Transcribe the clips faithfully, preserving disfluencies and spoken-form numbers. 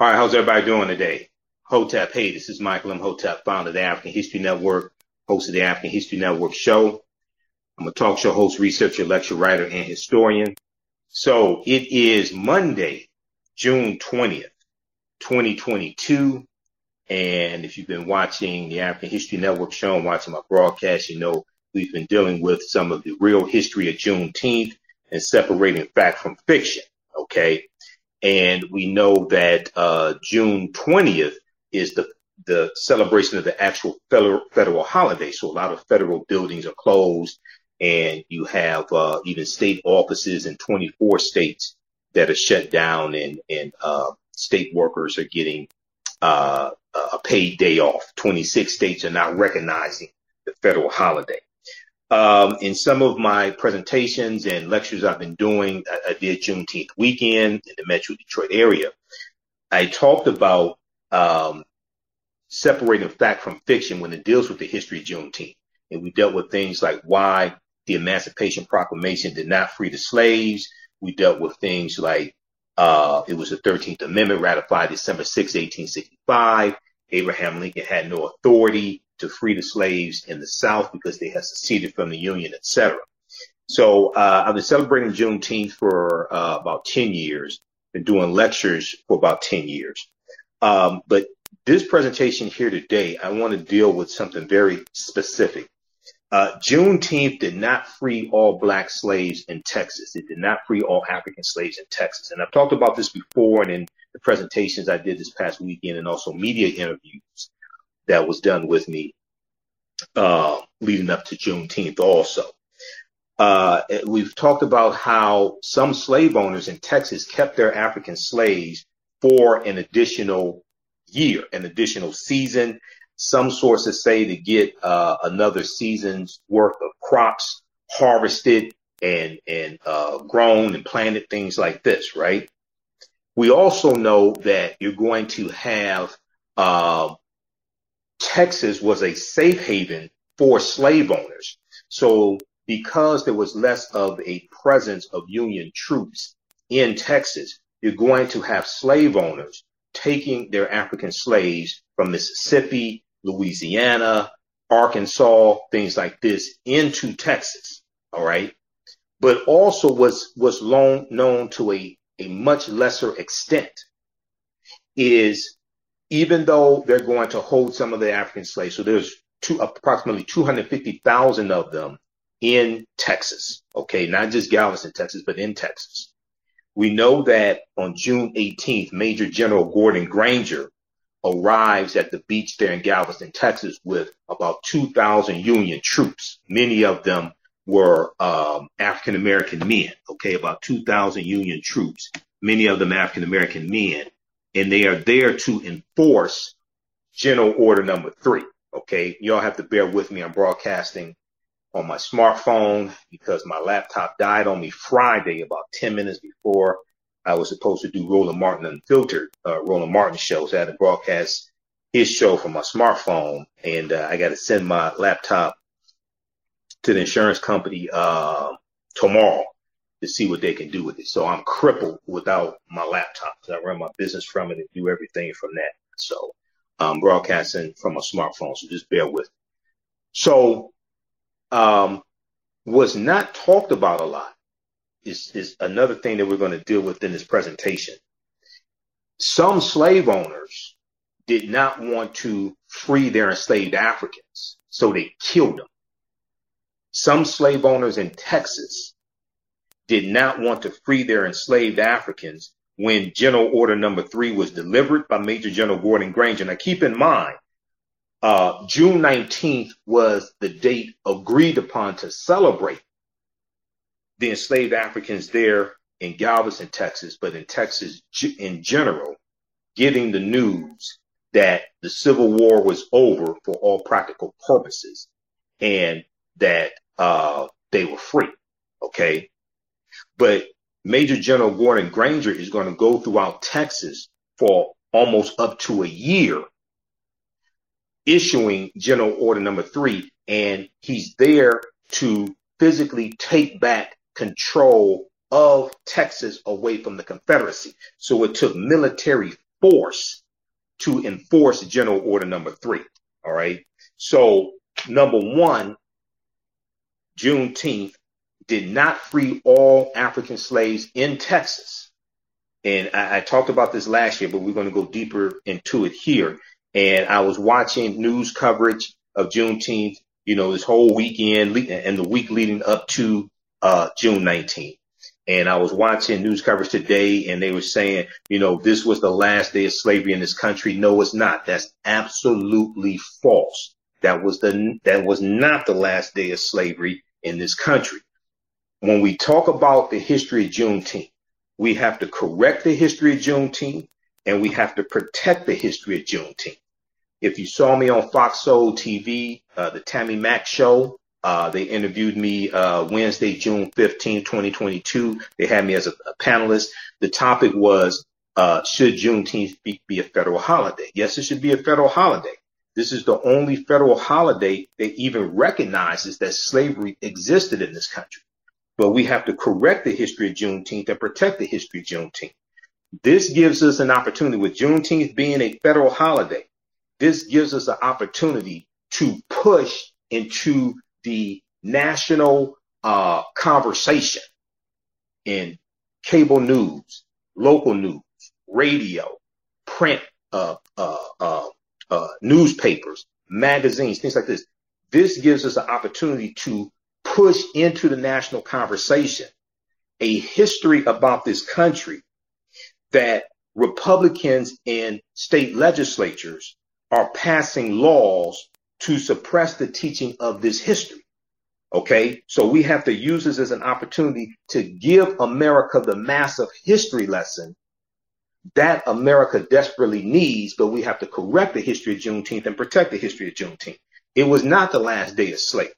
All right, how's everybody doing today? Hotep, hey, this is Michael Imhotep, founder of the African History Network, host of the African History Network show. I'm a talk show host, researcher, lecturer, writer, and historian. So it is Monday, June twentieth, twenty twenty-two. And if you've been watching the African History Network show and watching my broadcast, you know we've been dealing with some of the real history of Juneteenth and separating fact from fiction, okay? And we know that uh, June twentieth is the, the celebration of the actual federal, federal holiday. So a lot of federal buildings are closed, and you have uh, even state offices in twenty-four states that are shut down, and, and uh, state workers are getting uh, a paid day off. twenty-six states are not recognizing the federal holiday. Um, in some of my presentations and lectures I've been doing, I, I did Juneteenth weekend in the Metro Detroit area. I talked about um, separating fact from fiction when it deals with the history of Juneteenth. And we dealt with things like why the Emancipation Proclamation did not free the slaves. We dealt with things like uh, it was the thirteenth Amendment ratified December sixth, eighteen sixty-five. Abraham Lincoln had no authority to free the slaves in the South because they had seceded from the Union, et cetera. So uh, I've been celebrating Juneteenth for uh, about ten years, been doing lectures for about ten years. Um, but this presentation here today, I want to deal with something very specific. Uh, Juneteenth did not free all black slaves in Texas. It did not free all African slaves in Texas. And I've talked about this before, and in the presentations I did this past weekend, and also media interviews that was done with me uh, leading up to Juneteenth also. Uh, we've talked about how some slave owners in Texas kept their African slaves for an additional year, an additional season. Some sources say to get uh, another season's worth of crops harvested and, and uh, grown and planted, things like this, right? We also know that you're going to have uh, Texas was a safe haven for slave owners. So because there was less of a presence of Union troops in Texas, you're going to have slave owners taking their African slaves from Mississippi, Louisiana, Arkansas, things like this into Texas. All right. But also was, was long known to a, a much lesser extent is even though they're going to hold some of the African slaves, so there's two, approximately two hundred fifty thousand of them in Texas, okay? Not just Galveston, Texas, but in Texas. We know that on June eighteenth, Major General Gordon Granger arrives at the beach there in Galveston, Texas, with about two thousand Union troops. Many of them were um, African-American men, okay? About two thousand Union troops, many of them African-American men. And they are there to enforce General Order Number Three. Okay, y'all have to bear with me. I'm broadcasting on my smartphone because my laptop died on me Friday, about ten minutes before I was supposed to do Roland Martin Unfiltered, uh, Roland Martin show. So I had to broadcast his show from my smartphone, and uh, I got to send my laptop to the insurance company uh, tomorrow to see what they can do with it. So I'm crippled without my laptop. So I run my business from it and do everything from that. So I'm broadcasting from a smartphone, so just bear with me. So um, what's not talked about a lot is, is another thing that we're going to deal with in this presentation. Some slave owners did not want to free their enslaved Africans, so they killed them. Some slave owners in Texas did not want to free their enslaved Africans when General Order Number Three was delivered by Major General Gordon Granger. Now, keep in mind, uh, June nineteenth was the date agreed upon to celebrate the enslaved Africans there in Galveston, Texas, but in Texas in general, getting the news that the Civil War was over for all practical purposes and that uh, they were free, okay? But Major General Gordon Granger is going to go throughout Texas for almost up to a year issuing General Order Number Three, and he's there to physically take back control of Texas away from the Confederacy. So it took military force to enforce General Order Number Three. All right. So number one, Juneteenth did not free all African slaves in Texas. And I, I talked about this last year, but we're going to go deeper into it here. And I was watching news coverage of Juneteenth, you know, this whole weekend and the week leading up to uh, June nineteenth. And I was watching news coverage today, and they were saying, you know, this was the last day of slavery in this country. No, it's not. That's absolutely false. That was the that was not the last day of slavery in this country. When we talk about the history of Juneteenth, we have to correct the history of Juneteenth, and we have to protect the history of Juneteenth. If you saw me on Fox Soul T V, uh, the Tammy Mack show, uh, they interviewed me uh, Wednesday, June fifteenth, twenty twenty-two. They had me as a, a panelist. The topic was, uh, should Juneteenth be, be a federal holiday? Yes, it should be a federal holiday. This is the only federal holiday that even recognizes that slavery existed in this country. But we have to correct the history of Juneteenth and protect the history of Juneteenth. This gives us an opportunity, with Juneteenth being a federal holiday, this gives us an opportunity to push into the national uh, conversation in cable news, local news, radio, print, uh, uh, uh, uh, newspapers, magazines, things like this. This gives us an opportunity to push into the national conversation a history about this country that Republicans in state legislatures are passing laws to suppress the teaching of this history. Okay, so we have to use this as an opportunity to give America the massive history lesson that America desperately needs, but we have to correct the history of Juneteenth and protect the history of Juneteenth. It was not the last day of slavery.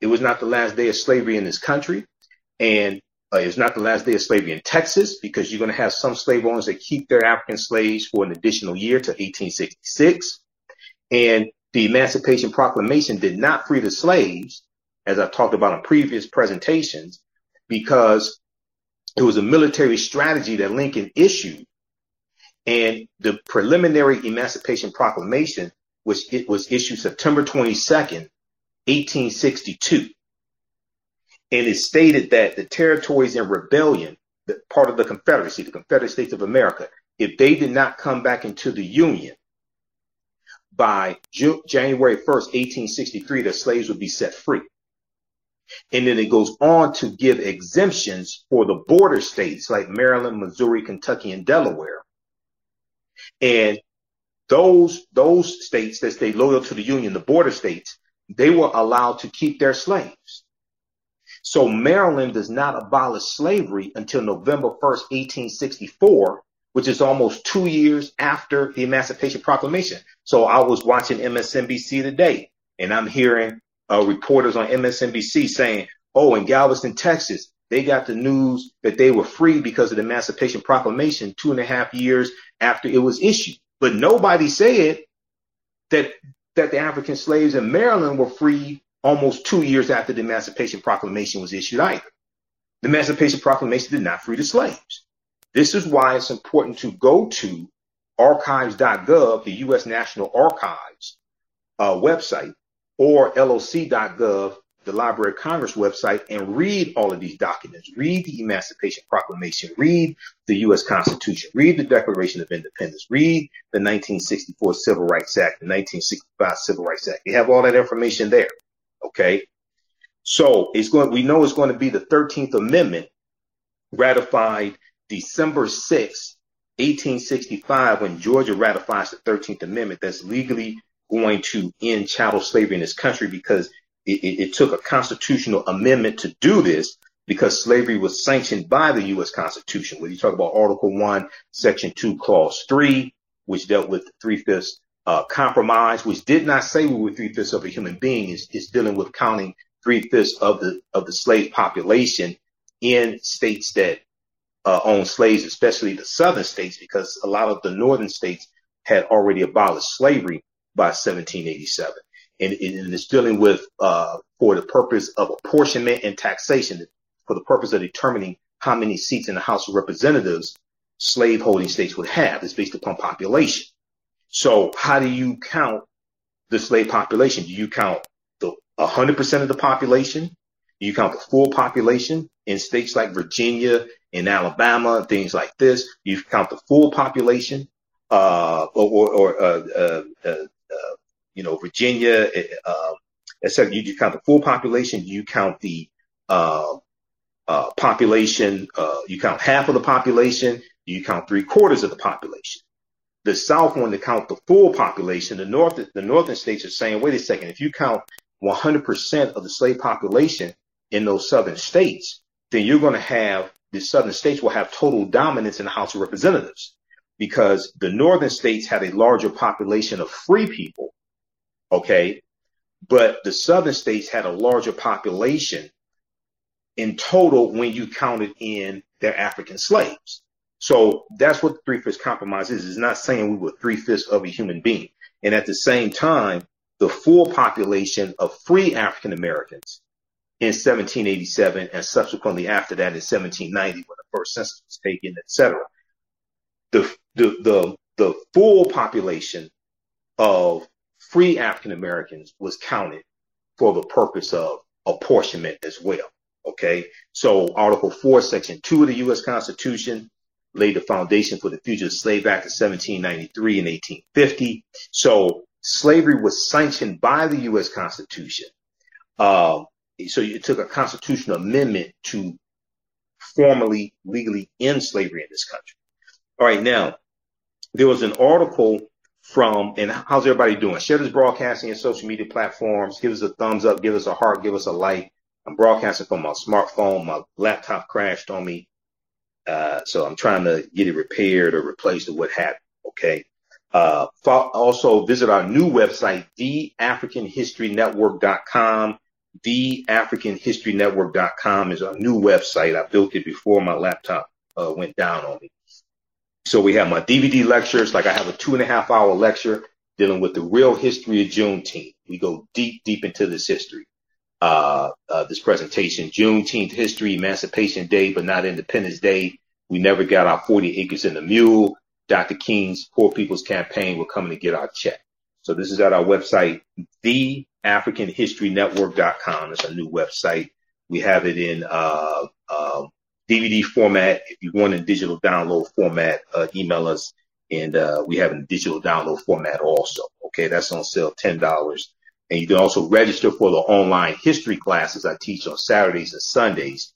It was not the last day of slavery in this country, and uh, it's not the last day of slavery in Texas, because you're going to have some slave owners that keep their African slaves for an additional year to eighteen sixty-six. And the Emancipation Proclamation did not free the slaves, as I've talked about in previous presentations, because it was a military strategy that Lincoln issued. And the preliminary Emancipation Proclamation, which it was issued September twenty-second, eighteen sixty-two. And it stated that the territories in rebellion, the part of the Confederacy, the Confederate States of America, if they did not come back into the Union by January first, eighteen sixty-three, the slaves would be set free. And then it goes on to give exemptions for the border states like Maryland, Missouri, Kentucky, and Delaware. And those, those states that stayed loyal to the Union, the border states, they were allowed to keep their slaves. So Maryland does not abolish slavery until November first, eighteen sixty-four, which is almost two years after the Emancipation Proclamation. So I was watching M S N B C today, and I'm hearing uh, reporters on M S N B C saying, oh, in Galveston, Texas, they got the news that they were free because of the Emancipation Proclamation two and a half years after it was issued. But nobody said that that the African slaves in Maryland were free almost two years after the Emancipation Proclamation was issued either. The Emancipation Proclamation did not free the slaves. This is why it's important to go to archives dot gov, the U S National Archives uh, website, or L O C dot gov, the Library of Congress website, and read all of these documents. Read the Emancipation Proclamation. Read the U S Constitution. Read the Declaration of Independence. Read the nineteen sixty-four Civil Rights Act, the nineteen sixty-five Civil Rights Act. They have all that information there. Okay, so it's going. We know it's going to be the thirteenth Amendment ratified December sixth, eighteen sixty-five, when Georgia ratifies the thirteenth Amendment. That's legally going to end chattel slavery in this country, because it, it, it took a constitutional amendment to do this, because slavery was sanctioned by the U S Constitution. When you talk about Article one, Section two, Clause three, which dealt with the three-fifths uh, compromise, which did not say we were three-fifths of a human being. It's, it's dealing with counting three-fifths of the of the slave population in states that Uh, own slaves, especially the southern states, because a lot of the northern states had already abolished slavery by seventeen eighty-seven. And, and it's dealing with, uh, for the purpose of apportionment and taxation, for the purpose of determining how many seats in the House of Representatives slaveholding states would have. It's based upon population. So how do you count the slave population? Do you count the one hundred percent of the population? Do you count the full population in states like Virginia and Alabama and things like this? Do you count the full population, uh, or, or, or uh, uh, uh, uh, you know, Virginia, uh, et cetera? Do you count the full population? Do you count the uh, uh, population? Uh, you count half of the population? Do you count three quarters of the population? The South wanted to count the full population. The North, the northern states are saying, wait a second, if you count one hundred percent of the slave population in those southern states, then you're going to have, the southern states will have total dominance in the House of Representatives, because the northern states had a larger population of free people, okay, but the southern states had a larger population in total when you counted in their African slaves. So that's what the three-fifths compromise is. It's not saying we were three-fifths of a human being. And at the same time, the full population of free African Americans in seventeen eighty-seven and subsequently after that in seventeen ninety when the first census was taken, et cetera. The, the, the, the full population of free African Americans was counted for the purpose of apportionment as well, okay? So Article four, Section two of the U S Constitution laid the foundation for the Fugitive Slave Act of seventeen ninety-three and eighteen fifty. So slavery was sanctioned by the U S Constitution. Uh, so it took a constitutional amendment to formally, legally end slavery in this country. All right, now, there was an article from, and how's everybody doing? Share this broadcasting and social media platforms. Give us a thumbs up, give us a heart, give us a like. I'm broadcasting from my smartphone. My laptop crashed on me. Uh, so I'm trying to get it repaired or replaced or what have you, okay? Uh, also visit our new website, the African History Network dot com. the African History Network dot com is our new website. I built it before my laptop uh, went down on me. So we have my D V D lectures. Like I have a two and a half hour lecture dealing with the real history of Juneteenth. We go deep, deep into this history. Uh, uh, this presentation, Juneteenth history, Emancipation Day, but not Independence Day. We never got our forty acres and a mule. Doctor King's Poor People's Campaign, we're coming to get our check. So this is at our website, the African History Network dot com. It's a new website. We have it in uh, uh, D V D format. If you want in digital download format, uh, email us. And uh, we have it in digital download format also. Okay, that's on sale, ten dollars. And you can also register for the online history classes I teach on Saturdays and Sundays.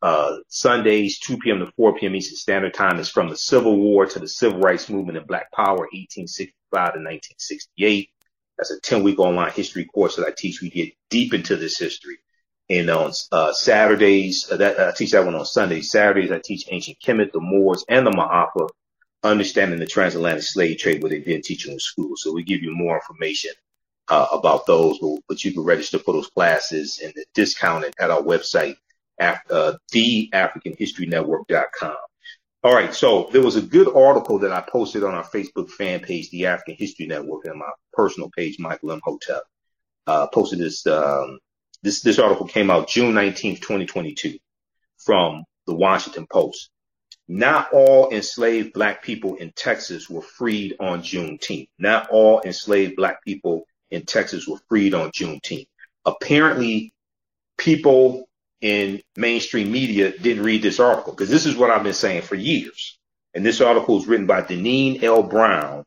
Uh, Sundays, two p m to four p m Eastern Standard Time is from the Civil War to the Civil Rights Movement and Black Power, eighteen sixty-five to nineteen sixty-eight. That's a ten-week online history course that I teach. We get deep into this history. And on uh, Saturdays, uh, that, I teach that one on Sundays. Saturdays, I teach ancient Kemet, the Moors, and the Ma'afa, understanding the transatlantic slave trade, where they didn't teach you in school. So we give you more information uh, about those, but, but you can register for those classes and the discount at our website, Uh, the African History Network dot com. All right, so there was a good article that I posted on our Facebook fan page, The African History Network, and my personal page, Michael Imhotep. Uh, posted this, um, this, this article came out June nineteenth, twenty twenty-two from the Washington Post. Not all enslaved black people in Texas were freed on Juneteenth. Not all enslaved black people in Texas were freed on Juneteenth. Apparently, people in mainstream media didn't read this article, because this is what I've been saying for years. And this article is written by Deneen L. Brown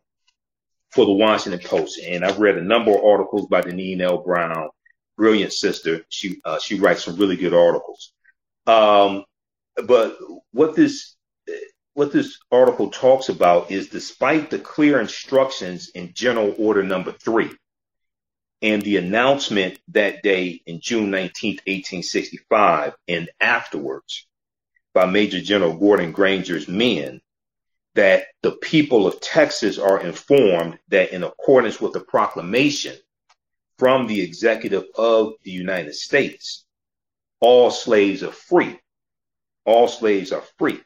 for the Washington Post. And I've read a number of articles by Deneen L. Brown, brilliant sister. She, uh, she writes some really good articles. Um, but what this, what this article talks about is, despite the clear instructions in General Order Number Three, and the announcement that day in June nineteenth, eighteen sixty-five, and afterwards by Major General Gordon Granger's men, that the people of Texas are informed that in accordance with the proclamation from the executive of the United States, all slaves are free. All slaves are free.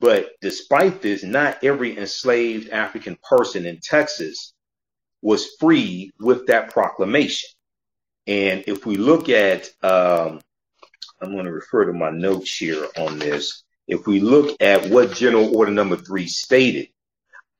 But despite this, not every enslaved African person in Texas was freed with that proclamation. And if we look at, um, I'm going to refer to my notes here on this. if we look at what General Order Number Three stated,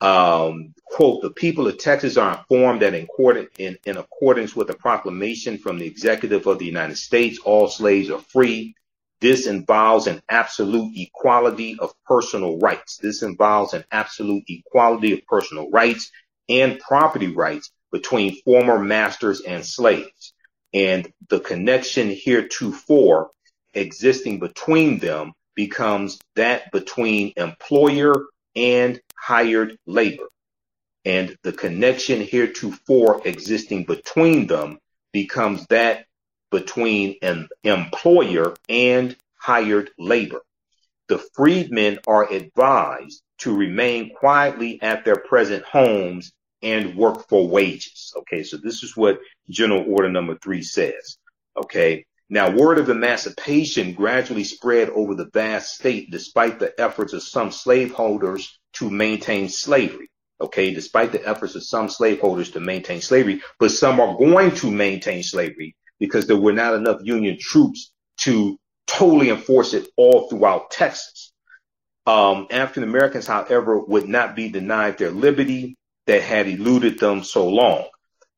um, quote, the people of Texas are informed that in, court, in, in accordance with a proclamation from the executive of the United States, all slaves are free. This involves an absolute equality of personal rights. This involves an absolute equality of personal rights and property rights between former masters and slaves, and the connection heretofore existing between them becomes that between employer and hired labor. And the connection heretofore existing between them becomes that between an employer and hired labor. The freedmen are advised to remain quietly at their present homes and work for wages. Okay, so this is what General Order Number Three says. Okay, now word of emancipation gradually spread over the vast state despite the efforts of some slaveholders to maintain slavery. Okay, despite the efforts of some slaveholders to maintain slavery, but some are going to maintain slavery because there were not enough Union troops to totally enforce it all throughout Texas. Um, African Americans, however, would not be denied their liberty that had eluded them so long.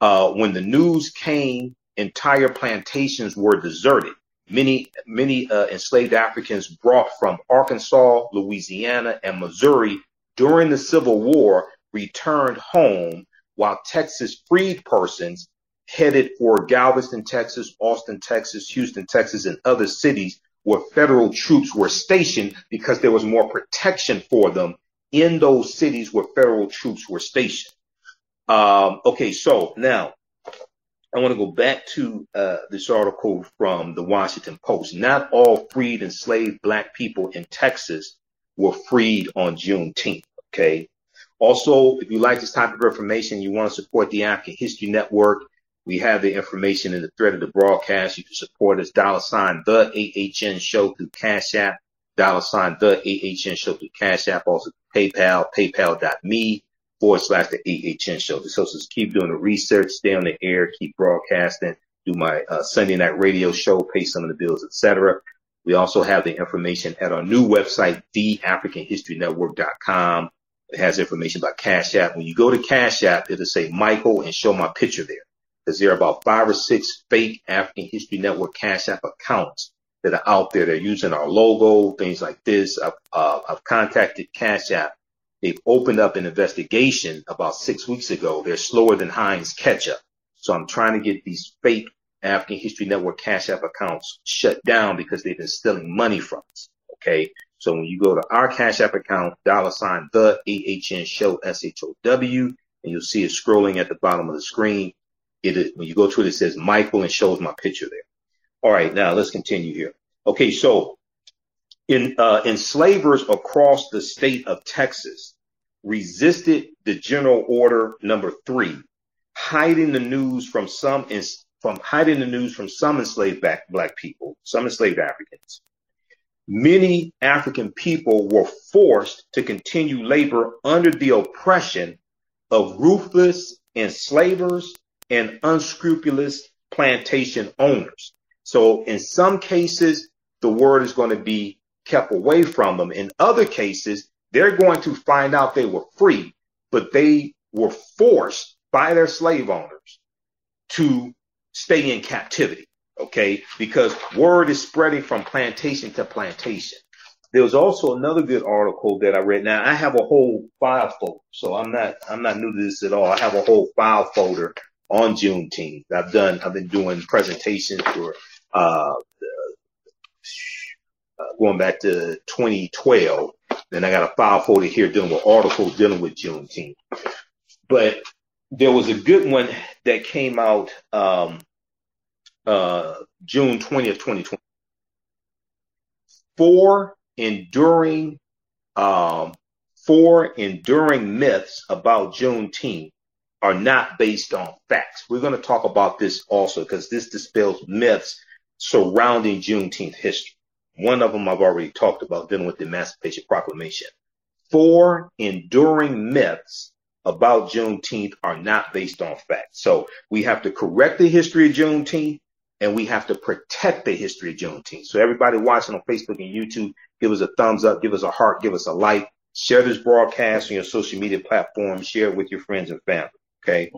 Uh, when the news came, entire plantations were deserted. Many, many uh, enslaved Africans brought from Arkansas, Louisiana, and Missouri during the Civil War returned home, while Texas freed persons headed for Galveston, Texas, Austin, Texas, Houston, Texas, and other cities where federal troops were stationed because there was more protection for them in those cities where federal troops were stationed. Um, okay, so now I want to go back to uh, this article from the Washington Post. Not all freed enslaved black people in Texas were freed on Juneteenth. Okay. Also, if you like this type of information, you want to support the African History Network, we have the information in the thread of the broadcast. You can support us, dollar sign the A H N show through Cash App. Dollar sign the A H N show through Cash App, also PayPal, paypal.me forward slash the A H N show. So just keep doing the research, stay on the air, keep broadcasting, do my uh, Sunday night radio show, pay some of the bills, et cetera. We also have the information at our new website, the african history network dot com. It has information about Cash App. When you go to Cash App, it'll say Michael and show my picture there, because there are about five or six fake African History Network Cash App accounts that are out there. They're using our logo, things like this. I've, uh, I've contacted Cash App. They've opened up an investigation about six weeks ago. They're slower than Heinz ketchup. So I'm trying to get these fake African History Network Cash App accounts shut down because they've been stealing money from us. Okay. So when you go to our Cash App account, dollar sign the A H N show, S H O W, and you'll see it scrolling at the bottom of the screen. It is, when you go to it, it says Michael and shows my picture there. All right, now let's continue here. Okay, so in, uh, enslavers across the state of Texas resisted the General Order Number Three, hiding the news from some from hiding the news from some enslaved black, black people, some enslaved Africans. Many African people were forced to continue labor under the oppression of ruthless enslavers and unscrupulous plantation owners. So in some cases, the word is going to be kept away from them. In other cases, they're going to find out they were free, but they were forced by their slave owners to stay in captivity, okay? Because word is spreading from plantation to plantation. There was also another good article that I read. Now, I have a whole file folder, so I'm not, I'm not new to this at all. I have a whole file folder on Juneteenth. I've done, I've been doing presentations for, uh, uh, going back to twenty twelve. Then I got a file folder here dealing with articles dealing with Juneteenth. But there was a good one that came out, um, uh, June twentieth, twenty twenty. Four enduring, um, four enduring myths about Juneteenth are not based on facts. We're going to talk about this also because this dispels myths surrounding Juneteenth history. One of them I've already talked about, dealing with the Emancipation Proclamation. Four enduring myths about Juneteenth are not based on facts. So we have to correct the history of Juneteenth. and we have to protect the history of Juneteenth. So everybody watching on Facebook and YouTube, give us a thumbs up, give us a heart, give us a like, share this broadcast on your social media platforms, share it with your friends and family, okay?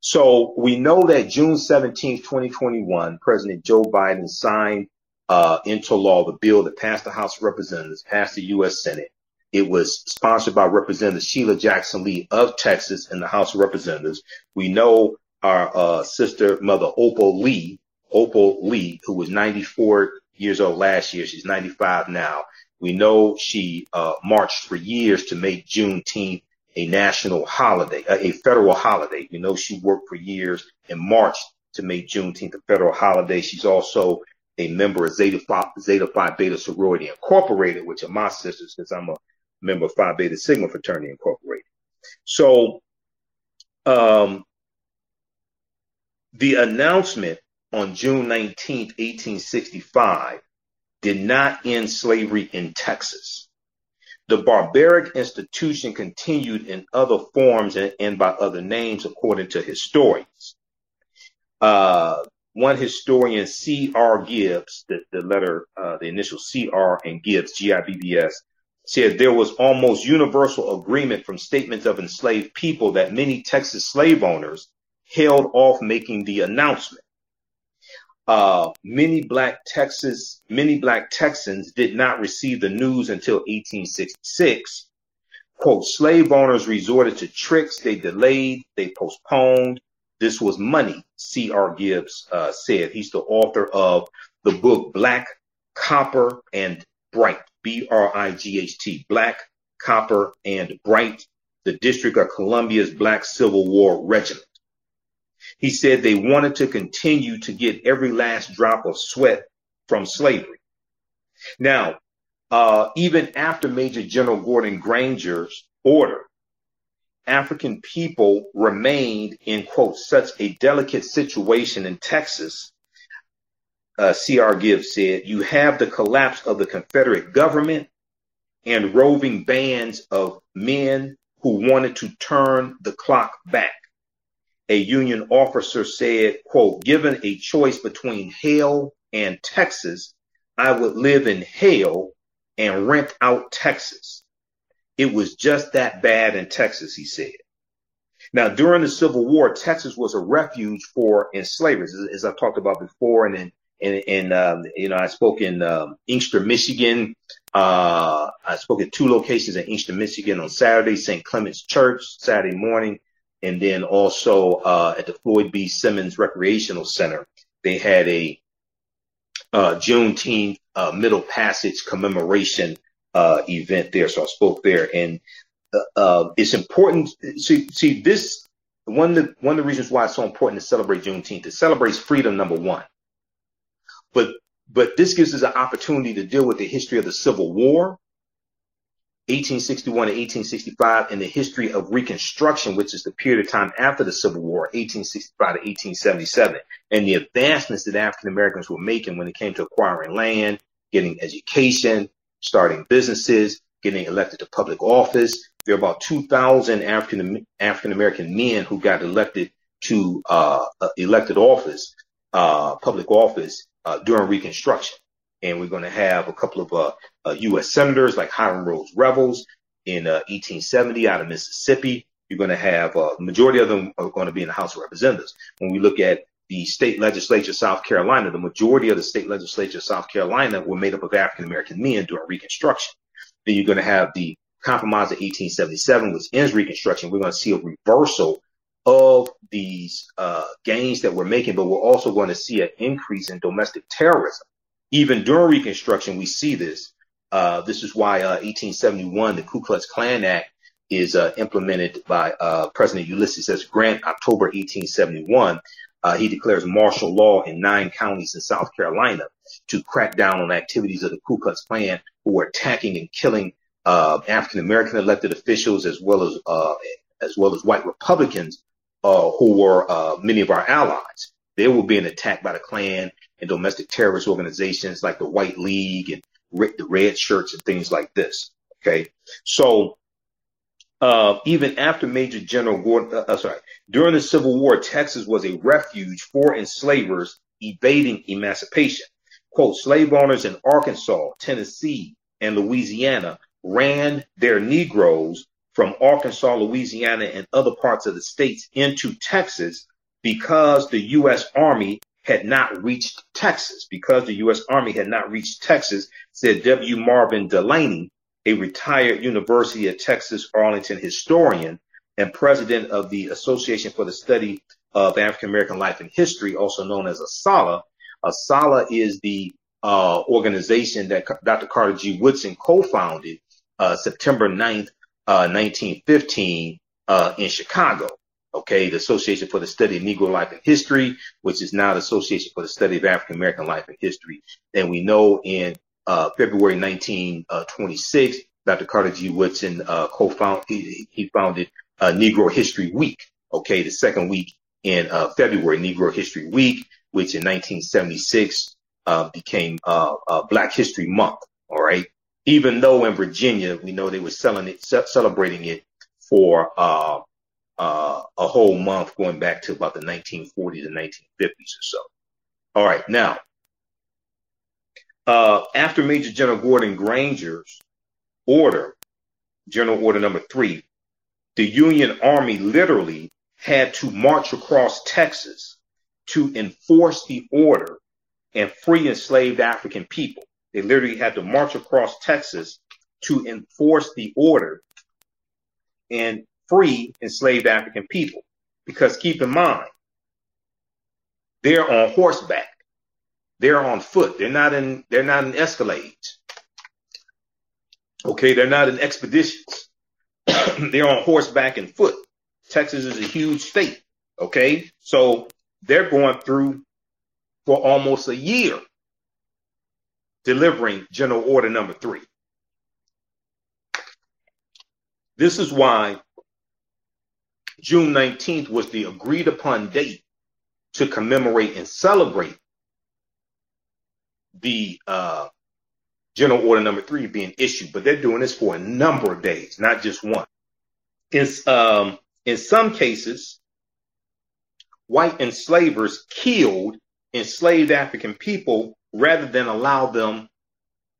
So we know that June seventeenth, twenty twenty-one, President Joe Biden signed uh, into law the bill that passed the House of Representatives, passed the U S Senate. It was sponsored by Representative Sheila Jackson Lee of Texas in the House of Representatives. We know our uh, sister, Mother Opal Lee, Opal Lee, who was ninety-four years old last year. She's ninety-five now. We know she uh, marched for years to make Juneteenth a national holiday, a federal holiday. We know she worked for years and marched to make Juneteenth a federal holiday. She's also a member of Zeta Phi, Zeta Phi Beta Sorority Incorporated, which are my sisters, because I'm a member of Phi Beta Sigma Fraternity Incorporated. So um, the announcement on June nineteenth, eighteen sixty-five, did not end slavery in Texas. The barbaric institution continued in other forms and, and by other names, according to historians. Uh, one historian, C R Gibbs, the, the letter, uh, the initial C R and Gibbs, G I B B S, said there was almost universal agreement from statements of enslaved people that many Texas slave owners held off making the announcement. Uh, many black Texas, many black Texans did not receive the news until eighteen sixty-six. Quote, slave owners resorted to tricks. They delayed, they postponed. This was money, C R Gibbs uh, said. He's the author of the book Black, Copper, and Bright, B R I G H T, Black, Copper, and Bright, the District of Columbia's Black Civil War Regiment. He said they wanted to continue to get every last drop of sweat from slavery. Now, uh, even after Major General Gordon Granger's order, African people remained in, quote, such a delicate situation in Texas. Uh, C R Gibbs said, you have the collapse of the Confederate government and roving bands of men who wanted to turn the clock back. A Union officer said, quote, given a choice between hell and Texas, I would live in hell and rent out Texas. It was just that bad in Texas, he said. Now, during the Civil War, Texas was a refuge for enslavers, as I talked about before. And, and, and um, you know, I spoke in um, Inkster, Michigan. Uh, I spoke at two locations in Inkster, Michigan on Saturday, Saint Clement's Church, Saturday morning. And then also uh, at the Floyd B. Simmons Recreational Center, they had a uh, Juneteenth uh, Middle Passage commemoration uh, event there. So I spoke there, and uh, uh, it's important. See, see, this one of the, one of the reasons why it's so important to celebrate Juneteenth. It celebrates freedom, number one, but but this gives us an opportunity to deal with the history of the Civil War, eighteen sixty-one to eighteen sixty-five, and the history of Reconstruction, which is the period of time after the Civil War, eighteen sixty-five to eighteen seventy-seven, and the advancements that African Americans were making when it came to acquiring land, getting education, starting businesses, getting elected to public office. There are about two thousand African African American men who got elected to uh, elected office, uh, public office uh, during Reconstruction. And we're going to have a couple of uh, uh, U S senators like Hiram Rhodes Revels in uh, eighteen seventy out of Mississippi. You're going to have uh, the majority of them are going to be in the House of Representatives. When we look at the state legislature of South Carolina, the majority of the state legislature of South Carolina were made up of African-American men during Reconstruction. Then you're going to have the Compromise of eighteen seventy-seven, which ends Reconstruction. We're going to see a reversal of these uh, gains that we're making, but we're also going to see an increase in domestic terrorism. Even during Reconstruction, we see this. Uh, this is why uh, eighteen seventy-one, the Ku Klux Klan Act is uh, implemented by uh, President Ulysses S. Grant, October eighteen seventy-one. Uh, he declares martial law in nine counties in South Carolina to crack down on activities of the Ku Klux Klan who were attacking and killing uh, African-American elected officials as well as uh, as well as white Republicans uh, who were uh, many of our allies. They were being attacked by the Klan and domestic terrorist organizations like the White League and the Red Shirts and things like this. Okay, so uh, even after Major General Gordon, uh, sorry, during the Civil War, Texas was a refuge for enslavers evading emancipation. Quote, slave owners in Arkansas, Tennessee, and Louisiana ran their Negroes from Arkansas, Louisiana, and other parts of the states into Texas because the U S. Army had not reached Texas, because the U S. Army had not reached Texas, said W. Marvin Delaney, a retired University of Texas Arlington historian and president of the Association for the Study of African American Life and History, also known as ASALA. ASALA is the uh, organization that Doctor Carter G. Woodson co-founded uh, September ninth, uh, nineteen fifteen uh, in Chicago. Okay, the Association for the Study of Negro Life and History, which is now the Association for the Study of African American Life and History. And we know in uh, February nineteen twenty-six, Doctor Carter G. Woodson uh, co-founded, he, he founded uh, Negro History Week. Okay, the second week in uh, February, Negro History Week, which in nineteen seventy-six uh, became uh, uh, Black History Month. All right, even though in Virginia, we know they were selling it, ce celebrating it for uh, Uh, a whole month, going back to about the nineteen forties and nineteen fifties or so. All right. Now, uh, after Major General Gordon Granger's order, General Order Number Three, the Union Army literally had to march across Texas to enforce the order and free enslaved African people. They literally had to march across Texas to enforce the order and free enslaved African people, because keep in mind, they're on horseback, they're on foot, they're not in they're not in escalades, okay, they're not in expeditions, they're on horseback and foot. Texas is a huge state, okay, so they're going through for almost a year delivering General Order Number Three. This is why June nineteenth was the agreed upon date to commemorate and celebrate the uh, General Order Number Three being issued, but they're doing this for a number of days, not just one. It's, um, in some cases, white enslavers killed enslaved African people rather than allow them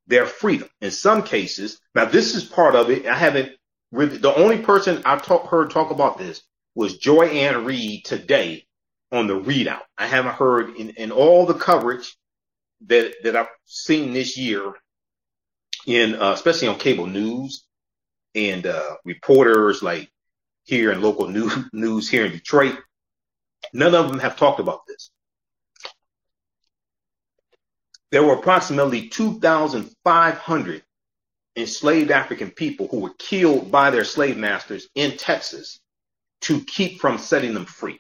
their freedom. In some cases, now this is part of it. I haven't Really, the only person I talk, heard talk about this was Joy Ann Reed today on the readout. I haven't heard in, in all the coverage that that I've seen this year, in uh, especially on cable news and uh, reporters like here in local news, news here in Detroit. None of them have talked about this. There were approximately two thousand five hundred enslaved African people who were killed by their slave masters in Texas to keep from setting them free.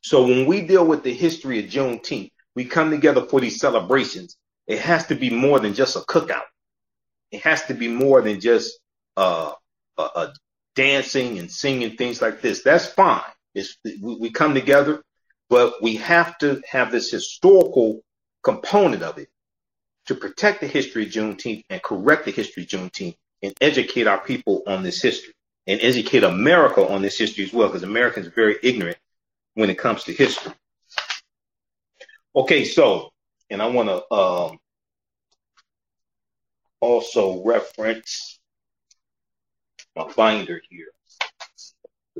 So when we deal with the history of Juneteenth, we come together for these celebrations. It has to be more than just a cookout. It has to be more than just uh, uh, uh, dancing and singing, things like this. That's fine. It's, we come together, but we have to have this historical component of it, to protect the history of Juneteenth and correct the history of Juneteenth and educate our people on this history and educate America on this history as well, because Americans are very ignorant when it comes to history. Okay, so, and I want to um, also reference my binder here.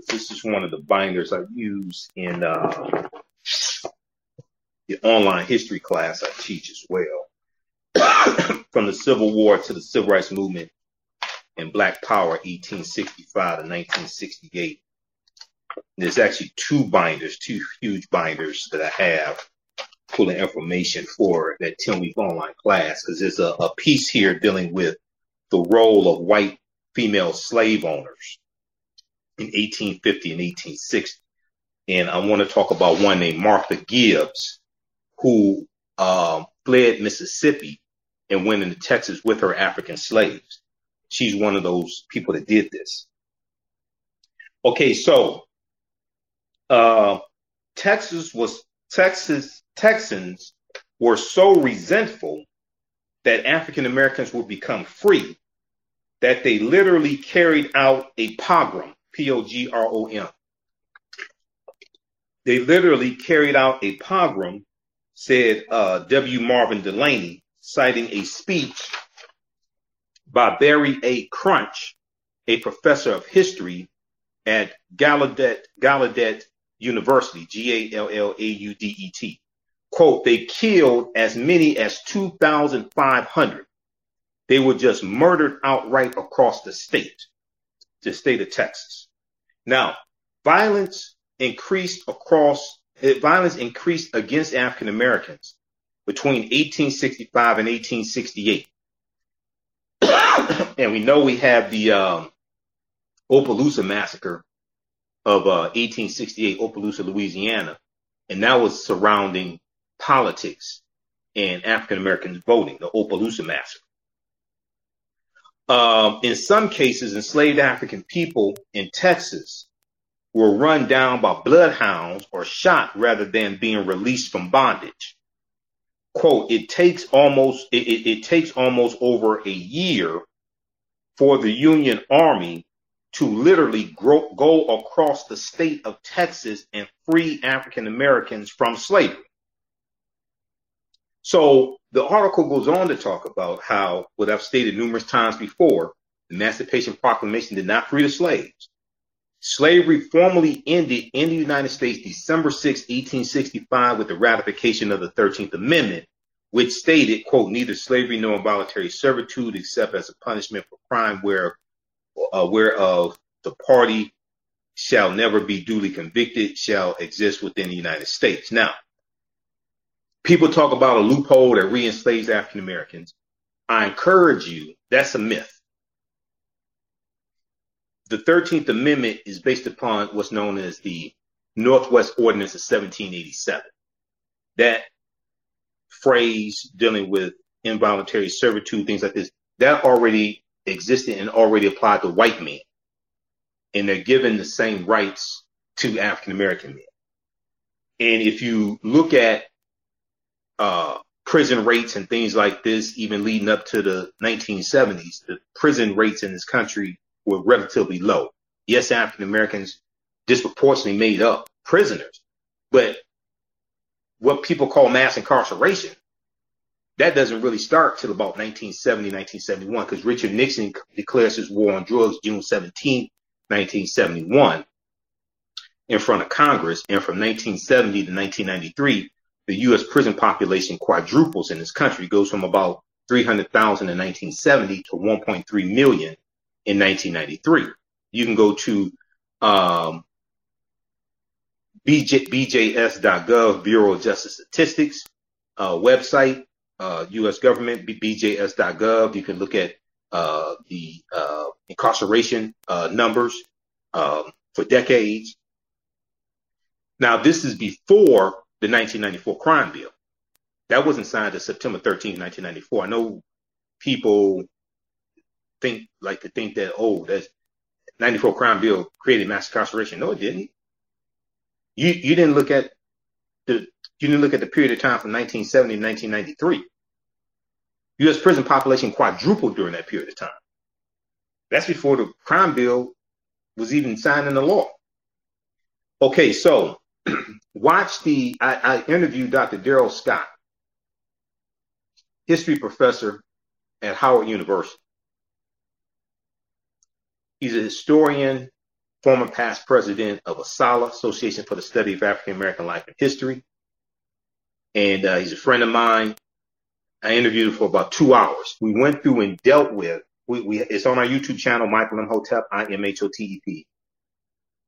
This is one of the binders I use in uh, the online history class I teach as well. From the Civil War to the Civil Rights Movement and Black Power, eighteen sixty-five to nineteen sixty-eight. There's actually two binders, two huge binders that I have pulling information for that ten-week online class, because there's a, a piece here dealing with the role of white female slave owners in eighteen fifty and eighteen sixty. And I want to talk about one named Martha Gibbs, who um, fled Mississippi and went into Texas with her African slaves. She's one of those people that did this. Okay, so uh, Texas was Texas Texans were so resentful that African Americans would become free that they literally carried out a pogrom, P O G R O M. They literally carried out a pogrom said uh, W. Marvin Delaney, citing a speech by Barry A. Crunch, a professor of history at Gallaudet, Gallaudet University, G A L L A U D E T. Quote, they killed as many as two thousand five hundred. They were just murdered outright across the state, the state of Texas. Now, violence increased across, violence increased against African Americans between eighteen sixty-five and eighteen sixty-eight. And we know we have the um, Opelousas massacre of uh, eighteen sixty-eight, Opelousas, Louisiana, and that was surrounding politics and African Americans voting, the Opelousas massacre. Um, in some cases, enslaved African people in Texas were run down by bloodhounds or shot rather than being released from bondage. Quote, it takes almost it, it, it takes almost over a year for the Union Army to literally grow, go across the state of Texas and free African Americans from slavery. So the article goes on to talk about how, what I've stated numerous times before, the Emancipation Proclamation did not free the slaves. Slavery formally ended in the United States December sixth, eighteen sixty-five, with the ratification of the thirteenth Amendment, which stated, quote, neither slavery nor involuntary servitude except as a punishment for crime where, uh, whereof the party shall never be duly convicted shall exist within the United States. Now, people talk about a loophole that re-enslaves African Americans. I encourage you, that's a myth. The thirteenth Amendment is based upon what's known as the Northwest Ordinance of seventeen eighty-seven. That phrase dealing with involuntary servitude, things like this, that already existed and already applied to white men. And they're given the same rights to African American men. And if you look at Uh, prison rates and things like this, even leading up to the nineteen seventies, the prison rates in this country were relatively low. Yes, African Americans disproportionately made up prisoners, but what people call mass incarceration, that doesn't really start till about nineteen seventy, nineteen seventy-one, because Richard Nixon declares his war on drugs June seventeenth, nineteen seventy-one, in front of Congress, and from nineteen seventy to nineteen ninety-three, the U S prison population quadruples in this country. It goes from about three hundred thousand in nineteen seventy to one point three million in nineteen ninety-three. You can go to um, B J S dot gov, Bureau of Justice Statistics uh, website, uh, U S government, B J S dot gov. You can look at uh, the uh, incarceration uh, numbers um, for decades. Now, this is before the nineteen ninety-four crime bill. That wasn't signed to September thirteenth, nineteen ninety-four. I know people think like to think that, oh, that ninety-four crime bill created mass incarceration. No, it didn't. You you didn't look at the you didn't look at the period of time from nineteen seventy to nineteen ninety-three. U S prison population quadrupled during that period of time. That's before the crime bill was even signed into law. Okay, so watch the, I, I interviewed Doctor Daryl Scott, history professor at Howard University. He's a historian, former past president of ASALA, Association for the Study of African American Life and History. And uh, he's a friend of mine. I interviewed him for about two hours. We went through and dealt with, we, we, it's on our YouTube channel, Michael Imhotep, I M H O T E P.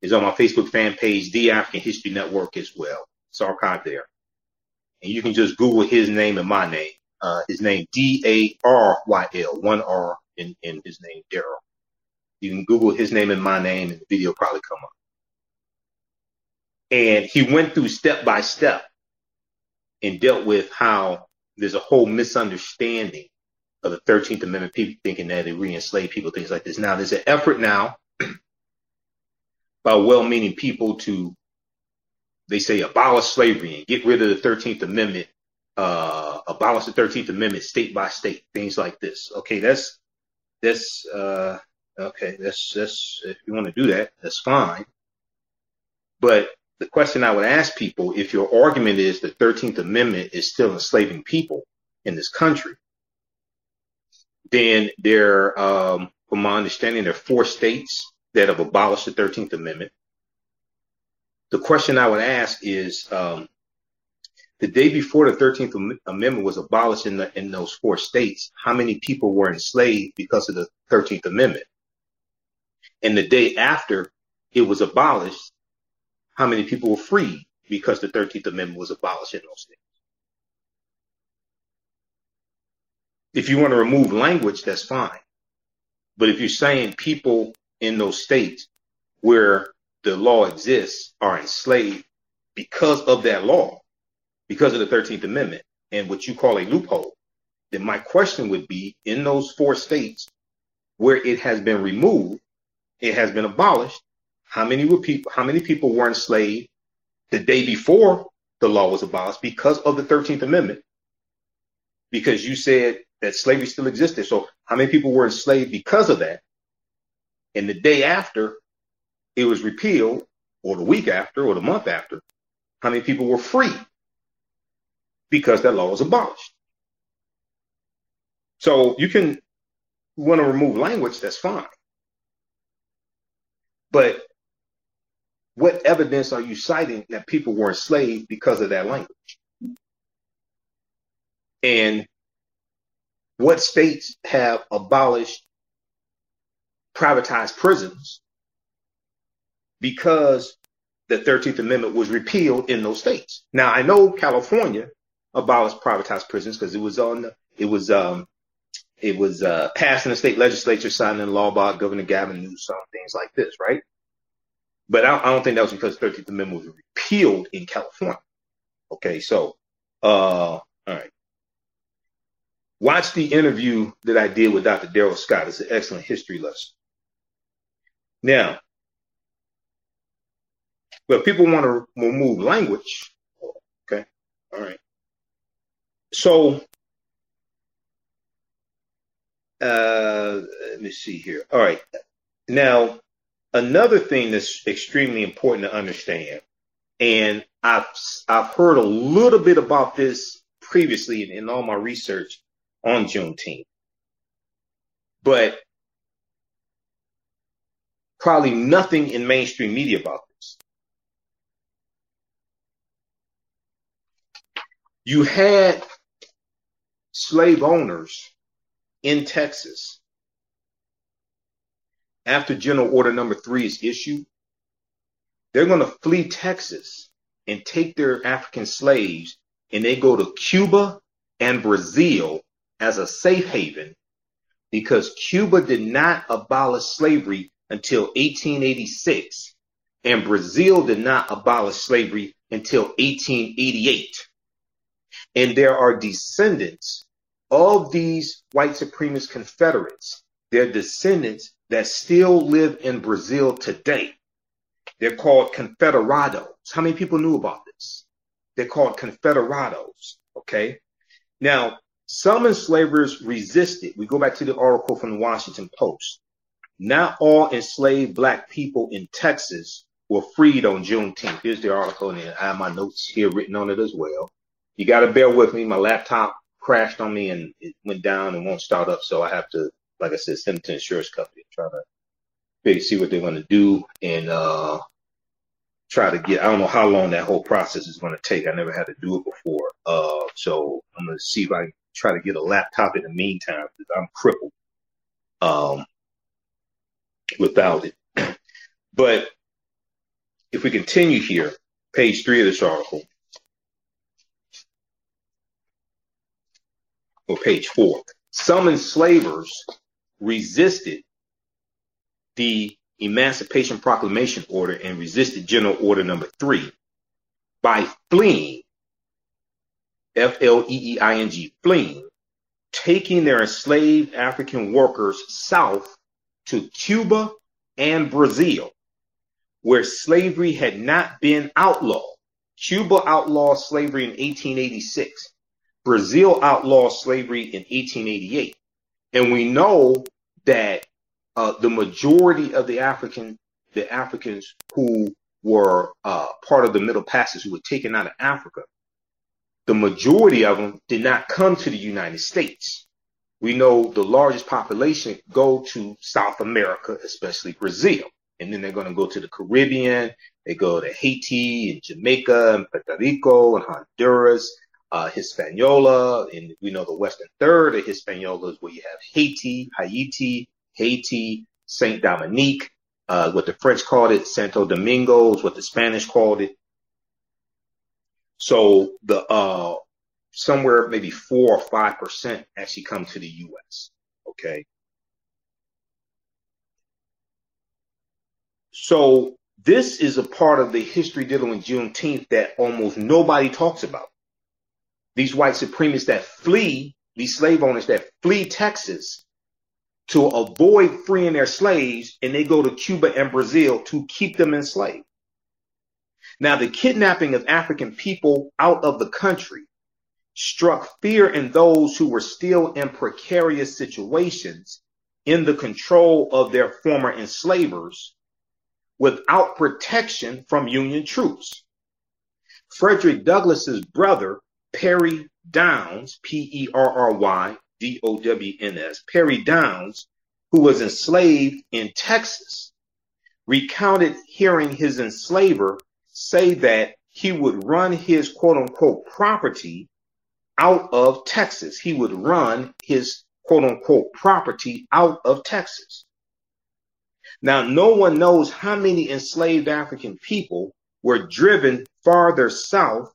Is on my Facebook fan page, the African History Network as well. It's archived there. And you can just Google his name and my name. Uh, his name, D A R Y L, one R in, in his name, Daryl. You can Google his name and my name, and the video will probably come up. And he went through step by step and dealt with how there's a whole misunderstanding of the thirteenth Amendment, people thinking that it re-enslaved people, things like this. Now, there's an effort now by well-meaning people to, they say, abolish slavery and get rid of the thirteenth Amendment, uh, abolish the thirteenth Amendment state by state, things like this. Okay, that's, that's, uh, okay, that's, that's, if you want to do that, that's fine. But the question I would ask people, if your argument is the thirteenth Amendment is still enslaving people in this country, then there, um, from my understanding, there are four states that have abolished the thirteenth Amendment. The question I would ask is, um, the day before the thirteenth Amendment was abolished in, the, in those four states, how many people were enslaved because of the thirteenth Amendment? And the day after it was abolished, how many people were freed because the thirteenth Amendment was abolished in those states? If you want to remove language, that's fine. But if you're saying people in those states where the law exists are enslaved because of that law, because of the thirteenth Amendment and what you call a loophole, then my question would be, in those four states where it has been removed, it has been abolished, how many were people, how many people were enslaved the day before the law was abolished because of the thirteenth Amendment? Because you said that slavery still existed. So how many people were enslaved because of that? And the day after it was repealed, or the week after, or the month after, how many people were free because that law was abolished? So you can you want to remove language, that's fine. But what evidence are you citing that people were enslaved because of that language? And what states have abolished privatized prisons because the thirteenth Amendment was repealed in those states? Now, I know California abolished privatized prisons because it was on the, it was um it was uh, passed in the state legislature, signed into law by Governor Gavin Newsom, things like this, right? But I, I don't think that was because the thirteenth Amendment was repealed in California. Okay, so uh, all right. Watch the interview that I did with Doctor Daryl Scott. It's an excellent history lesson. Now, but people want to remove language. Okay, all right. So, uh, let me see here. All right. Now, another thing that's extremely important to understand, and I've I've heard a little bit about this previously in, in all my research on Juneteenth, but probably nothing in mainstream media about this. You had slave owners in Texas, after General Order Number Three is issued, they're going to flee Texas and take their African slaves, and they go to Cuba and Brazil as a safe haven, because Cuba did not abolish slavery until eighteen eighty-six, and Brazil did not abolish slavery until eighteen eighty-eight. And there are descendants of these white supremacist Confederates, their descendants, that still live in Brazil today. They're called Confederados. How many people knew about this? They're called Confederados, okay? Now, some enslavers resisted. We go back to the article from the Washington Post. Not all enslaved black people in Texas were freed on Juneteenth. Here's the article, and I have my notes here written on it as well. You got to bear with me. My laptop crashed on me, and it went down and won't start up, so I have to, like I said, send it to the insurance company and try to figure, see what they're going to do, and uh, try to get, I don't know how long that whole process is going to take. I never had to do it before, uh, so I'm going to see if I can try to get a laptop in the meantime, because I'm crippled um, without it. But if we continue here, page three of this article, or page four, some enslavers resisted the Emancipation Proclamation order and resisted General Order Number Three by fleeing, F L E E I N G, fleeing, taking their enslaved African workers south to Cuba and Brazil, where slavery had not been outlawed. Cuba outlawed slavery in eighteen eighty-six. Brazil outlawed slavery in eighteen eighty-eight. And we know that uh, the majority of the African, the Africans who were uh, part of the Middle Passage who were taken out of Africa, the majority of them did not come to the United States. We know the largest population go to South America, especially Brazil. And then they're going to go to the Caribbean. They go to Haiti and Jamaica and Puerto Rico and Honduras, uh, Hispaniola. And we know the western third of Hispaniola is where you have Haiti, Haiti, Haiti, Saint Dominique, uh, what the French called it, Santo Domingo is what the Spanish called it. So the uh, somewhere maybe four or five percent actually come to the U S. Okay. So this is a part of the history dealing with Juneteenth that almost nobody talks about. These white supremacists that flee, these slave owners that flee Texas to avoid freeing their slaves, and they go to Cuba and Brazil to keep them enslaved. Now, the kidnapping of African people out of the country struck fear in those who were still in precarious situations in the control of their former enslavers without protection from Union troops. Frederick Douglass's brother, Perry Downs, P E R R Y D O W N S, Perry Downs, who was enslaved in Texas, recounted hearing his enslaver say that he would run his quote unquote property out of Texas. He would run his quote unquote property out of Texas. Now, no one knows how many enslaved African people were driven farther south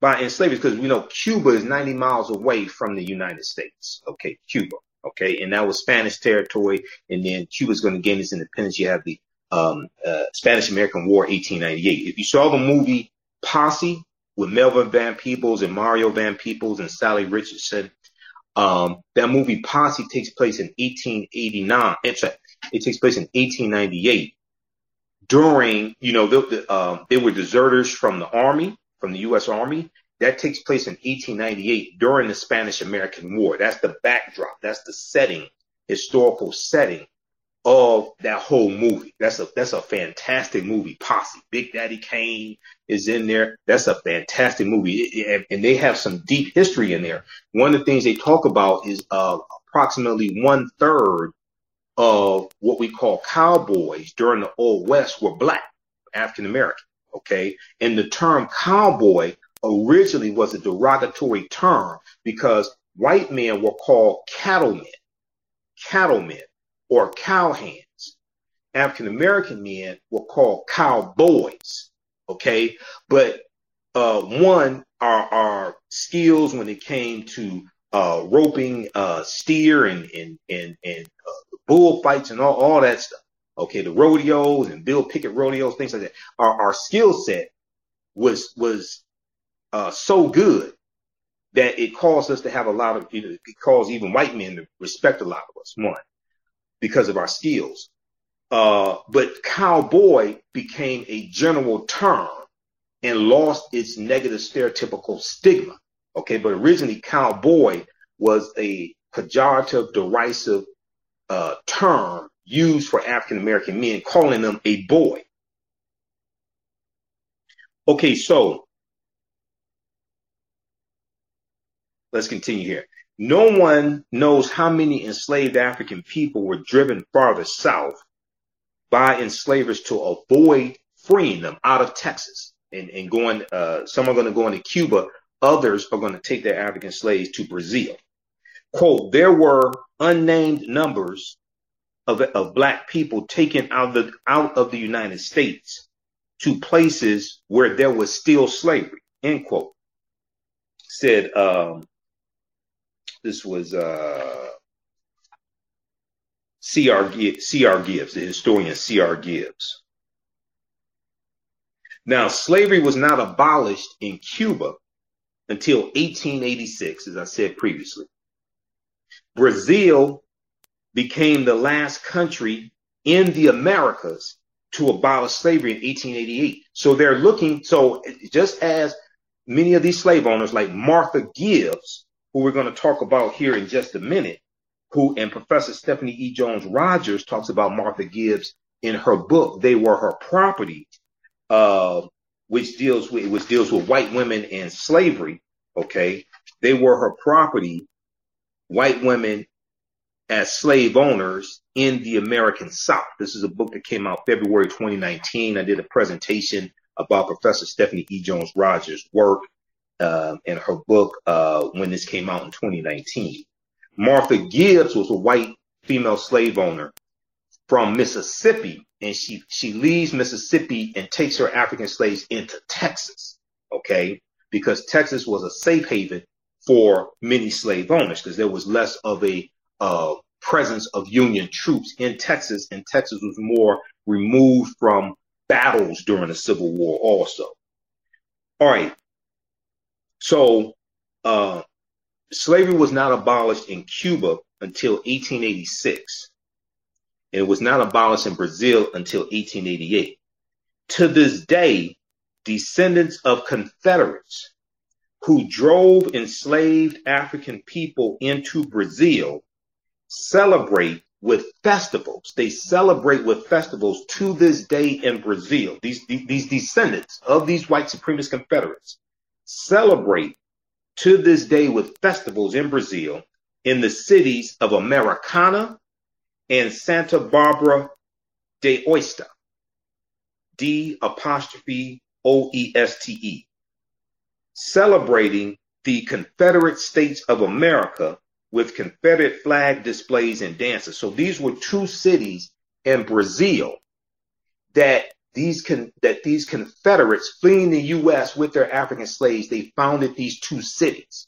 by enslavers, because we know Cuba is ninety miles away from the United States. Okay, Cuba. Okay, and that was Spanish territory. And then Cuba's going to gain its independence. You have the Um, uh, Spanish-American War, eighteen ninety-eight. If you saw the movie Posse with Melvin Van Peebles and Mario Van Peebles and Sally Richardson, um, that movie Posse takes place in eighteen eighty-nine. In fact, it takes place in eighteen ninety-eight. During, you know, the, the, uh, they were deserters from the Army, from the U S Army. That takes place in eighteen ninety-eight during the Spanish-American War. That's the backdrop. That's the setting, historical setting of that whole movie. That's a that's a fantastic movie, Posse. Big Daddy Kane is in there. That's a fantastic movie, it, it, and they have some deep history in there. One of the things they talk about is uh, approximately one third of what we call cowboys during the Old West were black, African American. Okay, and the term cowboy originally was a derogatory term because white men were called cattlemen, cattlemen. Or cowhands. African American men were called cowboys. Okay, but uh, one, our, our skills when it came to uh, roping, uh, steer, and and and and uh, bullfights and all all that stuff. Okay, the rodeos and Bill Pickett rodeos, things like that. Our, our skill set was was uh, so good that it caused us to have a lot of. It caused even white men to respect a lot of us. One. Because of our skills. Uh, but cowboy became a general term and lost its negative stereotypical stigma. Okay, but originally cowboy was a pejorative, derisive uh, term used for African American men, calling them a boy. Okay, so let's continue here. No one knows how many enslaved African people were driven farther south by enslavers to avoid freeing them out of Texas and, and going. Uh, some are going to go into Cuba. Others are going to take their African slaves to Brazil. Quote, there were unnamed numbers of, of black people taken out of, the, out of the United States to places where there was still slavery, end quote, said um, This was uh, C R Gibbs, the historian C R Gibbs. Now, slavery was not abolished in Cuba until eighteen eighty-six, as I said previously. Brazil became the last country in the Americas to abolish slavery in eighteen eighty-eight. So they're looking, so just as many of these slave owners like Martha Gibbs, who we're going to talk about here in just a minute, who and Professor Stephanie E. Jones Rogers talks about Martha Gibbs in her book, They Were Her Property. uh, which deals with which deals with white women and slavery. Okay, they were her property, white women as slave owners in the American South. This is a book that came out February twenty nineteen. I did a presentation about Professor Stephanie E. Jones Rogers' work uh, and her book uh, when this came out in twenty nineteen. Martha Gibbs was a white female slave owner from Mississippi, and she, she leaves Mississippi and takes her African slaves into Texas, okay, because Texas was a safe haven for many slave owners because there was less of a uh, presence of Union troops in Texas, and Texas was more removed from battles during the Civil War also. All right, so uh, slavery was not abolished in Cuba until eighteen eighty-six, and it was not abolished in Brazil until eighteen eighty-eight. To this day, descendants of Confederates who drove enslaved African people into Brazil celebrate with festivals. They celebrate with festivals to this day in Brazil. These, these descendants of these white supremacist Confederates celebrate to this day with festivals in Brazil in the cities of Americana and Santa Bárbara d'Oeste, D apostrophe O E S T E, celebrating the Confederate States of America with Confederate flag displays and dances. So these were two cities in Brazil that these con that these Confederates fleeing the U S with their African slaves, they founded these two cities.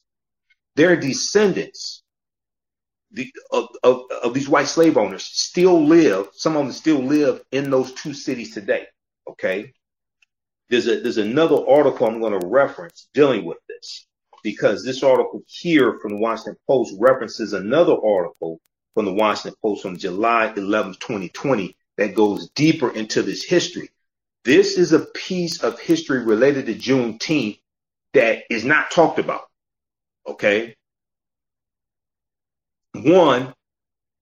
Their descendants the, of, of, of these white slave owners still live, some of them still live in those two cities today, okay? There's, a, there's another article I'm going to reference dealing with this, because this article here from the Washington Post references another article from the Washington Post from July eleventh, twenty twenty, that goes deeper into this history. This is a piece of history related to Juneteenth that is not talked about, okay? One,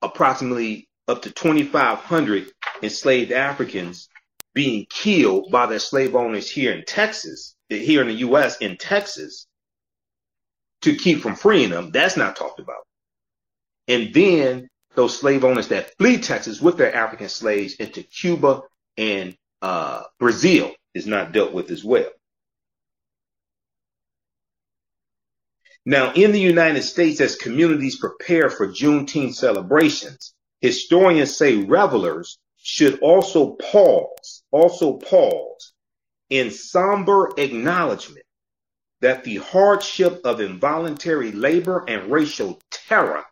approximately up to twenty-five hundred enslaved Africans being killed by their slave owners here in Texas, here in the U S in Texas, to keep from freeing them. That's not talked about. And then those slave owners that flee Texas with their African slaves into Cuba and uh, Brazil is not dealt with as well. Now, in the United States, as communities prepare for Juneteenth celebrations, historians say revelers should also pause, also pause in somber acknowledgement that the hardship of involuntary labor and racial terror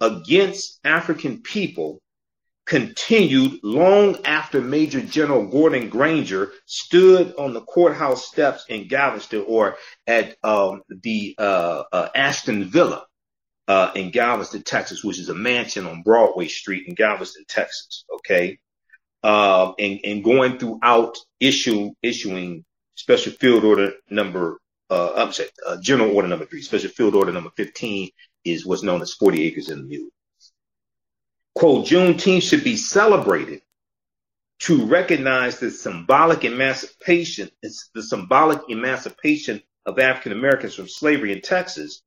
against African people continued long after Major General Gordon Granger stood on the courthouse steps in Galveston, or at um, the uh, uh, Ashton Villa uh, in Galveston, Texas, which is a mansion on Broadway Street in Galveston, Texas, okay, uh, and, and going throughout issue, issuing special field order number Uh, I'm sorry, uh, General Order Number Three, Special Field Order Number fifteen, is what's known as forty acres and a mule. Quote, Juneteenth should be celebrated to recognize the symbolic emancipation, it's the symbolic emancipation of African Americans from slavery in Texas,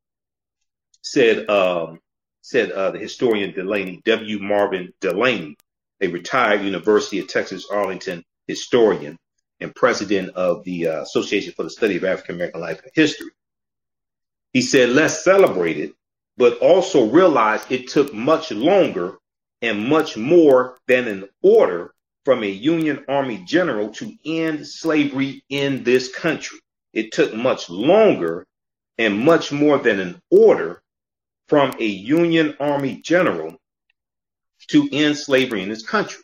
said um, said uh, the historian Delaney, W. Marvin Delaney, a retired University of Texas Arlington historian and president of the uh, Association for the Study of African American Life and History. He said, let's celebrate it, but also realize it took much longer and much more than an order from a Union Army general to end slavery in this country. It took much longer and much more than an order from a Union Army general to end slavery in this country.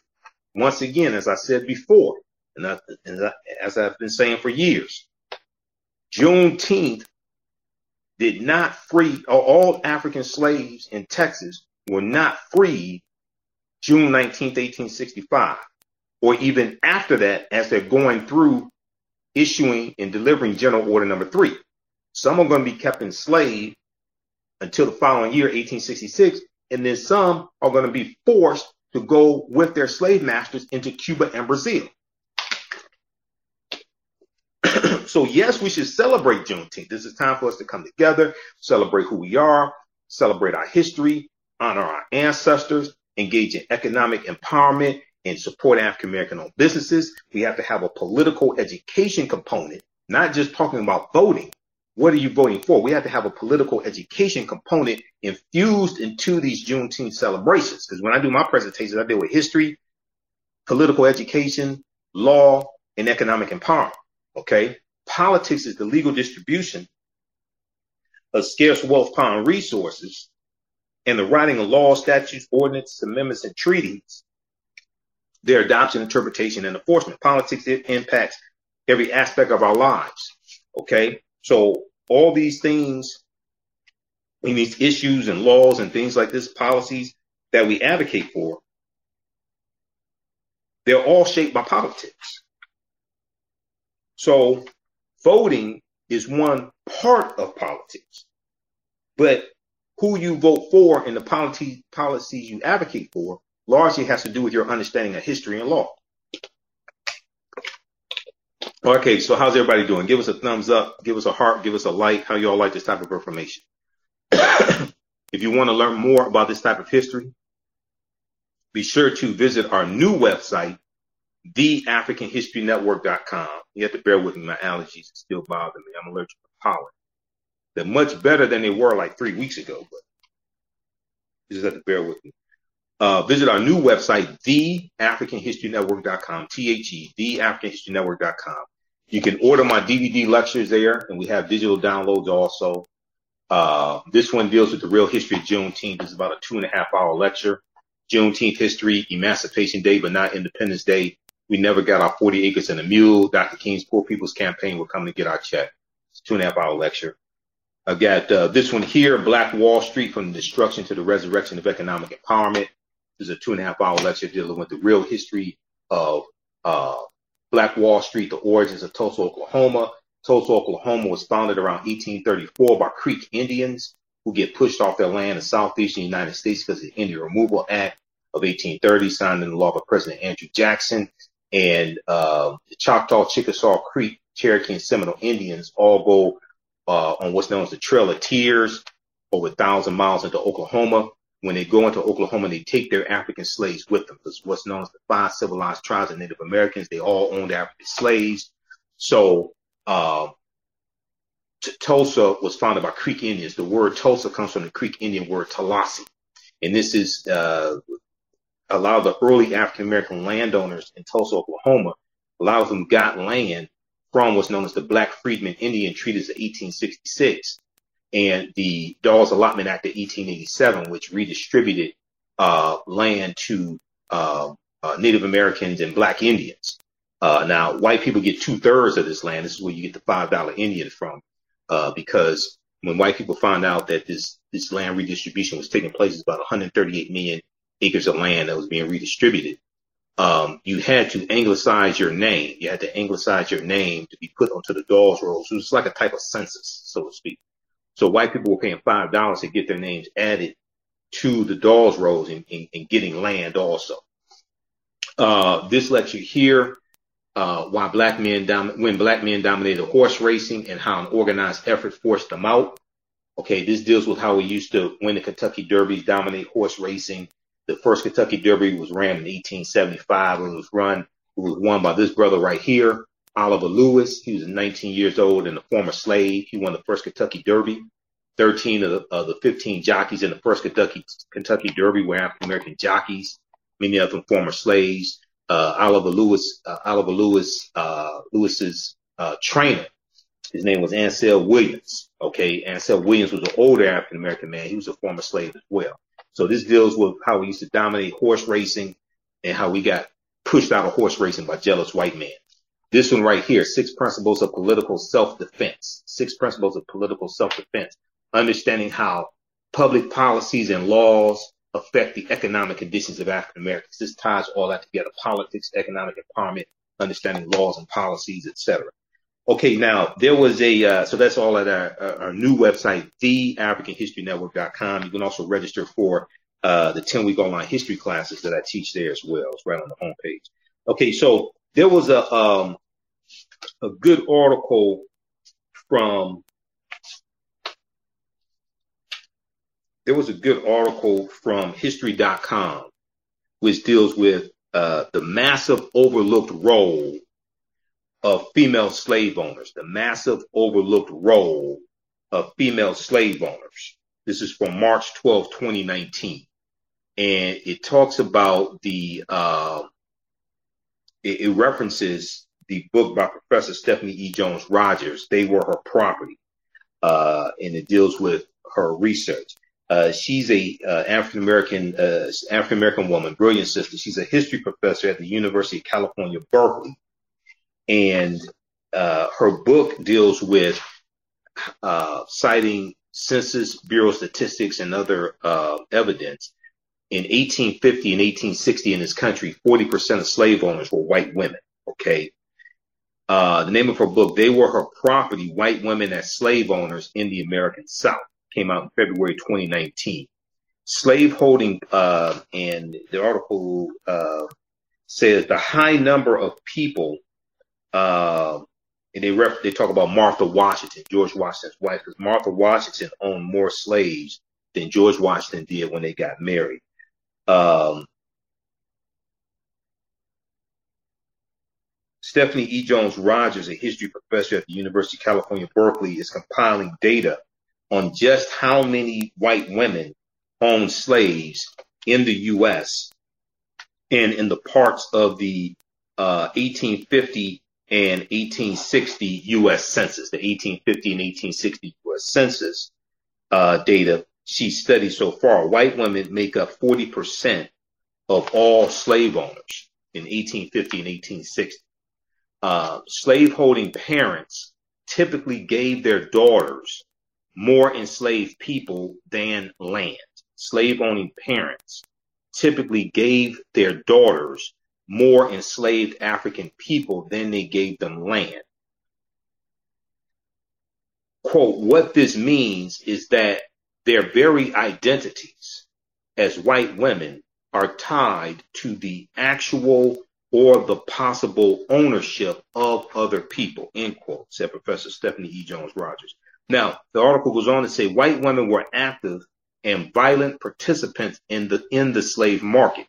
Once again, as I said before, and I, and I, as I've been saying for years, Juneteenth did not free, or all African slaves in Texas were not freed June nineteenth, eighteen sixty-five, or even after that as they're going through issuing and delivering General Order Number Three. Some are going to be kept enslaved until the following year, eighteen sixty-six, and then some are going to be forced to go with their slave masters into Cuba and Brazil. So, yes, we should celebrate Juneteenth. This is time for us to come together, celebrate who we are, celebrate our history, honor our ancestors, engage in economic empowerment, and support African-American-owned businesses. We have to have a political education component, not just talking about voting. What are you voting for? We have to have a political education component infused into these Juneteenth celebrations. Because when I do my presentations, I deal with history, political education, law, and economic empowerment. Okay? Politics is the legal distribution of scarce wealth, power, and resources, and the writing of laws, statutes, ordinances, amendments, and treaties, their adoption, interpretation, and enforcement. Politics, it impacts every aspect of our lives. Okay? So all these things, and these issues and laws and things like this, policies that we advocate for, they're all shaped by politics. So voting is one part of politics, but who you vote for and the policy, policies you advocate for largely has to do with your understanding of history and law. Okay, so how's everybody doing? Give us a thumbs up, give us a heart, give us a like. How y'all like this type of information? If you want to learn more about this type of history, be sure to visit our new website, the African History Network dot com. You have to bear with me, my allergies still bother me. I'm allergic to pollen. They're much better than they were like three weeks ago, but you just have to bear with me. Uh, visit our new website, the African History Network dot com, T H E, the African History Network dot com. You can order my D V D lectures there, and we have digital downloads also. Uh, this one deals with the real history of Juneteenth. It's about a two and a half hour lecture. Juneteenth history, Emancipation Day, but not Independence Day. We never got our forty acres and a mule. Doctor King's Poor People's Campaign will come to get our check. It's a two and a half hour lecture. I've got uh, this one here, Black Wall Street, From the Destruction to the Resurrection of Economic Empowerment. This is a two and a half hour lecture dealing with the real history of uh, Black Wall Street, the origins of Tulsa, Oklahoma. Tulsa, Oklahoma was founded around eighteen thirty-four by Creek Indians who get pushed off their land in southeastern United States because of the Indian Removal Act of eighteen thirty, signed into law by President Andrew Jackson. And uh, the Choctaw, Chickasaw, Creek, Cherokee, and Seminole Indians all go uh, on what's known as the Trail of Tears over a thousand miles into Oklahoma. When they go into Oklahoma, they take their African slaves with them. It's what's known as the five civilized tribes of Native Americans. They all owned African slaves. So uh, Tulsa was founded by Creek Indians. The word Tulsa comes from the Creek Indian word Tulasi. And this is uh, a lot of the early African-American landowners in Tulsa, Oklahoma, a lot of them got land from what's known as the Black Freedmen Indian Treaties of eighteen sixty-six. And the Dawes Allotment Act of eighteen eighty-seven, which redistributed uh, land to uh, uh, Native Americans and Black Indians. Uh, now, white people get two thirds of this land. This is where you get the five dollar Indian from, uh, because when white people found out that this this land redistribution was taking place, it's about one hundred thirty-eight million acres of land that was being redistributed. Um, you had to anglicize your name. You had to anglicize your name to be put onto the Dawes rolls, which is like a type of census, so to speak. So white people were paying five dollars to get their names added to the Dawes rolls and, and, and getting land also. Uh, this lecture here, uh, why black men dom when black men dominated horse racing and how an organized effort forced them out. Okay, this deals with how we used to win the Kentucky Derby, dominate horse racing. The first Kentucky Derby was ran in eighteen seventy-five and it was run, it was won by this brother right here, Oliver Lewis. He was nineteen years old and a former slave. He won the first Kentucky Derby. thirteen of the, of the fifteen jockeys in the first Kentucky, Kentucky Derby were African-American jockeys, many of them former slaves. Uh, Oliver Lewis, uh, Oliver Lewis, uh, Lewis's uh, trainer, his name was Ansel Williams. Okay, Ansel Williams was an older African-American man. He was a former slave as well. So this deals with how we used to dominate horse racing and how we got pushed out of horse racing by jealous white men. This one right here, six principles of political self-defense, six principles of political self-defense, understanding how public policies and laws affect the economic conditions of African Americans. This ties all that together, politics, economic empowerment, understanding laws and policies, et cetera. Okay, now there was a, uh, so that's all at our, our new website, the African History Network dot com. You can also register for uh, the ten week online history classes that I teach there as well. It's right on the homepage. Okay, so there was a um, a good article from, there was a good article from history dot com, which deals with uh, the massive overlooked role of female slave owners, the massive overlooked role of female slave owners. This is from March twelfth, twenty nineteen. And it talks about the, uh, it, it references the book by Professor Stephanie E. Jones Rogers, They Were Her Property. Uh, and it deals with her research. Uh, she's a, uh, African-American, uh, African-American woman, brilliant sister. She's a history professor at the University of California, Berkeley. And, uh, her book deals with, uh, citing Census Bureau statistics and other, uh, evidence. In eighteen fifty and eighteen sixty in this country, forty percent of slave owners were white women. Okay. Uh, the name of her book, They Were Her Property, White Women as Slave Owners in the American South, came out in February twenty nineteen. Slaveholding, uh, and the article, uh, says the high number of people, uh, and they ref they talk about Martha Washington, George Washington's wife, because Martha Washington owned more slaves than George Washington did when they got married. Um, Stephanie E. Jones Rogers, a history professor at the University of California, Berkeley, is compiling data on just how many white women owned slaves in the U S and in the parts of the uh, eighteen fifty and eighteen sixty U S census, the eighteen fifty and eighteen sixty U S census uh, data she studied so far. White women make up forty percent of all slave owners in eighteen fifty and eighteen sixty. Uh, slaveholding parents typically gave their daughters more enslaved people than land. Slave-owning parents typically gave their daughters more enslaved African people than they gave them land. Quote, what this means is that their very identities as white women are tied to the actual or the possible ownership of other people, end quote, said Professor Stephanie E. Jones Rogers. Now, the article goes on to say white women were active and violent participants in the in the slave market.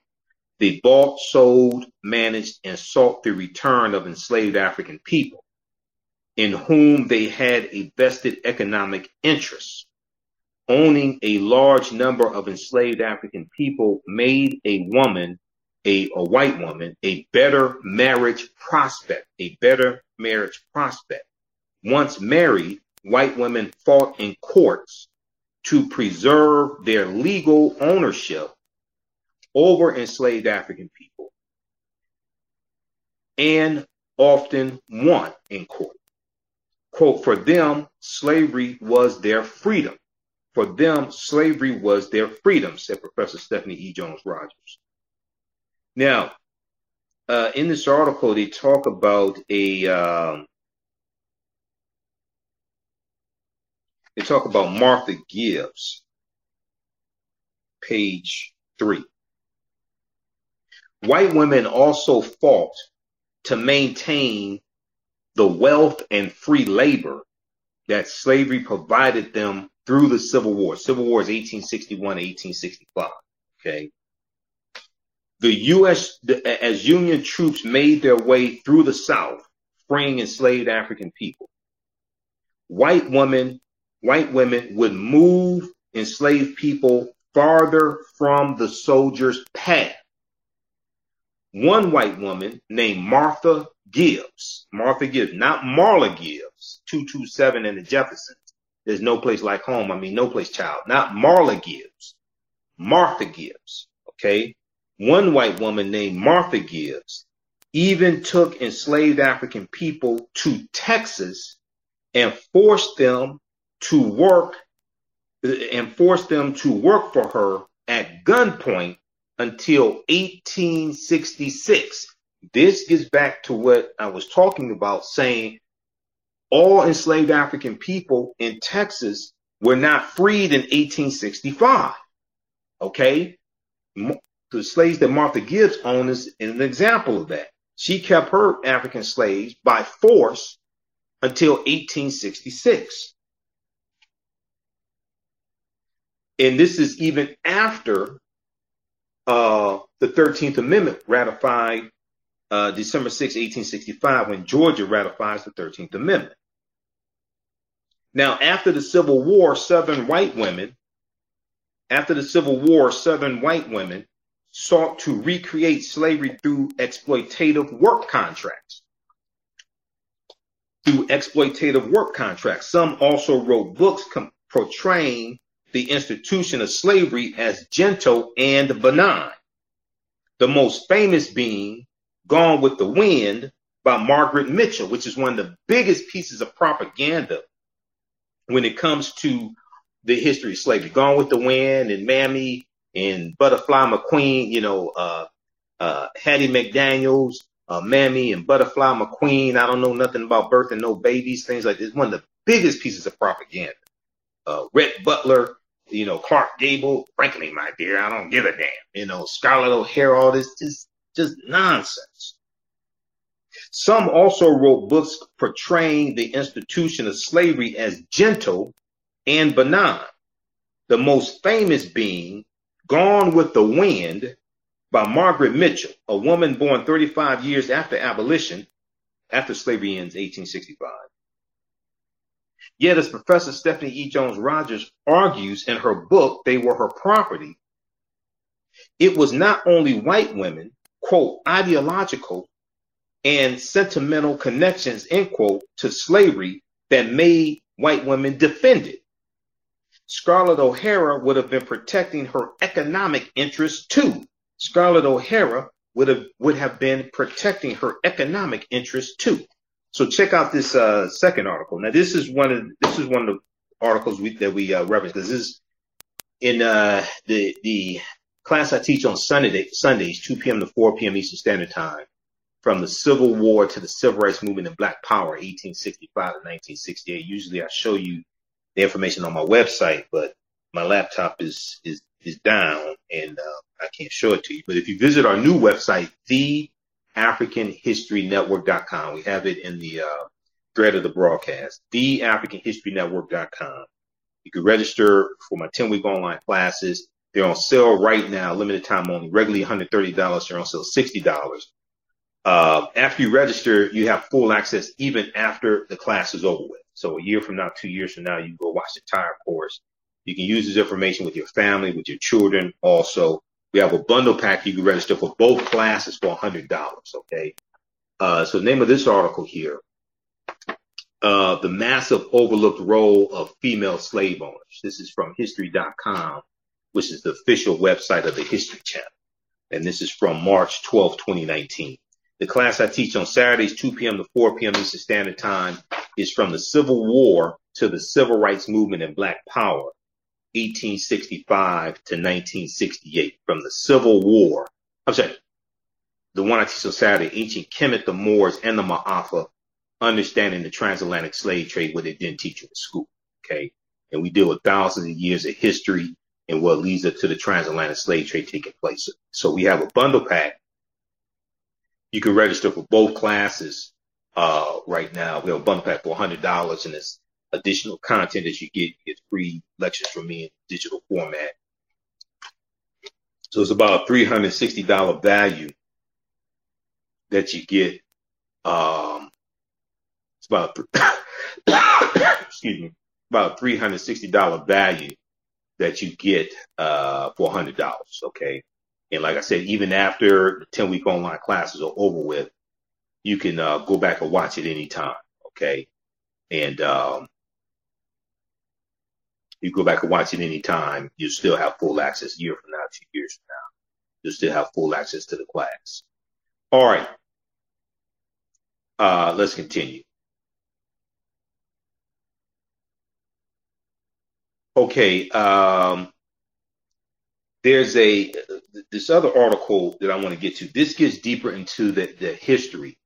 They bought, sold, managed, and sought the return of enslaved African people in whom they had a vested economic interest. Owning a large number of enslaved African people made a woman, a, a white woman, a better marriage prospect, a better marriage prospect. Once married, white women fought in courts to preserve their legal ownership over enslaved African people and often won in court. Quote, for them, slavery was their freedom. For them, slavery was their freedom, said Professor Stephanie E. Jones Rogers. Now, uh, in this article, they talk about a, um, they talk about Martha Gibbs, page three. White women also fought to maintain the wealth and free labor that slavery provided them through the Civil War. Civil War is eighteen sixty-one to eighteen sixty-five, okay? The U S, the, as Union troops made their way through the South, freeing enslaved African people, white women, white women would move enslaved people farther from the soldiers' path. One white woman named Martha Gibbs, Martha Gibbs, not Marla Gibbs, two two seven and the Jeffersons. There's no place like home. I mean, no place, child. Not Marla Gibbs, Martha Gibbs, okay? One white woman named Martha Gibbs even took enslaved African people to Texas and forced them to work and forced them to work for her at gunpoint until eighteen sixty-six. This gets back to what I was talking about, saying all enslaved African people in Texas were not freed in eighteen sixty-five. Okay? The slaves that Martha Gibbs owned is an example of that. She kept her African slaves by force until eighteen sixty-six. And this is even after uh, the thirteenth Amendment ratified uh, December sixth, eighteen sixty-five, when Georgia ratifies the thirteenth Amendment. Now, after the Civil War, Southern white women, after the Civil War, Southern white women sought to recreate slavery through exploitative work contracts. Through exploitative work contracts. Some also wrote books portraying the institution of slavery as gentle and benign, the most famous being Gone with the Wind by Margaret Mitchell, which is one of the biggest pieces of propaganda when it comes to the history of slavery. Gone with the Wind and Mammy and Butterfly McQueen, you know, uh, uh, Hattie McDaniels, uh, Mammy and Butterfly McQueen, I don't know nothing about birthing no babies, things like this. One of the biggest pieces of propaganda. Uh, Rhett Butler, you know, Clark Gable, frankly, my dear, I don't give a damn. You know, Scarlett O'Hara, all this is just nonsense. Some also wrote books portraying the institution of slavery as gentle and benign, the most famous being Gone with the Wind by Margaret Mitchell, a woman born thirty-five years after abolition, after slavery ends eighteen sixty-five. Yet, as Professor Stephanie E. Jones Rogers argues in her book, They Were Her Property, it was not only white women, quote, ideological and sentimental connections, end quote, to slavery that made white women defend it. Scarlett O'Hara would have been protecting her economic interests too. Scarlett O'Hara would have would have been protecting her economic interests too. So check out this uh, second article. Now this is one of this is one of the articles we, that we uh, reference, because this is in uh, the the class I teach on Sunday Sundays, two p m to four p m Eastern Standard Time, from the Civil War to the Civil Rights Movement and Black Power, eighteen sixty-five to nineteen sixty-eight. Usually I show you the information on my website, but my laptop is is is down and uh, I can't show it to you. But if you visit our new website, the African History Network dot com, we have it in the uh, thread of the broadcast, the African History Network dot com. You can register for my ten-week online classes. They're on sale right now, limited time only. Regularly one hundred thirty dollars, they're on sale sixty dollars. Uh, after you register, you have full access even after the class is over with. So a year from now, two years from now, you can go watch the entire course. You can use this information with your family, with your children. Also, we have a bundle pack. You can register for both classes for one hundred dollars, okay? Uh, so the name of this article here, uh, The Massive Overlooked Role of Female Slave Owners. This is from history dot com, which is the official website of the History Channel. And this is from March twelfth, twenty nineteen. The class I teach on Saturdays, two p m to four p m Eastern Standard Time, is From the Civil War to the Civil Rights Movement and Black Power, eighteen sixty-five to nineteen sixty-eight. From the Civil War, I'm sorry, the one I teach on Saturday, Ancient Kemet, the Moors, and the Ma'afa, Understanding the Transatlantic Slave Trade, what they didn't teach you in school, okay? And we deal with thousands of years of history and what leads up to the transatlantic slave trade taking place. So we have a bundle pack. You can register for both classes uh, right now. We have a bundle pack for one hundred dollars, and it's additional content that you get. You get free lectures from me in digital format. So it's about a three hundred sixty dollars value that you get. Um, it's about a, excuse me, about a three hundred sixty dollars value that you get uh, for one hundred dollars, okay? And like I said, even after the ten-week online classes are over with, you can uh, go back and watch it anytime, okay? And um, you go back and watch it anytime. You'll still have full access a year from now, two years from now. You'll still have full access to the class. All right. Uh, let's continue. Okay. Um, There's a this other article that I want to get to. This gets deeper into the, the history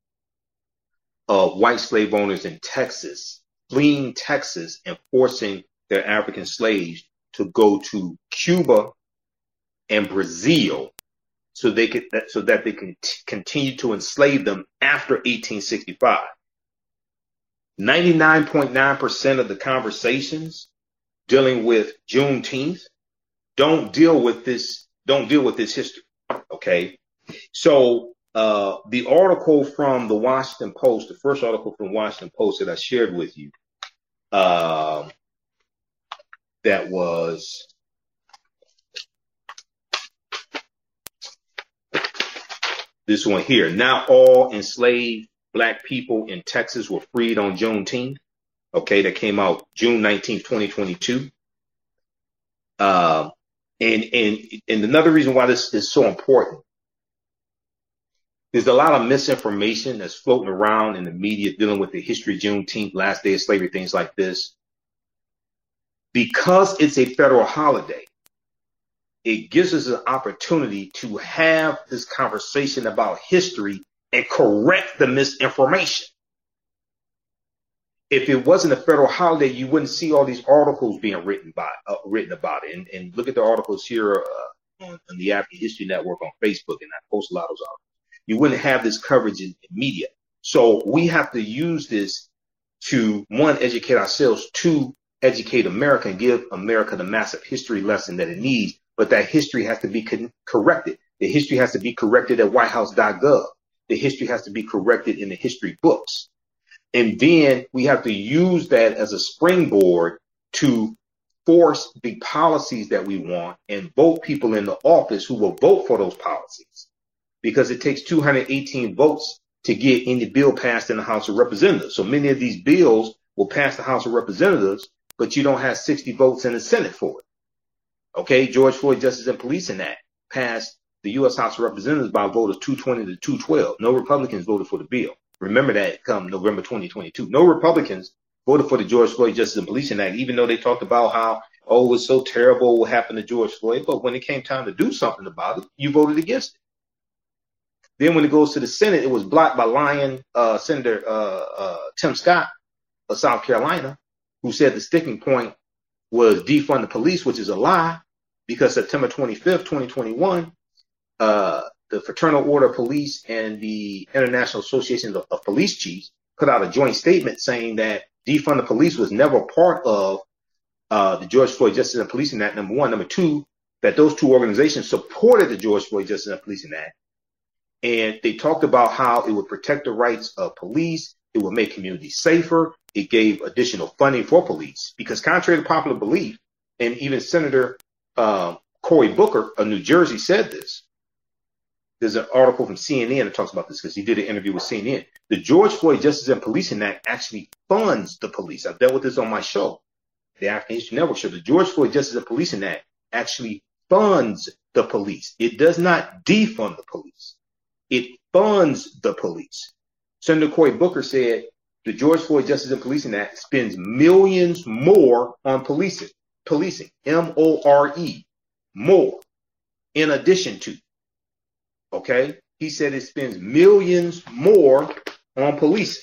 of white slave owners in Texas, fleeing Texas and forcing their African slaves to go to Cuba and Brazil so they could so that they can t- continue to enslave them after eighteen sixty-five. ninety-nine point nine percent of the conversations dealing with Juneteenth don't deal with this, don't deal with this history. Okay. So uh, the article from the Washington Post, the first article from Washington Post that I shared with you, uh, that was this one here. Not all enslaved Black people in Texas were freed on Juneteenth. Okay, that came out June nineteenth, twenty twenty-two. Uh, and, and, and another reason why this is so important, there's a lot of misinformation that's floating around in the media dealing with the history of Juneteenth, last day of slavery, things like this. Because it's a federal holiday, it gives us an opportunity to have this conversation about history and correct the misinformation. If it wasn't a federal holiday, you wouldn't see all these articles being written by uh, written about it. And, and look at the articles here uh, on, on the African History Network on Facebook, and I post a lot of those articles. You wouldn't have this coverage in, in media. So we have to use this to, one, educate ourselves, two, educate America and give America the massive history lesson that it needs. But that history has to be con- corrected. The history has to be corrected at white house dot gov. The history has to be corrected in the history books. And then we have to use that as a springboard to force the policies that we want and vote people into office who will vote for those policies. Because it takes two hundred eighteen votes to get any bill passed in the House of Representatives. So many of these bills will pass the House of Representatives, but you don't have sixty votes in the Senate for it. Okay, George Floyd Justice and Policing Act passed the U S House of Representatives by a vote of two twenty to two twelve. No Republicans voted for the bill. Remember that come November twenty twenty-two. No Republicans voted for the George Floyd Justice and Policing Act, even though they talked about how, oh, it was so terrible what happened to George Floyd. But when it came time to do something about it, you voted against it. Then when it goes to the Senate, it was blocked by lying uh, Senator uh, uh, Tim Scott of South Carolina, who said the sticking point was defund the police, which is a lie, because September twenty-fifth, twenty twenty-one, Uh, the Fraternal Order of Police and the International Association of, of Police Chiefs put out a joint statement saying that defund the police was never part of uh, the George Floyd Justice and Policing Act, number one. Number two, that those two organizations supported the George Floyd Justice and Policing Act. And they talked about how it would protect the rights of police. It would make communities safer. It gave additional funding for police because contrary to popular belief, and even Senator uh, Cory Booker of New Jersey said this. There's an article from C N N that talks about this because he did an interview with C N N. The George Floyd Justice and Policing Act actually funds the police. I've dealt with this on my show, the African History Network show. The George Floyd Justice and Policing Act actually funds the police. It does not defund the police. It funds the police. Senator Cory Booker said the George Floyd Justice and Policing Act spends millions more on policing, policing, M O R E, more, in addition to. Okay, he said it spends millions more on policing.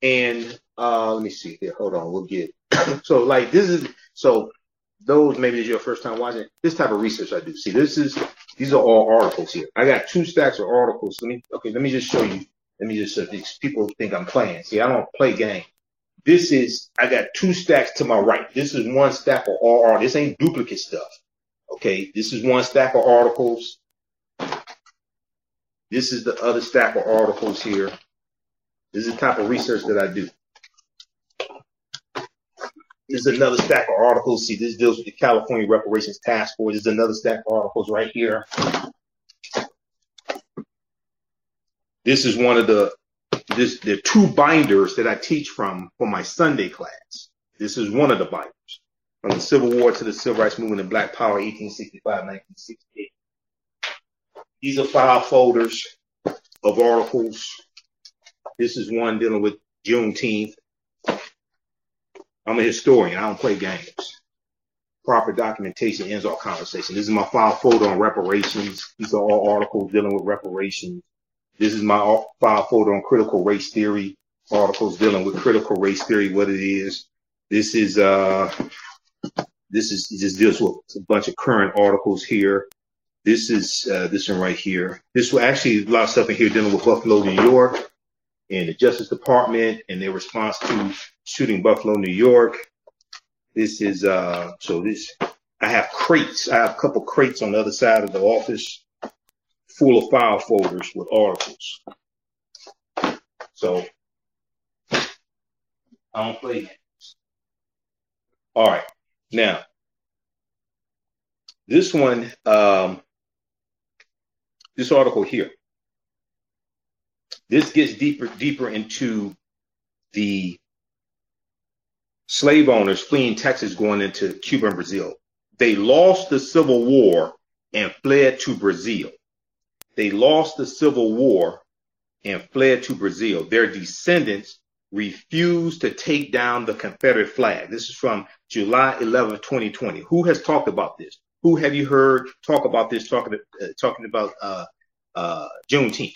And uh, let me see here. Hold on, we'll get so like this is so those maybe this is your first time watching this type of research I do. See, this is these are all articles here. I got two stacks of articles. Let me okay. Let me just show you. Let me just show these people think I'm playing. See, I don't play games. This is I got two stacks to my right. This is one stack of all articles. This ain't duplicate stuff. Okay, this is one stack of articles. This is the other stack of articles here. This is the type of research that I do. This is another stack of articles. See, this deals with the California Reparations Task Force. This is another stack of articles right here. This is one of the, this, the two binders that I teach from for my Sunday class. This is one of the binders. From the Civil War to the Civil Rights Movement and Black Power, eighteen sixty-five, nineteen sixty-eight. These are file folders of articles. This is one dealing with Juneteenth. I'm a historian. I don't play games. Proper documentation ends all conversation. This is my file folder on reparations. These are all articles dealing with reparations. This is my file folder on critical race theory, articles dealing with critical race theory, what it is. This is, uh, this is, this deals with a bunch of current articles here. This is uh, this one right here. This was actually a lot of stuff in here dealing with Buffalo, New York, and the Justice Department and their response to shooting Buffalo, New York. This is uh, so this. I have crates. I have a couple crates on the other side of the office full of file folders with articles. So I don't play games. All right. Now, this one, um, this article here. This gets deeper, deeper into the slave owners fleeing Texas going into Cuba and Brazil. They lost the Civil War and fled to Brazil. They lost the Civil War and fled to Brazil. Their descendants refused to take down the Confederate flag. This is from July eleventh, twenty twenty. Who has talked about this? Who have you heard talk about this, talking, uh, talking about uh, uh, Juneteenth?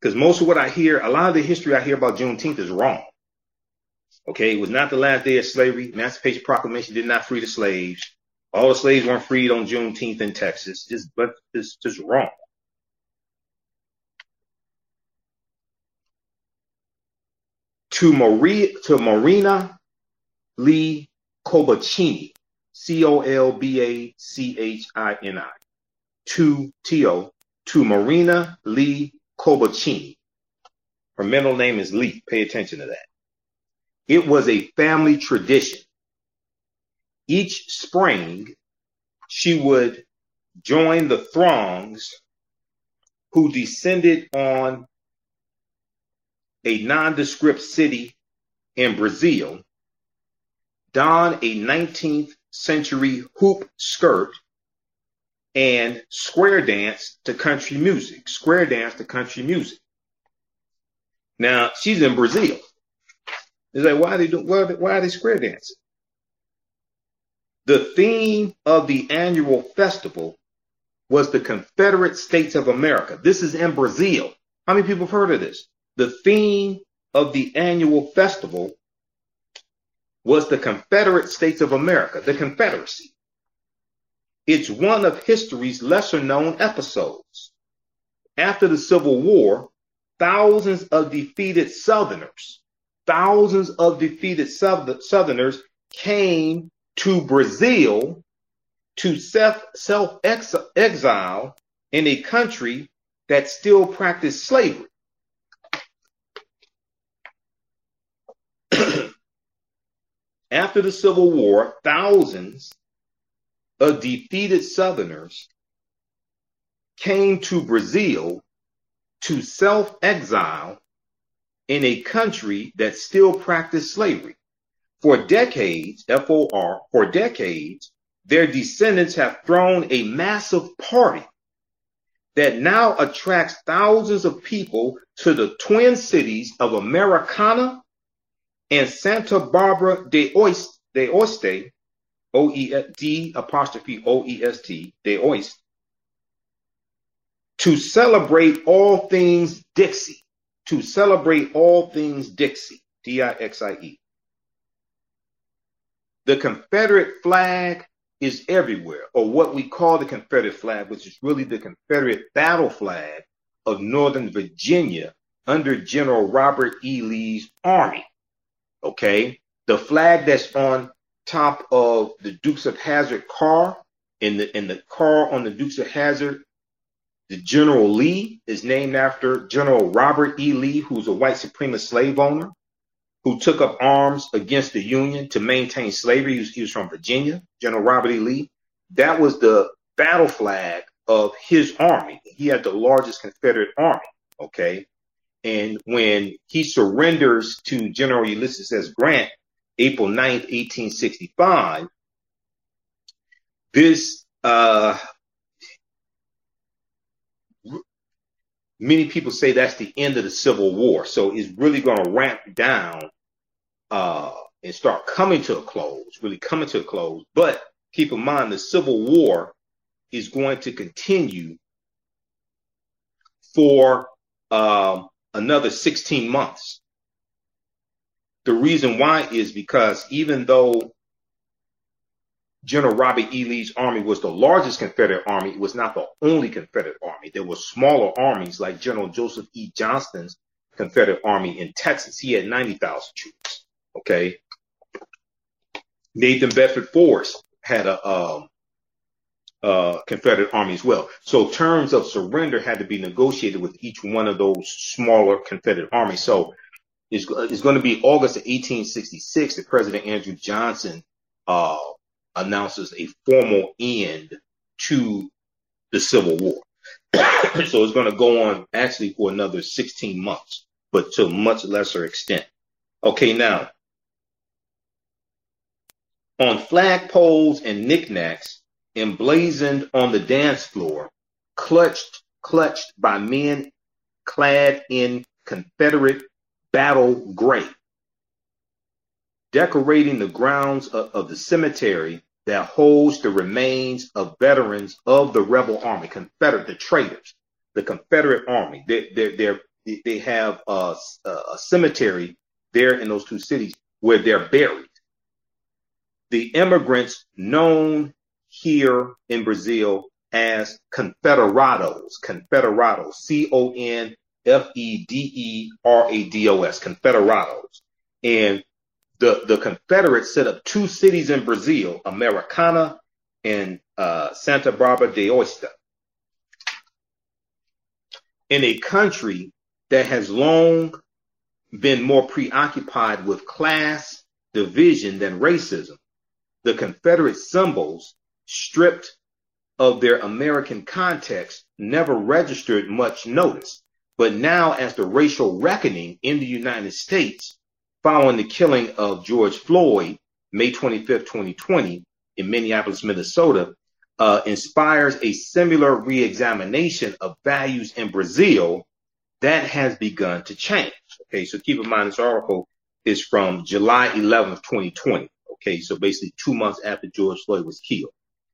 Because most of what I hear, a lot of the history I hear about Juneteenth is wrong. Okay, it was not the last day of slavery. Emancipation Proclamation did not free the slaves. All the slaves weren't freed on Juneteenth in Texas. Just, but it's just wrong. To Maria, to Marina Lee Colbacchini, C O L B A C H I N I, to T O, to Marina Lee Colbacchini. Her middle name is Lee. Pay attention to that. It was a family tradition. Each spring, she would join the throngs who descended on a nondescript city in Brazil, don a nineteenth century hoop skirt, and square dance to country music. Square dance to country music. Now, she's in Brazil. It's like, why are they doing, why are they, why are they square dancing? The theme of the annual festival was the Confederate States of America. This is in Brazil. How many people have heard of this? The theme of the annual festival was the Confederate States of America, the Confederacy. It's one of history's lesser known episodes. After the Civil War, thousands of defeated Southerners Thousands of defeated Southerners came to Brazil to self-exile in a country that still practiced slavery. After the Civil War, thousands of defeated Southerners came to Brazil to self-exile in a country that still practiced slavery. For decades, F O R, for decades, their descendants have thrown a massive party that now attracts thousands of people to the twin cities of Americana and Santa Bárbara d'Oeste, O E S T, apostrophe O E S T, d'Oeste, to celebrate all things Dixie. To celebrate all things Dixie, D I X I E. The Confederate flag is everywhere, or what we call the Confederate flag, which is really the Confederate battle flag of Northern Virginia under General Robert E. Lee's army. Okay, the flag that's on top of the Dukes of Hazzard car, in the in the car on the Dukes of Hazzard. The General Lee is named after General Robert E. Lee, who's a white supremacist slave owner who took up arms against the Union to maintain slavery. He was, he was from Virginia, General Robert E. Lee. That was the battle flag of his army. He had the largest Confederate army, okay? And when he surrenders to General Ulysses S. Grant, April ninth, eighteen sixty-five, this... uh many people say that's the end of the Civil War. So it's really going to ramp down uh, and start coming to a close, really coming to a close. But keep in mind, the Civil War is going to continue for uh, another sixteen months. The reason why is because even though General Robert E. Lee's army was the largest Confederate army, it was not the only Confederate army. There were smaller armies like General Joseph E. Johnston's Confederate army in Texas. He had ninety thousand troops, okay? Nathan Bedford Forrest had a um, uh, Confederate army as well. So terms of surrender had to be negotiated with each one of those smaller Confederate armies. So it's, it's going to be August of eighteen sixty-six that President Andrew Johnson uh, announces a formal end to the Civil War. So it's going to go on actually for another sixteen months, but to a much lesser extent. Okay, now, on flagpoles and knickknacks, emblazoned on the dance floor, clutched, clutched by men clad in Confederate battle gray, decorating the grounds of, of the cemetery that holds the remains of veterans of the rebel army, Confederate, the traitors, the Confederate army. They they they're, they have a, a cemetery there in those two cities where they're buried. The immigrants known here in Brazil as Confederados, Confederados, C O N F E D E R A D O S, Confederados. And the, the Confederates set up two cities in Brazil, Americana and uh, Santa Bárbara d'Oeste, in a country that has long been more preoccupied with class division than racism. The Confederate symbols, stripped of their American context, never registered much notice. But now, as the racial reckoning in the United States, following the killing of George Floyd, May twenty-fifth, twenty twenty, in Minneapolis, Minnesota, uh, inspires a similar reexamination of values in Brazil, that has begun to change. Okay, so keep in mind this article is from July eleventh, twenty twenty. Okay, so basically two months after George Floyd was killed.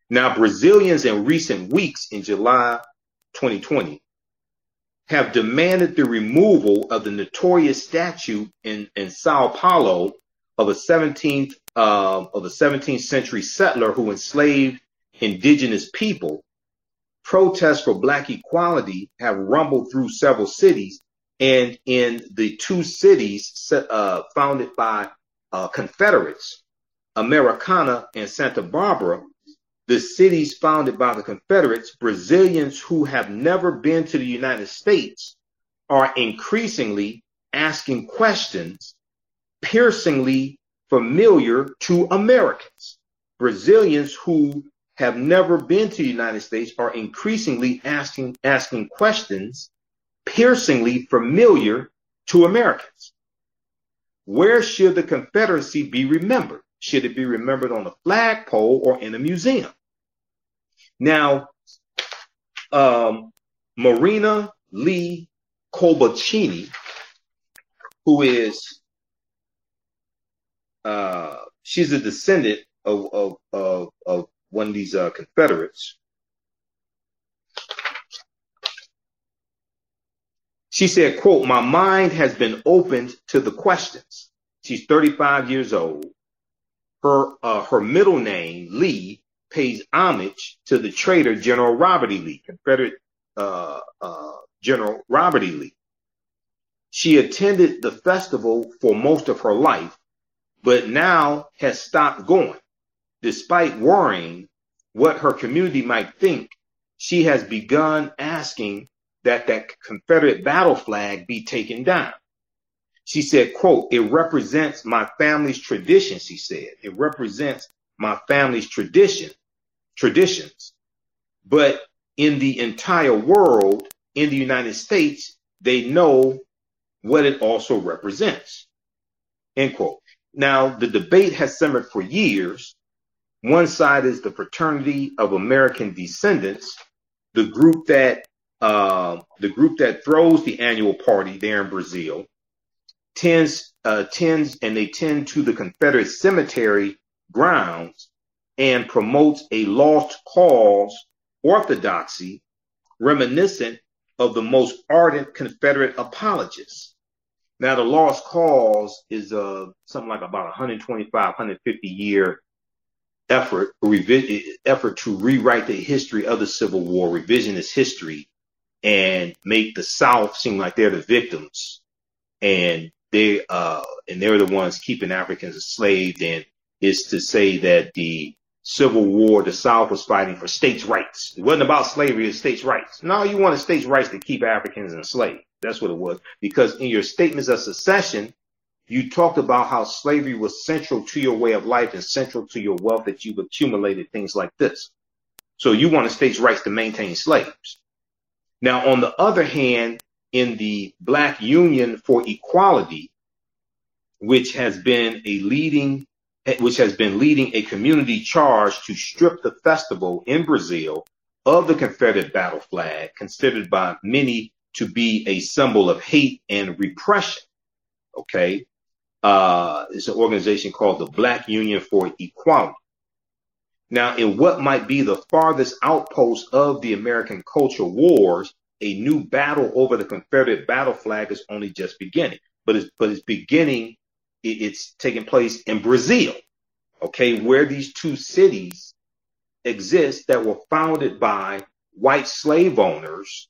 Now, Brazilians in recent weeks in July twenty twenty have demanded the removal of the notorious statue in, in Sao Paulo of a seventeenth uh, of a seventeenth century settler who enslaved indigenous people. Protests for black equality have rumbled through several cities, and in the two cities uh, founded by uh, Confederates, Americana and Santa Barbara, the cities founded by the Confederates, Brazilians who have never been to the United States are increasingly asking questions piercingly familiar to Americans. Brazilians who have never been to the United States are increasingly asking, asking questions piercingly familiar to Americans. Where should the Confederacy be remembered? Should it be remembered on a flagpole or in a museum? Now, um, Marina Lee Colbacini, who is, uh, she's a descendant of, of, of, of one of these uh, Confederates. She said, quote, "My mind has been opened to the questions." She's thirty-five years old. Her, uh, her middle name, Lee, pays homage to the traitor General Robert E. Lee, Confederate uh, uh, General Robert E. Lee. She attended the festival for most of her life, but now has stopped going. Despite worrying what her community might think, she has begun asking that that Confederate battle flag be taken down. She said, quote, "It represents my family's tradition," she said. "It represents my family's tradition, traditions. But in the entire world, in the United States, they know what it also represents," end quote. Now, the debate has simmered for years. One side is the Fraternity of American Descendants, the group that, uh, the group that throws the annual party there in Brazil. Tends, uh, tends, and they tend to the Confederate cemetery grounds and promotes a lost cause orthodoxy reminiscent of the most ardent Confederate apologists. Now, the lost cause is uh, something like about a one hundred twenty-five, one hundred fifty year effort, effort to rewrite the history of the Civil War, revisionist history, and make the South seem like they're the victims, and they uh, and they're the ones keeping Africans enslaved. And it's to say that the Civil War, the South was fighting for states' rights. It wasn't about slavery, it was states' rights. No, you wanted states' rights to keep Africans enslaved. That's what it was. Because in your statements of secession, you talked about how slavery was central to your way of life and central to your wealth that you've accumulated, things like this. So you wanted states' rights to maintain slaves. Now, on the other hand, in the Black Union for Equality, which has been a leading which has been leading a community charge to strip the festival in Brazil of the Confederate battle flag, considered by many to be a symbol of hate and repression. Okay, uh, it's an organization called the Black Union for Equality. Now, in what might be the farthest outpost of the American culture wars, a new battle over the Confederate battle flag is only just beginning, but it's, but it's beginning. It's taking place in Brazil, okay, where these two cities exist that were founded by white slave owners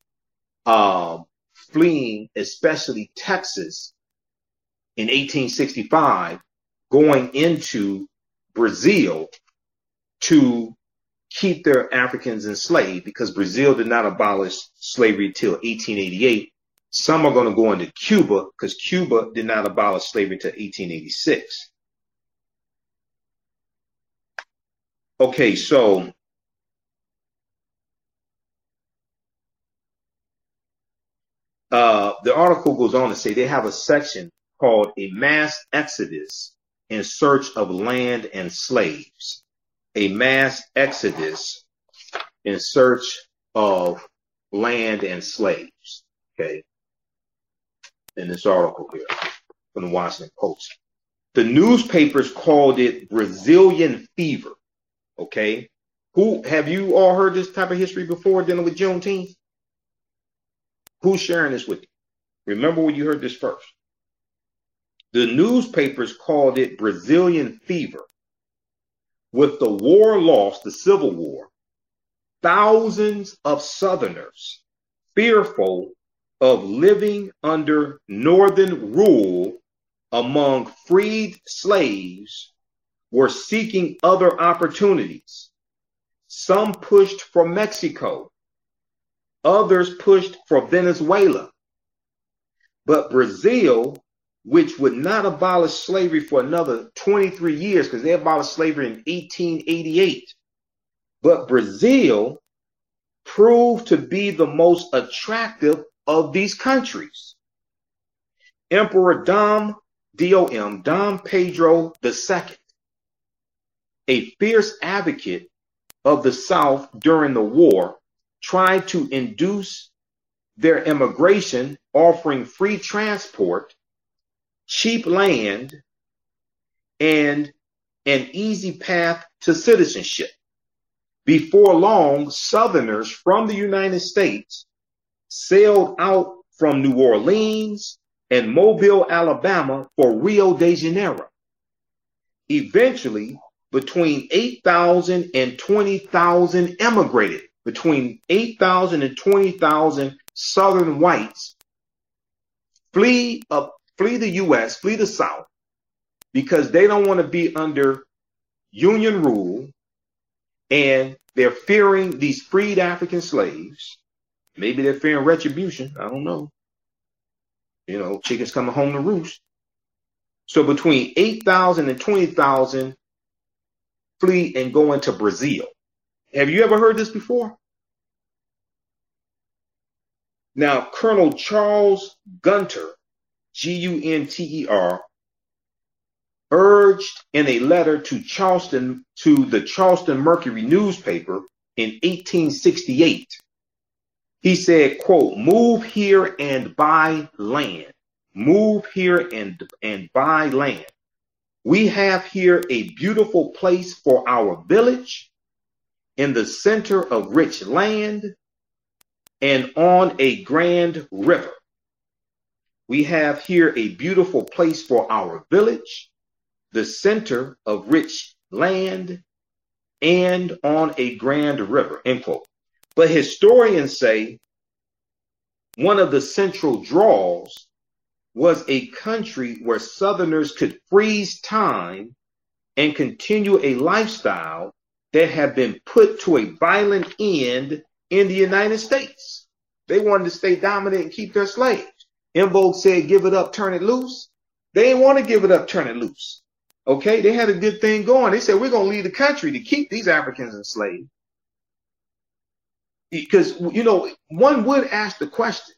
um, fleeing, especially Texas, in eighteen sixty-five, going into Brazil to keep their Africans enslaved, because Brazil did not abolish slavery till eighteen eighty-eight. Some are going to go into Cuba, because Cuba did not abolish slavery until eighteen eighty-six. Okay, so uh, the article goes on to say they have a section called "A Mass Exodus in Search of Land and Slaves." A mass exodus in search of land and slaves. Okay. In this article here from the Washington Post, the newspapers called it Brazilian fever. Okay, who have you all heard this type of history before dealing with Juneteenth? Who's sharing this with you? Remember when you heard this first? The newspapers called it Brazilian fever. With the war lost, the Civil War, thousands of Southerners, fearful of living under Northern rule among freed slaves, were seeking other opportunities. Some pushed for Mexico, others pushed for Venezuela. But Brazil, which would not abolish slavery for another twenty-three years, because they abolished slavery in eighteen eighty-eight, but Brazil proved to be the most attractive of these countries. Emperor Dom, D O M, Dom Pedro the Second, a fierce advocate of the South during the war, tried to induce their emigration, offering free transport, cheap land, and an easy path to citizenship. Before long, Southerners from the United States sailed out from New Orleans and Mobile, Alabama, for Rio de Janeiro. Eventually, between eight thousand and twenty thousand emigrated. Between eight thousand and twenty thousand Southern whites flee up, flee the U S, flee the South, because they don't want to be under Union rule, and they're fearing these freed African slaves. Maybe they're fearing retribution. I don't know. You know, chickens coming home to roost. So between eight thousand and twenty thousand flee and go into Brazil. Have you ever heard this before? Now, Colonel Charles Gunter, G U N T E R, urged in a letter to Charleston, to the Charleston Mercury newspaper in eighteen sixty-eight. He said, quote, "Move here and buy land. Move here and, and buy land. We have here a beautiful place for our village in the center of rich land and on a grand river. We have here a beautiful place for our village, the center of rich land and on a grand river, end quote. But historians say one of the central draws was a country where Southerners could freeze time and continue a lifestyle that had been put to a violent end in the United States. They wanted to stay dominant and keep their slaves. En Vogue said, give it up, turn it loose. They didn't want to give it up, turn it loose. Okay, they had a good thing going. They said, we're going to leave the country to keep these Africans enslaved. Because, you know, one would ask the question.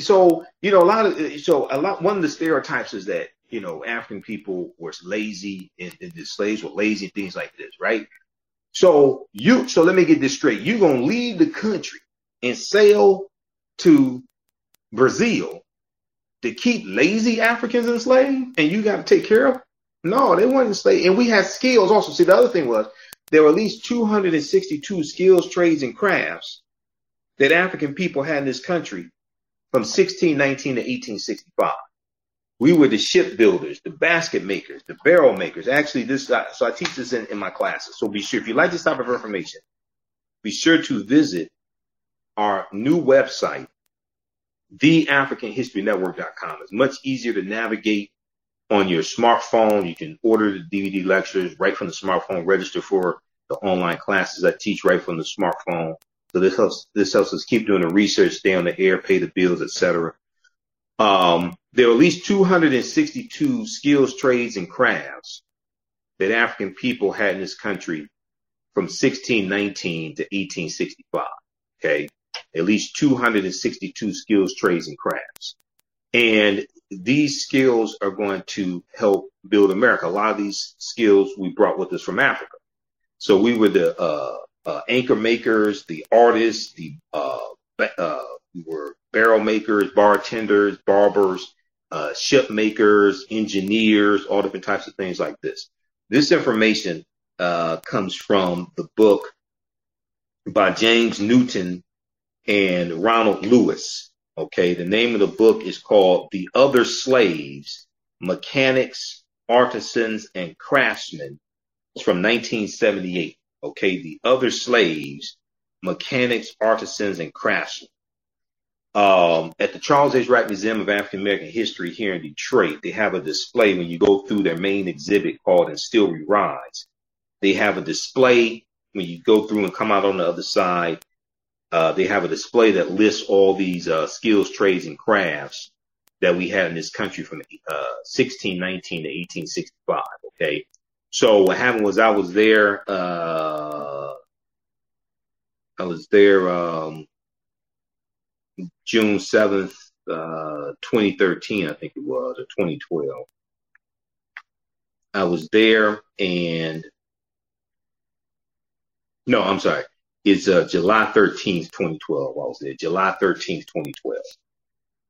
So, you know, a lot of, so a lot, one of the stereotypes is that, you know, African people were lazy and, and the slaves were lazy and things like this, right? So you, so let me get this straight. You're going to leave the country and sail to Brazil to keep lazy Africans enslaved and you got to take care of them? No, they weren't enslaved. And we had skills also. See, the other thing was there were at least two hundred sixty-two skills, trades, and crafts that African people had in this country from sixteen nineteen to eighteen sixty-five. We were the shipbuilders, the basket makers, the barrel makers. Actually, this guy, so I teach this in, in my classes. So be sure, if you like this type of information, be sure to visit our new website, the African History Network dot com. It's much easier to navigate on your smartphone. You can order the D V D lectures right from the smartphone, register for the online classes I teach right from the smartphone. So this helps, this helps us keep doing the research, stay on the air, pay the bills, et cetera. Um, there are at least two hundred sixty-two skills, trades, and crafts that African people had in this country from sixteen nineteen to eighteen sixty-five. Okay. At least two hundred sixty-two skills, trades, and crafts. And these skills are going to help build America. A lot of these skills we brought with us from Africa. So we were the, uh, Uh, anchor makers, the artists, the uh, uh, were barrel makers, bartenders, barbers, uh, ship makers, engineers, all different types of things like this. This information uh, comes from the book by James Newton and Ronald Lewis. Okay, the name of the book is called "The Other Slaves: Mechanics, Artisans, and Craftsmen." It's from nineteen seventy-eight. Okay, the other slaves, mechanics, artisans, and craftsmen. Um, at the Charles H. Wright Museum of African American History here in Detroit, they have a display when you go through their main exhibit called And Still We Rise. They have a display when you go through and come out on the other side. Uh, they have a display that lists all these uh, skills, trades, and crafts that we had in this country from uh, sixteen nineteen to eighteen sixty-five. Okay. So what happened was I was there, uh, I was there um, June seventh, uh, twenty thirteen, I think it was, or twenty twelve. I was there and, no, I'm sorry, it's uh, July thirteenth, twenty twelve, I was there, July thirteenth, twenty twelve.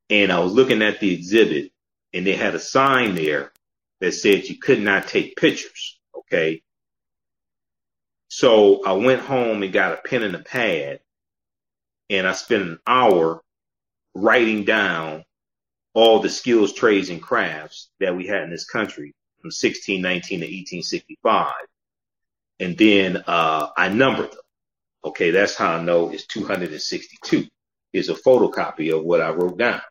And I was looking at the exhibit and they had a sign there that said you could not take pictures, okay? So I went home and got a pen and a pad, and I spent an hour writing down all the skills, trades, and crafts that we had in this country from sixteen nineteen to eighteen sixty-five, and then uh, I numbered them. Okay, that's how I know it's two hundred sixty-two. Here's a photocopy of what I wrote down,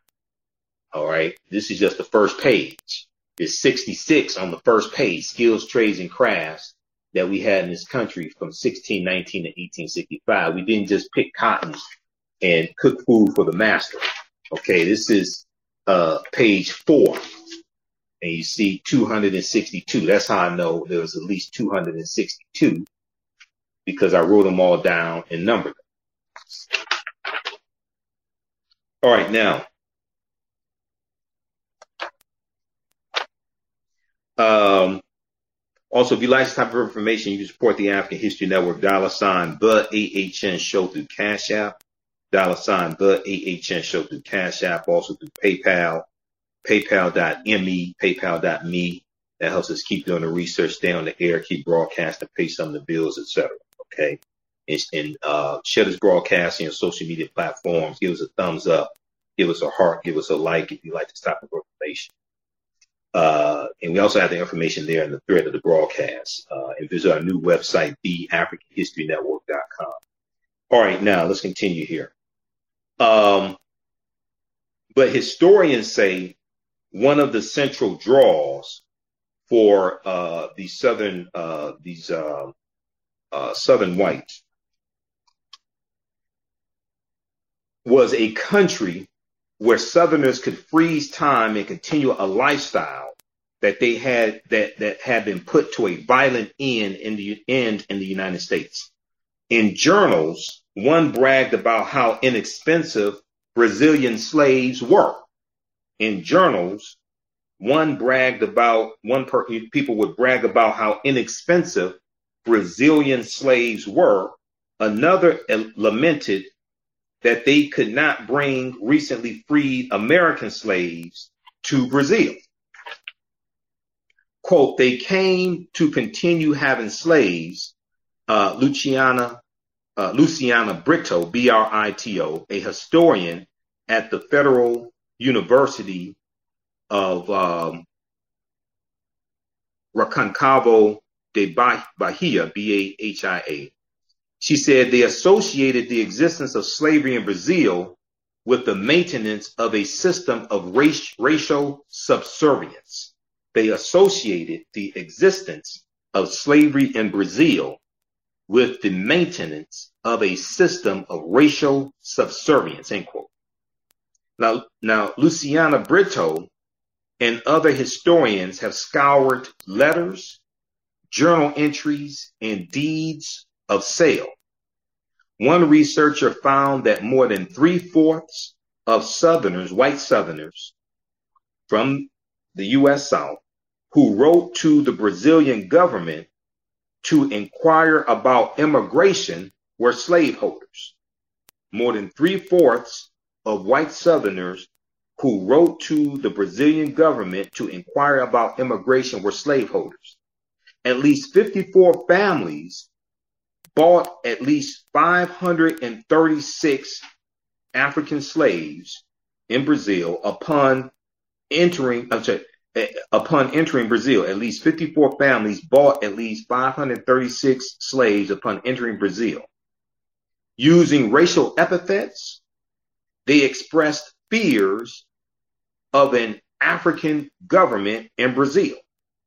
all right? This is just the first page. There's sixty-six on the first page, skills, trades, and crafts that we had in this country from sixteen nineteen to eighteen sixty-five. We didn't just pick cotton and cook food for the master. Okay, this is uh, page four, and you see two hundred sixty-two. That's how I know there was at least two hundred sixty-two because I wrote them all down and numbered them. All right, now. Um, also, if you like this type of information, you can support the African History Network, dollar sign, but A H N show through Cash App, dollar sign, but A H N show through Cash App, also through PayPal, paypal dot me, paypal dot me. That helps us keep doing the research, stay on the air, keep broadcasting, pay some of the bills, et cetera. Okay. And, and uh, share this broadcast on your social media platforms. Give us a thumbs up. Give us a heart. Give us a like if you like this type of information. Uh, and we also have the information there in the thread of the broadcast. Uh, and visit our new website, the African History Network dot com. All right, now let's continue here. Um, but historians say one of the central draws for uh, the southern uh, these uh, uh, southern whites was a country where Southerners could freeze time and continue a lifestyle that they had that that had been put to a violent end in the end in the United States. In journals, one bragged about how inexpensive Brazilian slaves were. In journals, one bragged about one per, people would brag about how inexpensive Brazilian slaves were. Another lamented that they could not bring recently freed American slaves to Brazil. Quote, they came to continue having slaves. Uh, Luciana, uh, Luciana Brito, B R I T O, a historian at the Federal University of um, Reconcavo de Bahia, B A H I A. She said they associated the existence of slavery in Brazil with the maintenance of a system of race, racial subservience. They associated the existence of slavery in Brazil with the maintenance of a system of racial subservience, end quote. Now, now Luciana Brito and other historians have scoured letters, journal entries, and deeds of sale. One researcher found that more than three-fourths of Southerners, white Southerners from the U S South, who wrote to the Brazilian government to inquire about immigration were slaveholders. More than three-fourths of white Southerners who wrote to the Brazilian government to inquire about immigration were slaveholders. At least fifty-four families bought at least five hundred thirty-six African slaves in Brazil upon entering, I'm sorry, upon entering Brazil. At least fifty-four families bought at least five hundred thirty-six slaves upon entering Brazil. Using racial epithets, they expressed fears of an African government in Brazil.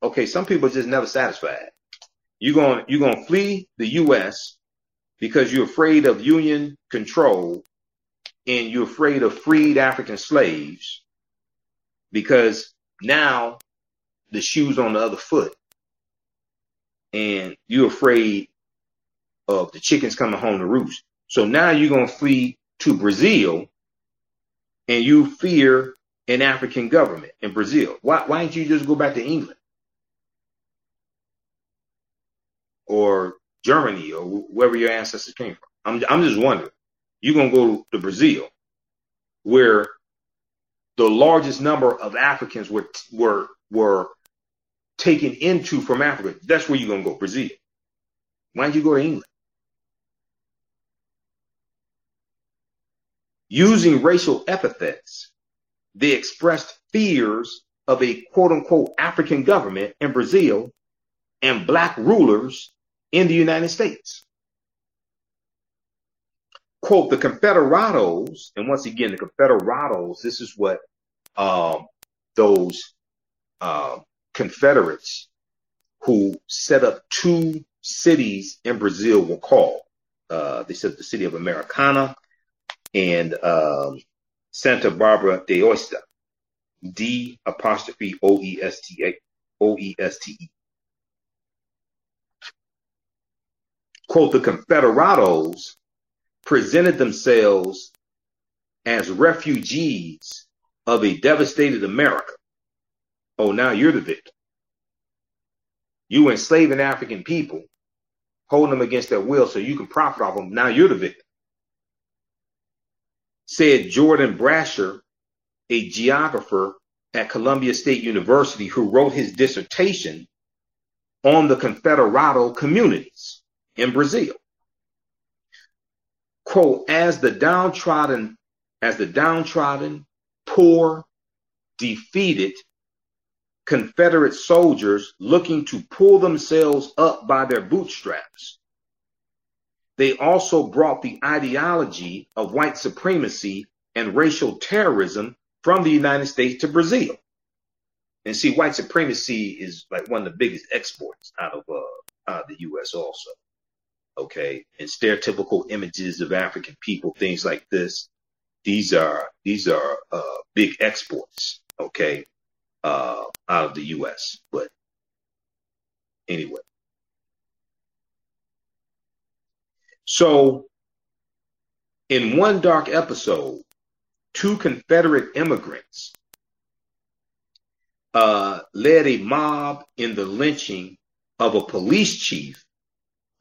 Okay, some people are just never satisfied. You're going you're going to flee the U S because you're afraid of Union control, and you're afraid of freed African slaves, because now the shoe's on the other foot, and you're afraid of the chickens coming home to roost. So now you're going to flee to Brazil, and you fear an African government in Brazil. Why, why didn't you just go back to England or Germany or wherever your ancestors came from? I'm, I'm just wondering. You're going to go to Brazil, where the largest number of Africans were were were taken into from Africa. That's where you're gonna go, Brazil. Why don't you go to England? Using racial epithets, they expressed fears of a quote unquote African government in Brazil and black rulers in the United States. Quote, the Confederados, and once again, the Confederados, this is what Um, those uh, Confederates who set up two cities in Brazil were called. Uh, they set up the city of Americana and um, Santa Bárbara d'Oeste, D apostrophe O E S T A O E S T E. Quote, the Confederados presented themselves as refugees of a devastated America. Oh, now you're the victim. You enslaving African people, holding them against their will so you can profit off them. Now you're the victim. Said Jordan Brasher, a geographer at Columbia State University who wrote his dissertation on the Confederado communities in Brazil. Quote, as the downtrodden, as the downtrodden, poor, defeated Confederate soldiers looking to pull themselves up by their bootstraps. They also brought the ideology of white supremacy and racial terrorism from the United States to Brazil. And see, white supremacy is like one of the biggest exports out of uh, out of the U S also. Okay, and stereotypical images of African people, things like this. These are these are uh, big exports, okay, uh, out of the U S. But anyway, so in one dark episode, two Confederate immigrants uh, led a mob in the lynching of a police chief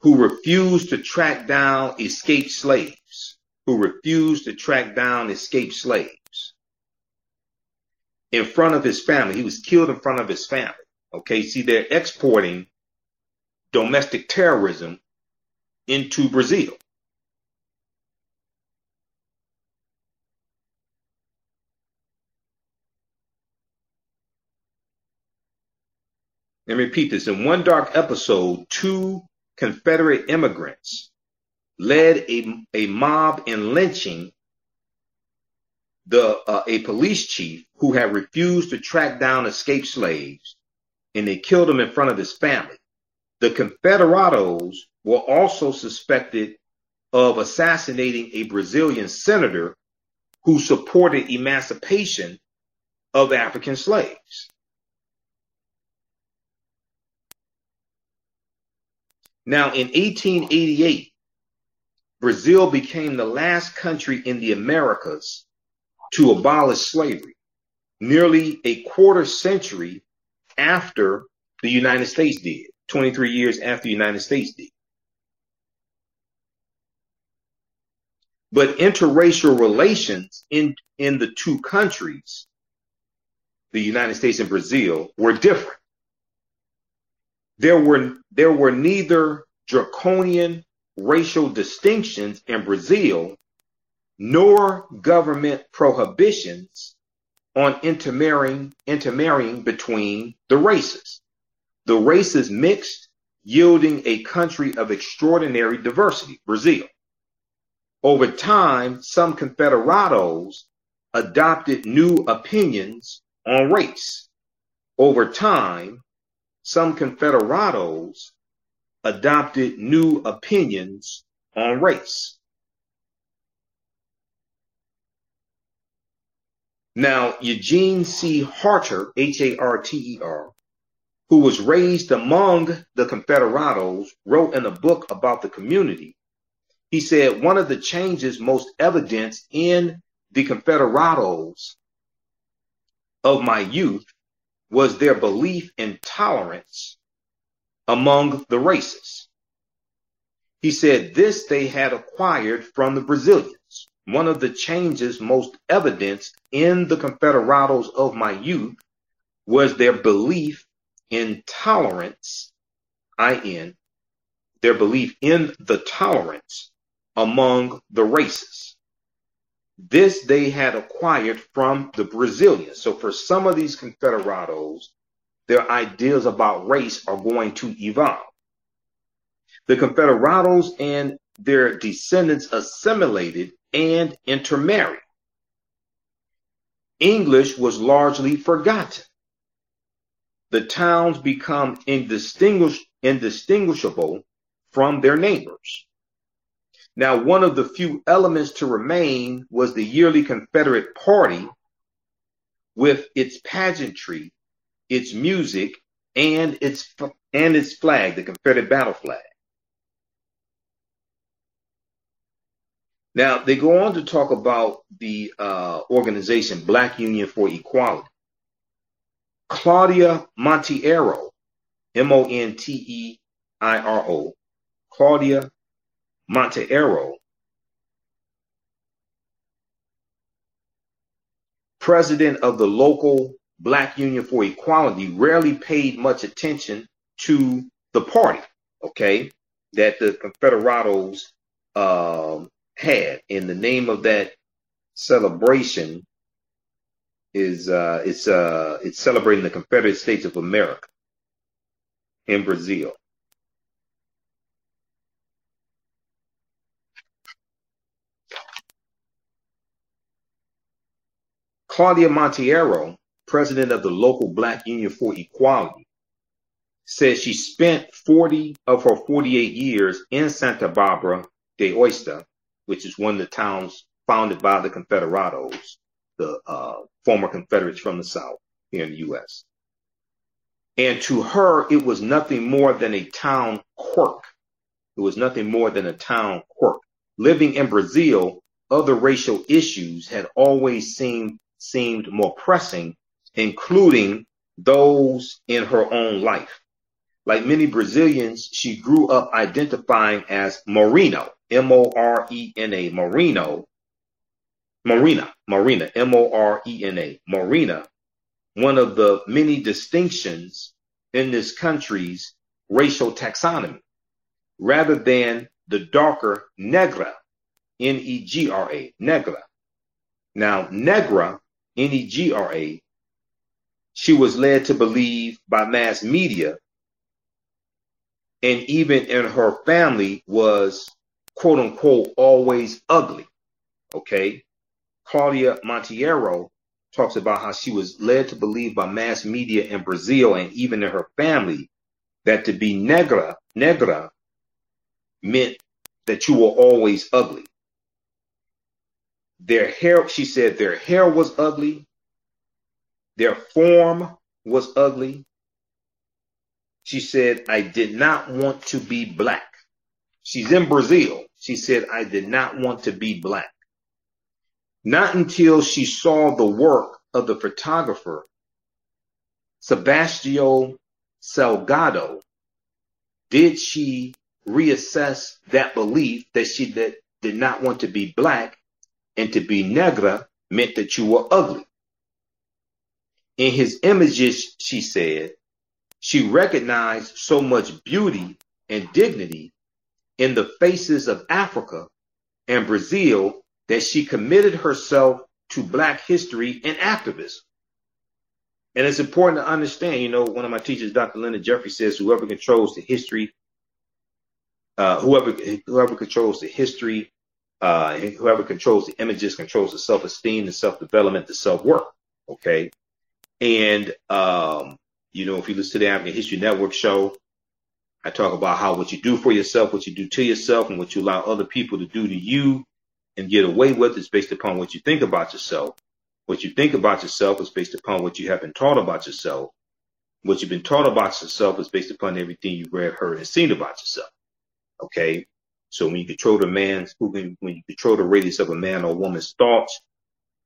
who refused to track down escaped slaves, who refused to track down escaped slaves in front of his family. He was killed in front of his family. Okay, see, they're exporting domestic terrorism into Brazil. Let me repeat this. In one dark episode, two Confederate immigrants led a, a mob in lynching the uh, a police chief who had refused to track down escaped slaves, and they killed him in front of his family. The Confederados were also suspected of assassinating a Brazilian senator who supported emancipation of African slaves. Now, in eighteen eighty-eight, Brazil became the last country in the Americas to abolish slavery, nearly a quarter century after the United States did, twenty-three years after the United States did. But interracial relations in, in the two countries, the United States and Brazil, were different. There were, there were neither draconian racial distinctions in Brazil nor government prohibitions on intermarrying, intermarrying between the races. The races mixed, yielding a country of extraordinary diversity, Brazil. Over time, some Confederados adopted new opinions on race. Over time, Some Confederados adopted new opinions on race. Now, Eugene C. Harter, H A R T E R, who was raised among the Confederados, wrote in a book about the community. He said, one of the changes most evident in the Confederados of my youth was their belief in tolerance among the races. He said this they had acquired from the Brazilians. One of the changes most evident in the Confederados of my youth was their belief in tolerance, I N, their belief in the tolerance among the races. This they had acquired from the Brazilians. So for some of these Confederados, their ideas about race are going to evolve. The Confederados and their descendants assimilated and intermarried. English was largely forgotten. The towns become indistinguish- indistinguishable from their neighbors. Now, one of the few elements to remain was the yearly Confederate Party with its pageantry, its music, and its and its flag, the Confederate battle flag. Now, they go on to talk about the uh, organization Black Union for Equality. Claudia Monteiro, M O N T E I R O, Claudia Monteiro, president of the local Black Union for Equality, rarely paid much attention to the party, okay, that the Confederados um, had. And the name of that celebration is uh, it's uh, it's celebrating the Confederate States of America in Brazil. Claudia Monteiro, president of the local Black Union for Equality, says she spent forty of her forty-eight years in Santa Bárbara d'Oeste, which is one of the towns founded by the Confederados, the uh, former Confederates from the South here in the U S. And to her, it was nothing more than a town quirk. It was nothing more than a town quirk. Living in Brazil, other racial issues had always seemed seemed more pressing, including those in her own life. Like many Brazilians, she grew up identifying as Moreno, M O R E N A, Moreno, Morena, Morena, M O R E N A, Morena, one of the many distinctions in this country's racial taxonomy, rather than the darker negra, N E G R A, negra. Now, negra, N E G R A, she was led to believe by mass media, and even in her family, was, quote unquote, always ugly. Okay. Claudia Monteiro talks about how she was led to believe by mass media in Brazil and even in her family that to be negra, negra meant that you were always ugly. Their hair, she said, their hair was ugly. Their form was ugly. She said, I did not want to be black. She's in Brazil. She said, I did not want to be black. Not until she saw the work of the photographer, Sebastião Salgado, did she reassess that belief that she that did not want to be black, and to be negra meant that you were ugly. In his images, she said, she recognized so much beauty and dignity in the faces of Africa and Brazil that she committed herself to Black history and activism. And it's important to understand, you know, one of my teachers, Doctor Leonard Jeffrey, says, whoever controls the history, uh, whoever, whoever controls the history, uh, whoever controls the images, controls the self-esteem, the self-development, the self-worth, okay? And, um, you know, if you listen to the African History Network show, I talk about how what you do for yourself, what you do to yourself, and what you allow other people to do to you and get away with is based upon what you think about yourself. What you think about yourself is based upon what you have been taught about yourself. What you've been taught about yourself is based upon everything you've read, heard, and seen about yourself. Okay? So when you control the man's, when you control the radius of a man or woman's thoughts,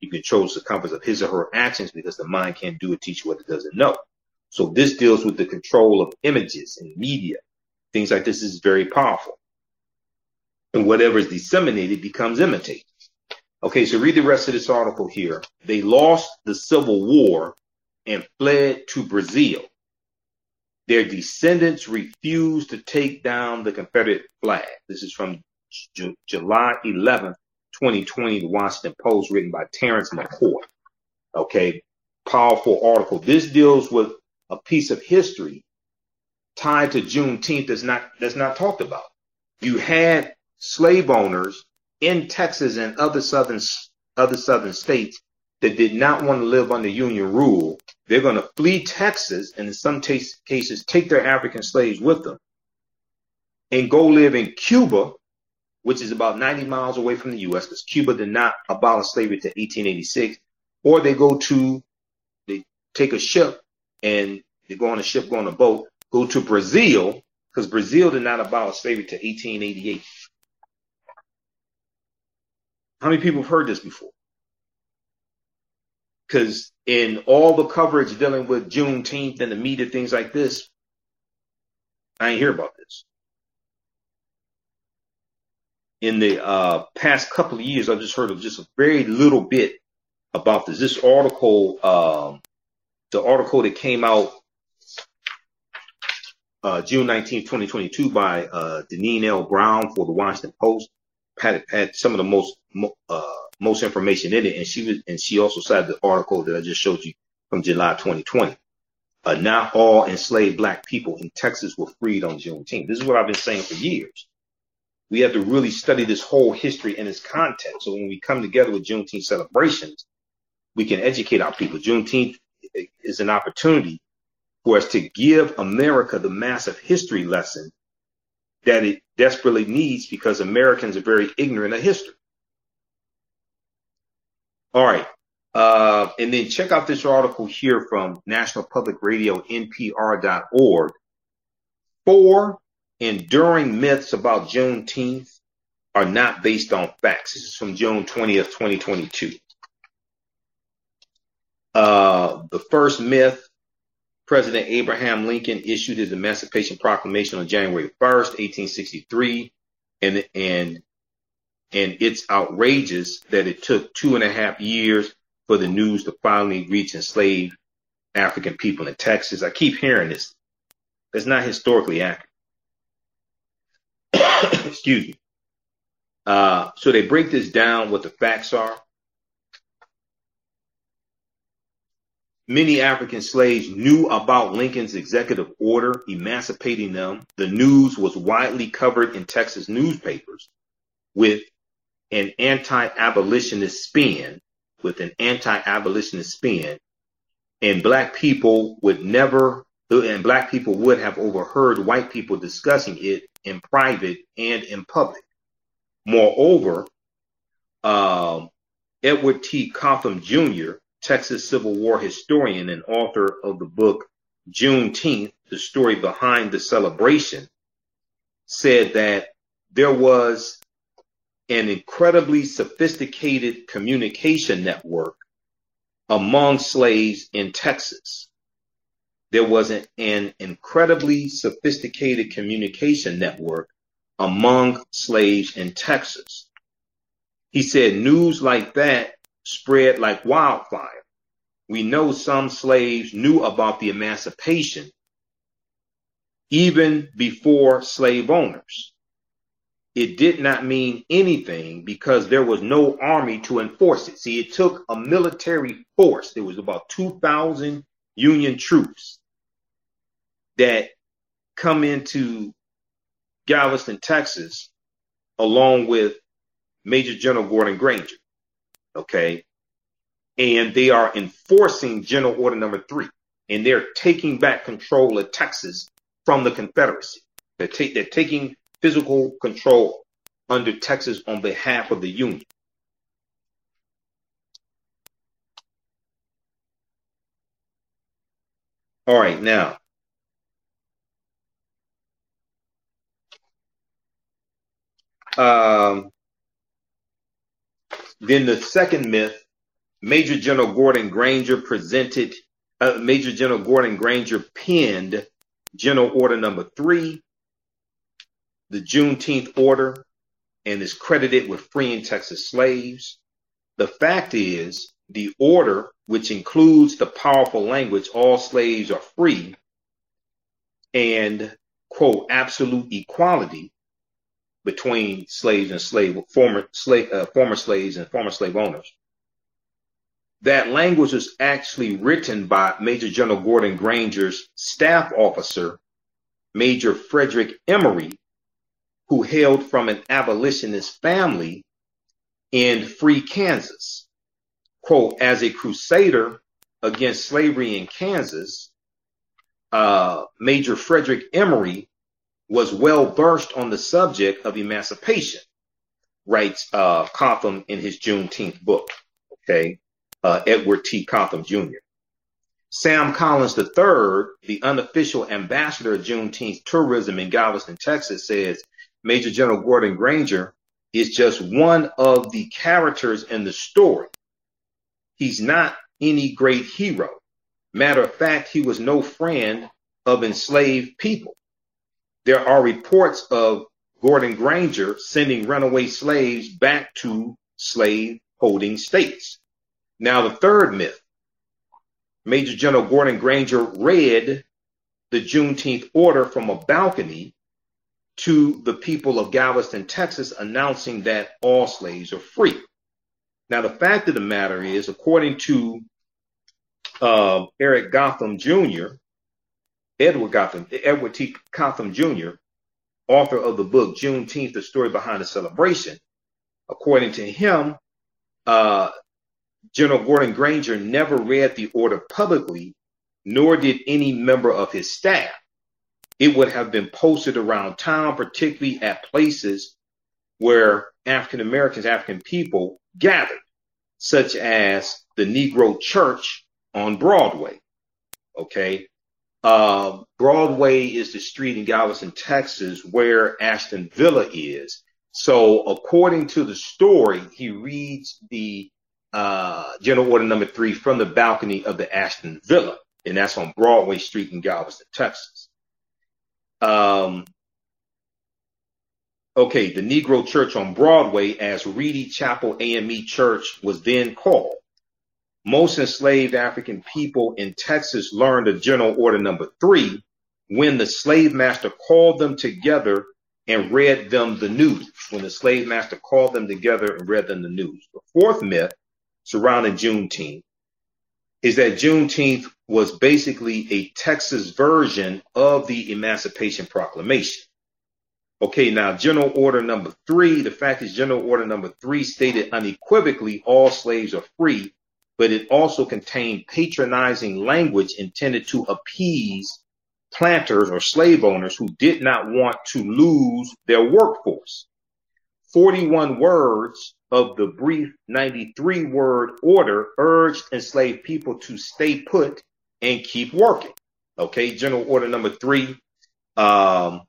you control the circumference of his or her actions, because the mind can't do or teach what it doesn't know. So this deals with the control of images and media. Things like this is very powerful. And whatever is disseminated becomes imitated. Okay, so read the rest of this article here. They lost the Civil War and fled to Brazil. Their descendants refused to take down the Confederate flag. This is from J- July eleventh, twenty twenty, the Washington Post, written by Terrence McCoy. Okay, powerful article. This deals with a piece of history tied to Juneteenth that's not, that's not talked about. You had slave owners in Texas and other southern, other southern states that did not want to live under Union rule. They're going to flee Texas and in some t- cases take their African slaves with them and go live in Cuba, which is about ninety miles away from the U S, because Cuba did not abolish slavery until eighteen eighty-six, or they go to, they take a ship and they go on a ship, go on a boat, go to Brazil, because Brazil did not abolish slavery until eighteen eighty-eight. How many people have heard this before? Because in all the coverage dealing with Juneteenth and the media, things like this, I ain't hear about this. In the uh, past couple of years, I've just heard of just a very little bit about this. This article, um, the article that came out uh, June nineteenth, twenty twenty-two by uh, Deneen L. Brown for the Washington Post, had, had some of the most mo uh, most information in it. And she was, and she also cited the article that I just showed you from July twenty twenty. Uh, now all enslaved black people in Texas were freed on Juneteenth. This is what I've been saying for years. We have to really study this whole history and its context. So when we come together with Juneteenth celebrations, we can educate our people. Juneteenth is an opportunity for us to give America the massive history lesson that it desperately needs, because Americans are very ignorant of history. All right. Uh, and then check out this article here from National Public Radio, N P R dot org. Four enduring myths about Juneteenth are not based on facts. This is from June twentieth, twenty twenty-two. Uh, the first myth: President Abraham Lincoln issued his Emancipation Proclamation on January first, eighteen sixty-three, and, and, and it's outrageous that it took two and a half years for the news to finally reach enslaved African people in Texas. I keep hearing this. That's not historically accurate. Excuse me. Uh, so they break this down, what the facts are. Many African slaves knew about Lincoln's executive order emancipating them. The news was widely covered in Texas newspapers with an anti-abolitionist spin, with an anti-abolitionist spin, and black people would never, and black people would have overheard white people discussing it in private and in public. Moreover, uh, Edward T. Cotham Junior, Texas Civil War historian and author of the book Juneteenth, the story behind the celebration, said that there was an incredibly sophisticated communication network among slaves in Texas. There was an, an incredibly sophisticated communication network among slaves in Texas. He said news like that spread like wildfire. We know some slaves knew about the emancipation even before slave owners. It did not mean anything because there was no army to enforce it. See, it took a military force. There was about two thousand Union troops that come into Galveston, Texas, along with Major General Gordon Granger. Okay, and they are enforcing General Order Number Three, and they're taking back control of Texas from the Confederacy. They're, ta they're taking physical control under Texas on behalf of the Union. All right, now. Um, Then the second myth, Major General Gordon Granger presented, uh, Major General Gordon Granger penned General Order Number Three, the Juneteenth Order, and is credited with freeing Texas slaves. The fact is, the order, which includes the powerful language, all slaves are free, and, quote, absolute equality between slaves and slave former slave uh, former slaves and former slave owners. That language was actually written by Major General Gordon Granger's staff officer, Major Frederick Emery, who hailed from an abolitionist family in Free, Kansas. Quote, as a crusader against slavery in Kansas, uh, Major Frederick Emery was well versed on the subject of emancipation, writes uh, Cotham in his Juneteenth book, okay, uh, Edward T. Cotham Junior Sam Collins the third, the unofficial ambassador of Juneteenth tourism in Galveston, Texas, says Major General Gordon Granger is just one of the characters in the story. He's not any great hero. Matter of fact, he was no friend of enslaved people. There are reports of Gordon Granger sending runaway slaves back to slave-holding states. Now, the third myth, Major General Gordon Granger read the Juneteenth order from a balcony to the people of Galveston, Texas, announcing that all slaves are free. Now, the fact of the matter is, according to uh, Eric Gotham Junior, Edward Gotham, Edward T. Cotham Junior, author of the book Juneteenth, The Story Behind the Celebration, according to him, uh, General Gordon Granger never read the order publicly, nor did any member of his staff. It would have been posted around town, particularly at places where African Americans, African people gathered, such as the Negro Church on Broadway. Okay. Uh, Broadway is the street in Galveston, Texas, where Ashton Villa is. So according to the story, he reads the uh, General Order Number Three from the balcony of the Ashton Villa, and that's on Broadway Street in Galveston, Texas. Um, okay, the Negro Church on Broadway, as Reedy Chapel A M E Church was then called. Most enslaved African people in Texas learned of General Order Number Three when the slave master called them together and read them the news. When the slave master called them together and read them the news. The fourth myth surrounding Juneteenth is that Juneteenth was basically a Texas version of the Emancipation Proclamation. Okay, now General Order Number Three, the fact is General Order Number Three stated unequivocally all slaves are free, but it also contained patronizing language intended to appease planters or slave owners who did not want to lose their workforce. forty-one words of the brief ninety-three word order urged enslaved people to stay put and keep working. Okay, General Order Number Three, um,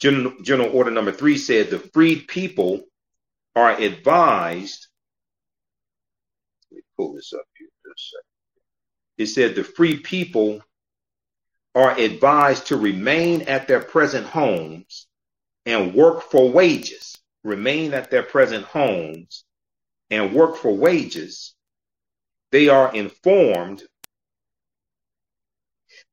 General, General Order Number Three said the freed people are advised. Pull this up here for a second. It said the free people are advised to remain at their present homes and work for wages. Remain at their present homes and work for wages. They are informed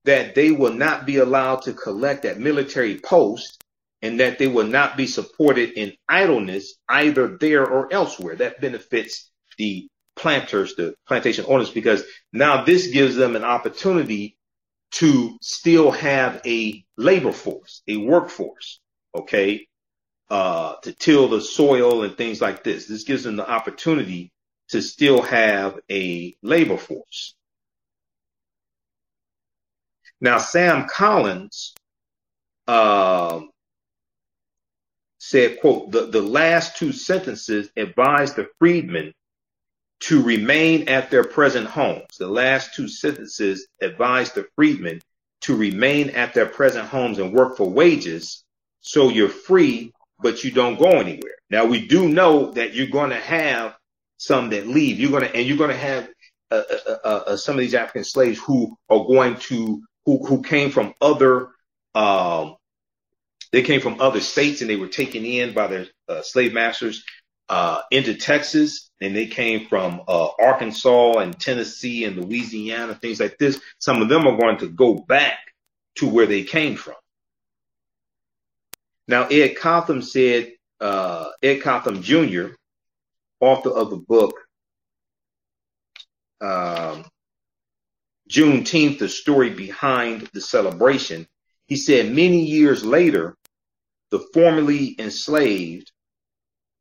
that they will not be allowed to collect at military posts and that they will not be supported in idleness either there or elsewhere. That benefits the planters, the plantation owners, because now this gives them an opportunity to still have a labor force, a workforce, okay, uh, to till the soil and things like this. This gives them the opportunity to still have a labor force. Now, Sam Collins uh, said, quote, the, the last two sentences advise the freedmen to remain at their present homes. The last two sentences advise the freedmen to remain at their present homes and work for wages. So you're free, but you don't go anywhere. Now, we do know that you're going to have some that leave. You're going to, and you're going to have uh, uh, uh, uh, some of these African slaves who are going to, who, who came from other, um, they came from other states and they were taken in by their uh, slave masters uh, into Texas. And they came from uh, Arkansas and Tennessee and Louisiana, things like this. Some of them are going to go back to where they came from. Now, Ed Cotham said, uh, Ed Cotham Junior, author of the book um, Juneteenth, The Story Behind the Celebration, he said many years later, the formerly enslaved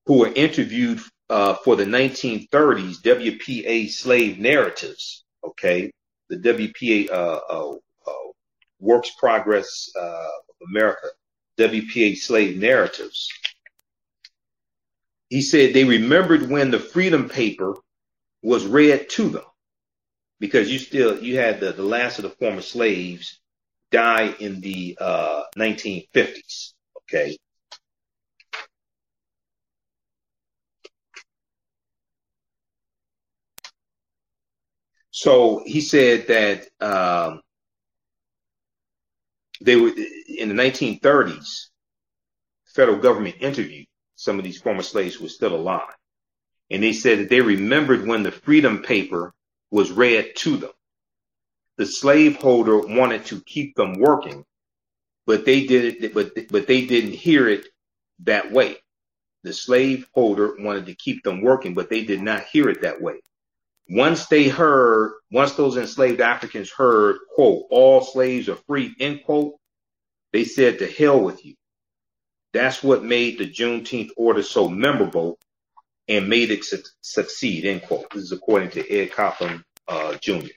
who were interviewed Uh, for the nineteen thirties W P A slave narratives, okay, the W P A uh, uh, uh, Works Progress uh, of America, W P A slave narratives. He said they remembered when the Freedom Paper was read to them, because you still you had the, the last of the former slaves die in the uh, nineteen fifties, okay. So he said that um, they were in the nineteen thirties. The federal government interviewed some of these former slaves who were still alive, and they said that they remembered when the Freedom Paper was read to them. The slaveholder wanted to keep them working, but they did it, but, but they didn't hear it that way. The slaveholder wanted to keep them working, but they did not hear it that way. Once they heard, once those enslaved Africans heard, quote, all slaves are free, end quote, they said to hell with you. That's what made the Juneteenth order so memorable and made it su succeed, end quote. This is according to Ed Cotham uh, Junior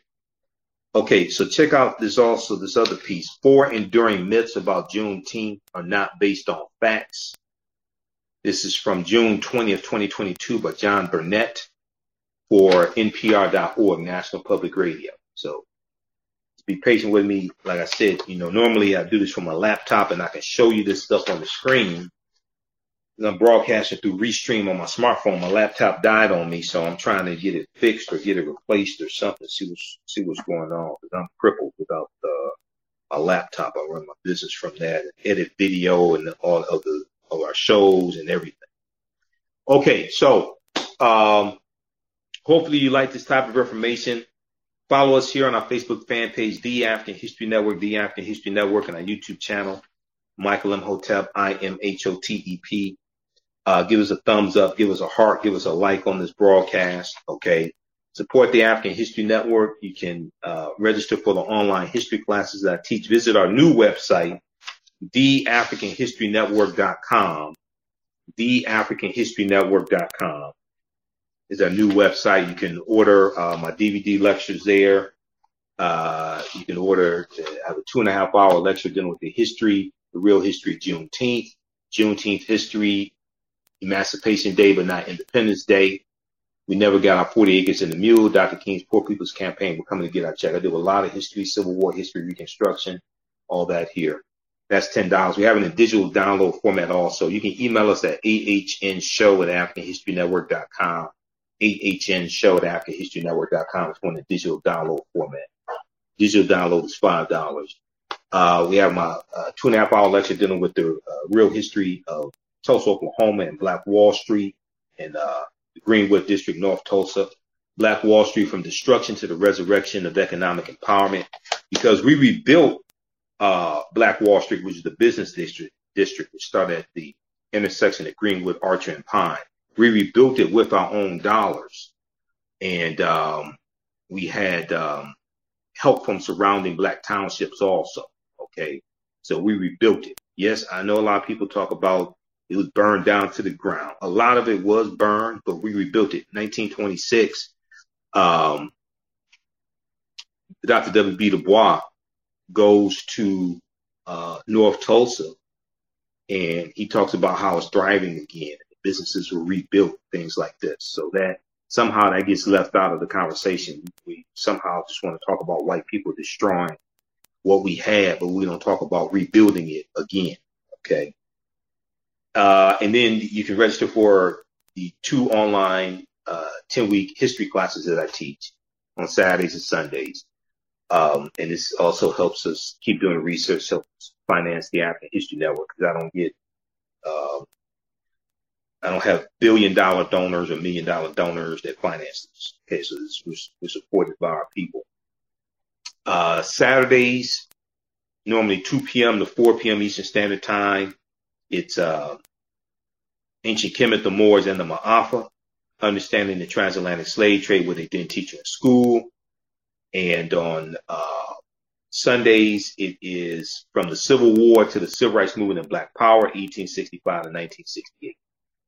Okay, so check out this also, this other piece. Four enduring myths about Juneteenth are not based on facts. This is from June twentieth, twenty twenty-two by John Burnett for N P R dot org, National Public Radio. So be patient with me. Like I said, you know, normally I do this from my laptop and I can show you this stuff on the screen. I'm broadcasting through Restream on my smartphone. My laptop died on me, so I'm trying to get it fixed or get it replaced or something. See what's, see what's going on, because I'm crippled without uh, my laptop. I run my business from that and edit video and all of the of our shows and everything. Okay, so um, hopefully you like this type of information. Follow us here on our Facebook fan page, The African History Network, The African History Network, and our YouTube channel, Michael Imhotep, I M H O T E P. Uh, give us a thumbs up, give us a heart, give us a like on this broadcast, okay? Support the African History Network. You can uh, register for the online history classes that I teach. Visit our new website, the african history network dot com. the african history network dot com is our new website. You can order uh, my D V D lectures there. Uh, you can order I have a two and a half hour lecture dealing with the history, the real history of Juneteenth, Juneteenth history, Emancipation Day, but not Independence Day. We never got our forty acres and a mule. Doctor King's Poor People's Campaign. We're coming to get our check. I do a lot of history, Civil War history, Reconstruction, all that here. That's ten dollars. We have it in a digital download format also. You can email us at A H N show at african history network dot com. A H N show at african history network dot com is going to digital download format. Digital download is five dollars. Uh, we have my uh, two and a half hour lecture dealing with the uh, real history of Tulsa, Oklahoma, and Black Wall Street, and uh, the Greenwood District, North Tulsa. Black Wall Street, from destruction to the resurrection of economic empowerment, because we rebuilt uh, Black Wall Street, which is the business district, district which started at the intersection of Greenwood, Archer, and Pine. We rebuilt it with our own dollars, and um, we had um, help from surrounding Black townships also. Okay, so we rebuilt it. Yes, I know a lot of people talk about it was burned down to the ground. A lot of it was burned, but we rebuilt it. nineteen twenty-six, um, Doctor W B Du Bois goes to uh, North Tulsa, and he talks about how it's thriving again. Businesses were rebuilt, things like this. So that somehow that gets left out of the conversation. We somehow just want to talk about white people destroying what we had, but we don't talk about rebuilding it again. Okay. Uh, and then you can register for the two online uh, ten week history classes that I teach on Saturdays and Sundays. Um, and this also helps us keep doing research, helps finance the African History Network, because I don't get, um, I don't have billion dollar donors or million dollar donors that finance this. Okay, so this was, was supported by our people. Uh, Saturdays, normally two P M to four P M Eastern Standard Time. It's uh, Ancient Kemet, the Moors, and the Ma'afa, Understanding the Transatlantic Slave Trade, where they didn't teach you in school. And on uh, Sundays, it is From the Civil War to the Civil Rights Movement and Black Power, eighteen sixty-five to nineteen sixty-eight.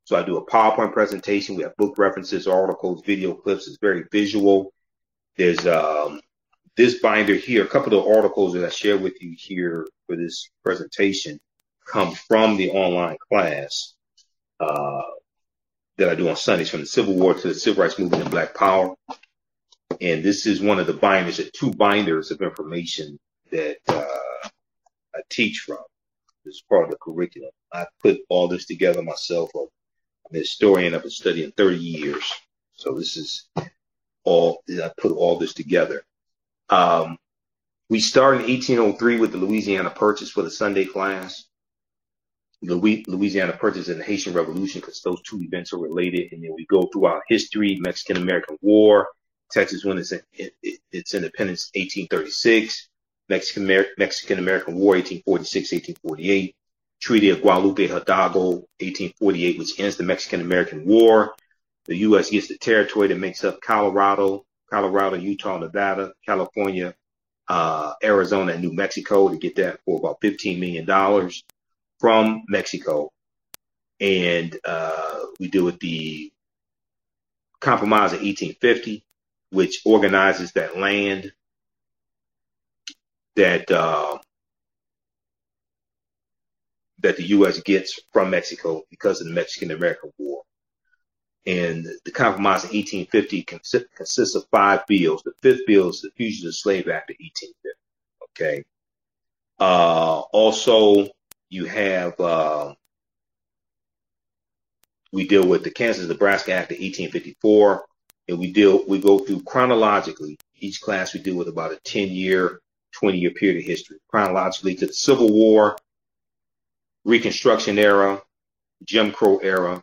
So I do a PowerPoint presentation. We have book references, articles, video clips. It's very visual. There's um, this binder here. A couple of the articles that I share with you here for this presentation come from the online class uh, that I do on Sundays, From the Civil War to the Civil Rights Movement and Black Power. And this is one of the binders, the two binders of information that uh, I teach from. This is part of the curriculum. I put all this together myself. I'm a historian. I've been studying thirty years. So this is all, I put all this together. Um, we started in eighteen oh three with the Louisiana Purchase for the Sunday class. The Louisiana Purchase and the Haitian Revolution, because those two events are related. And then we go through our history, Mexican-American War, Texas when it's in, it, its independence, eighteen thirty-six, Mexican-American Mexican War, eighteen forty-six to eighteen forty-eight, Treaty of Guadalupe Hidalgo, eighteen forty-eight, which ends the Mexican-American War. The U S gets the territory that makes up Colorado, Colorado, Utah, Nevada, California, uh, Arizona, and New Mexico, to get that for about fifteen million dollars from Mexico. And uh, we deal with the Compromise of eighteen fifty, which organizes that land that uh, that the U S gets from Mexico because of the Mexican-American War. And the Compromise of eighteen fifty consist, consists of five bills. The fifth bill is the Fugitive Slave Act of eighteen fifty. Okay. Uh, also, you have uh, we deal with the Kansas-Nebraska Act of eighteen fifty-four, and we deal we go through chronologically. Each class we deal with about a ten-year, twenty-year period of history, chronologically to the Civil War, Reconstruction era, Jim Crow era,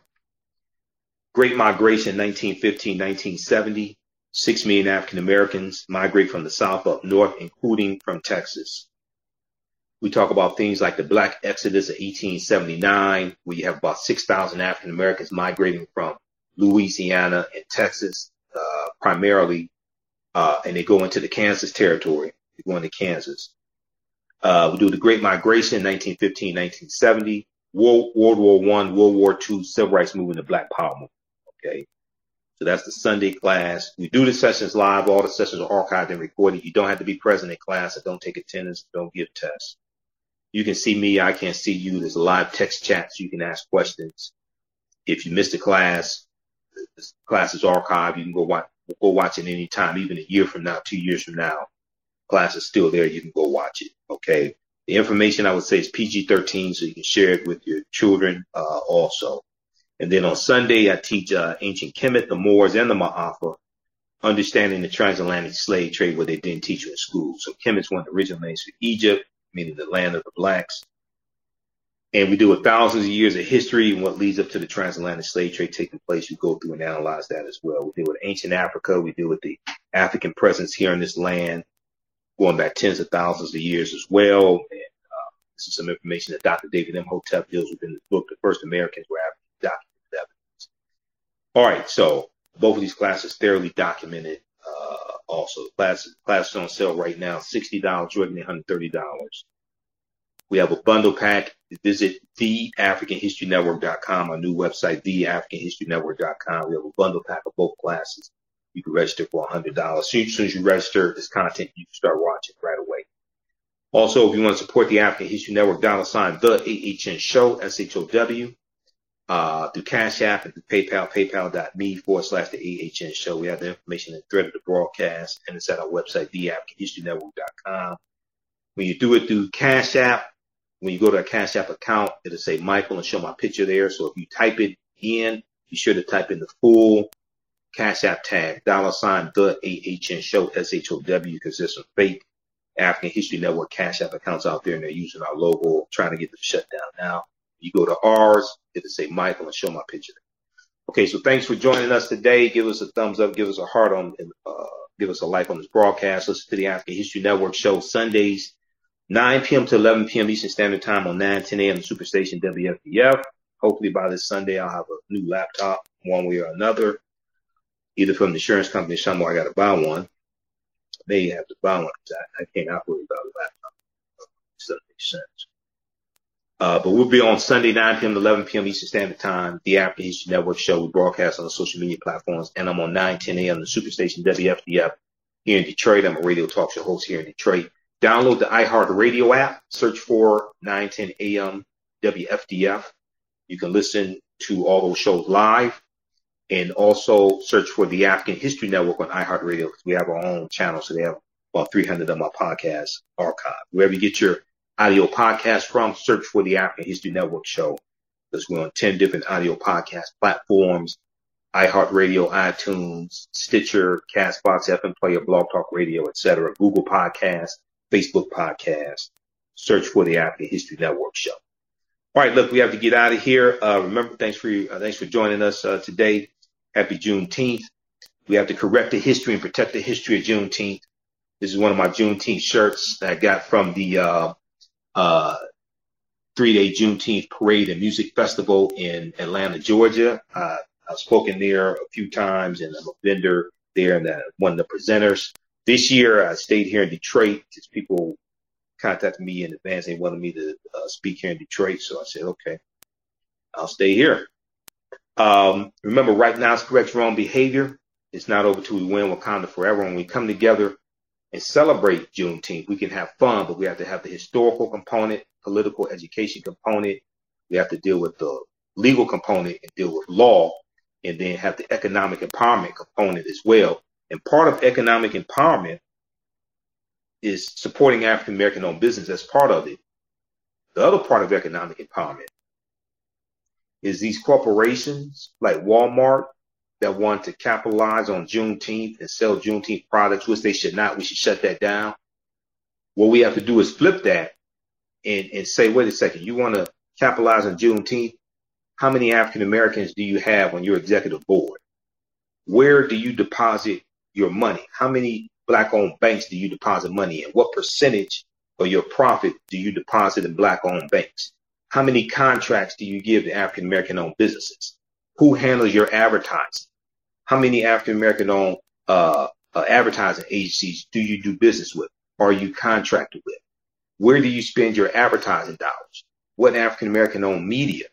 Great Migration nineteen fifteen to nineteen seventy, six million African Americans migrate from the South up north, including from Texas. We talk about things like the Black Exodus of eighteen seventy-nine, where you have about six thousand African Americans migrating from Louisiana and Texas, uh, primarily, uh, and they go into the Kansas territory. They go into Kansas. Uh, we do the Great Migration, nineteen fifteen to nineteen seventy, World, World War One, World War Two, Civil Rights Movement, the Black Power Movement. Okay, so that's the Sunday class. We do the sessions live. All the sessions are archived and recorded. You don't have to be present in class. I don't take attendance. I don't give tests. You can see me. I can't see you. There's a live text chat, so you can ask questions. If you missed a class, the class is archived. You can go watch, go watch it any time, even a year from now, two years from now. Class is still there. You can go watch it. Okay. The information, I would say, is P G thirteen, so you can share it with your children uh, also. And then on Sunday, I teach uh, ancient Kemet, the Moors, and the Ma'afa, understanding the transatlantic slave trade, where they didn't teach you in school. So Kemet's one of the original names for Egypt, meaning the land of the blacks. And we do a thousands of years of history and what leads up to the transatlantic slave trade taking place. We go through and analyze that as well. We deal with ancient Africa. We deal with the African presence here in this land, going back tens of thousands of years as well. And uh, this is some information that Doctor David Imhotep deals with in the book, The First Americans Were African Documented Evidence. All right, so both of these classes thoroughly documented uh, also. Classes, classes on sale right now, sixty dollars, joining one hundred thirty dollars. We have a bundle pack. Visit the African History Network dot com, our new website, the African History Network dot com. We have a bundle pack of both classes. You can register for one hundred dollars. As soon as you register, this content you can start watching right away. Also, if you want to support the African History Network, dollar sign the A H N Show, S H O W, uh, through Cash App and through PayPal, paypal.me forward slash the AHN Show. We have the information in the thread of the broadcast, and it's at our website, the African History Network dot com. When you do it through Cash App, when you go to our Cash App account, it'll say Michael and show my picture there. So if you type it in, be sure to type in the full Cash App tag, dollar sign, the A H N Show, S H O W, because there's some fake African History Network Cash App accounts out there, and they're using our logo, trying to get them shut down now. You go to ours, it'll say Michael and show my picture. Okay, so thanks for joining us today. Give us a thumbs up, give us a heart on, uh, give us a like on this broadcast. Listen to the African History Network Show Sundays, nine p m to eleven p m Eastern Standard Time on nine ten a m Superstation W F D F. Hopefully by this Sunday, I'll have a new laptop one way or another. Either from the insurance company somewhere, I got to buy one. They have to buy one because I, I can't operate without a laptop. It doesn't make sense. Uh, but we'll be on Sunday, nine p m to eleven p m Eastern Standard Time, the African History Network Show. We broadcast on the social media platforms, and I'm on nine ten a m the Superstation W F D F here in Detroit. I'm a radio talk show host here in Detroit. Download the iHeartRadio app. Search for nine ten a m W F D F. You can listen to all those shows live. And also search for the African History Network on iHeartRadio, because we have our own channel, so they have about three hundred of my podcasts archived. Wherever you get your audio podcast from, search for the African History Network Show, because we're on ten different audio podcast platforms: iHeartRadio, iTunes, Stitcher, CastBox, F M Player, Blog Talk Radio, et cetera, Google Podcasts, Facebook Podcasts. Search for the African History Network Show. All right, look, we have to get out of here. Uh, remember, thanks for uh, thanks for joining us uh, today. Happy Juneteenth. We have to correct the history and protect the history of Juneteenth. This is one of my Juneteenth shirts that I got from the uh, uh, three-day Juneteenth parade and music festival in Atlanta, Georgia. Uh, I've spoken there a few times, and I'm a vendor there and uh, one of the presenters. This year, I stayed here in Detroit because people contacted me in advance. They wanted me to uh, speak here in Detroit, so I said, okay, I'll stay here. Um, remember, right now is correct your own behavior. It's not over till we win Wakanda forever. When we come together and celebrate Juneteenth, we can have fun, but we have to have the historical component, political education component. We have to deal with the legal component and deal with law, and then have the economic empowerment component as well. And part of economic empowerment is supporting African-American owned business. That's part of it. The other part of economic empowerment is these corporations like Walmart that want to capitalize on Juneteenth and sell Juneteenth products, which they should not. We should shut that down. What we have to do is flip that and, and say, wait a second, you want to capitalize on Juneteenth? How many African-Americans do you have on your executive board? Where do you deposit your money? How many Black-owned banks do you deposit money in? What percentage of your profit do you deposit in Black-owned banks? How many contracts do you give to African-American-owned businesses? Who handles your advertising? How many African-American-owned uh, uh, advertising agencies do you do business with? Are you contracted with? Where do you spend your advertising dollars? What African-American-owned media?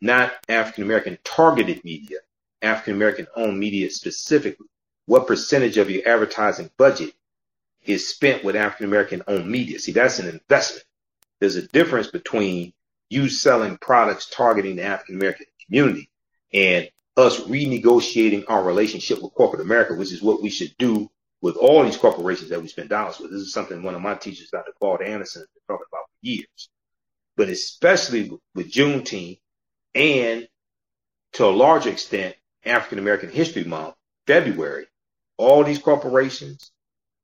Not African-American targeted media, African-American-owned media specifically. What percentage of your advertising budget is spent with African-American-owned media? See, that's an investment. There's a difference between you selling products targeting the African-American community and us renegotiating our relationship with corporate America, which is what we should do with all these corporations that we spend dollars with. This is something one of my teachers, Doctor Claude Anderson, has been talking about for years. But especially with Juneteenth and, to a larger extent, African-American History Month, February, all these corporations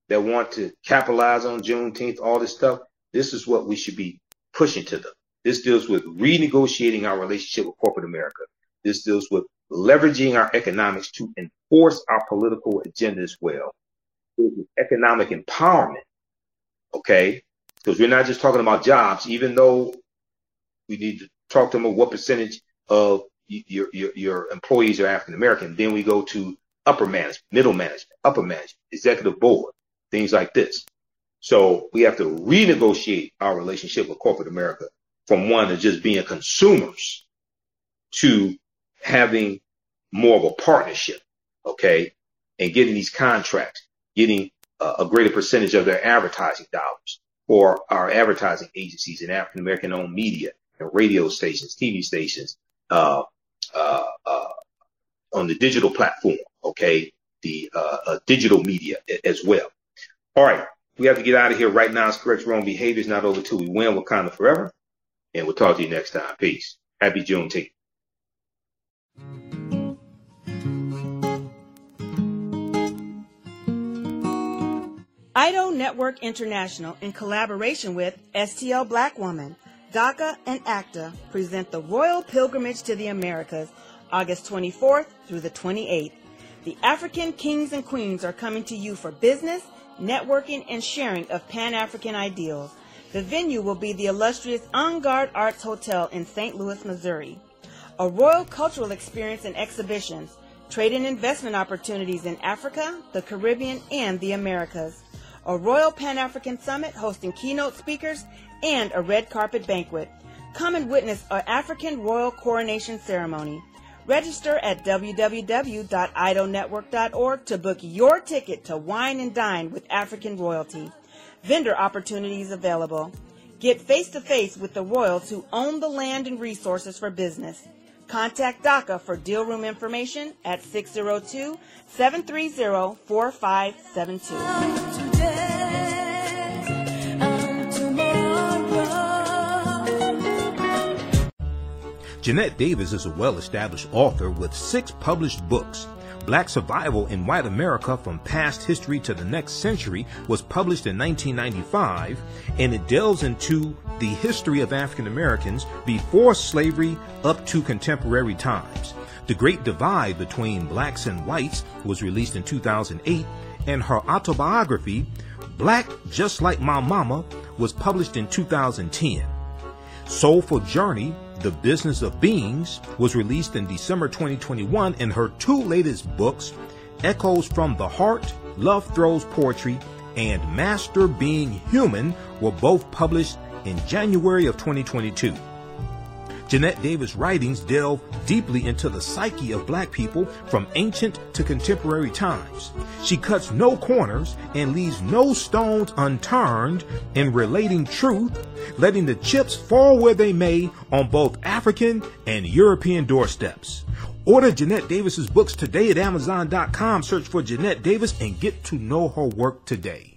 that want to capitalize on Juneteenth, all this stuff, this is what we should be pushing to them. This deals with renegotiating our relationship with corporate America. This deals with leveraging our economics to enforce our political agenda as well. This is economic empowerment, okay? Because we're not just talking about jobs, even though we need to talk to them about what percentage of your, your, your employees are African-American. Then we go to upper management, middle management, upper management, executive board, things like this. So we have to renegotiate our relationship with corporate America from one to just being consumers to having more of a partnership, okay, and getting these contracts, getting uh, a greater percentage of their advertising dollars for our advertising agencies and African-American-owned media and radio stations, T V stations, uh, uh, uh, on the digital platform, okay, the uh, uh, digital media as well. All right, we have to get out of here right now. It's correct your own behavior. It's not over till we win Wakanda forever. And we'll talk to you next time. Peace. Happy Juneteenth. I D O Network International, in collaboration with S T L Black Woman, DACA, and ACTA, present the Royal Pilgrimage to the Americas, August twenty-fourth through the twenty-eighth. The African kings and queens are coming to you for business, networking, and sharing of Pan-African ideals. The venue will be the illustrious En Garde Arts Hotel in Saint Louis, Missouri. A royal cultural experience and exhibitions, trade and investment opportunities in Africa, the Caribbean, and the Americas. A royal Pan-African summit hosting keynote speakers and a red carpet banquet. Come and witness an African royal coronation ceremony. Register at w w w dot i d o network dot org to book your ticket to Wine and Dine with African Royalty. Vendor opportunities available. Get face-to-face with the royals who own the land and resources for business. Contact DACA for deal room information at six zero two, seven three zero, four five seven two. Jeanette Davis is a well-established author with six published books. Black Survival in White America from Past History to the Next Century was published in nineteen ninety-five, and it delves into the history of African Americans before slavery up to contemporary times. The Great Divide Between Blacks and Whites was released in two thousand eight, and her autobiography, Black Just Like My Mama was published in two thousand ten. Soulful Journey, The Business of Beings, was released in December twenty twenty-one, and her two latest books, Echoes from the Heart, Love Throws Poetry, and Master Being Human, were both published in January of twenty twenty-two. Jeanette Davis' writings delve deeply into the psyche of black people from ancient to contemporary times. She cuts no corners and leaves no stones unturned in relating truth, letting the chips fall where they may on both African and European doorsteps. Order Jeanette Davis's books today at Amazon dot com. Search for Jeanette Davis and get to know her work today.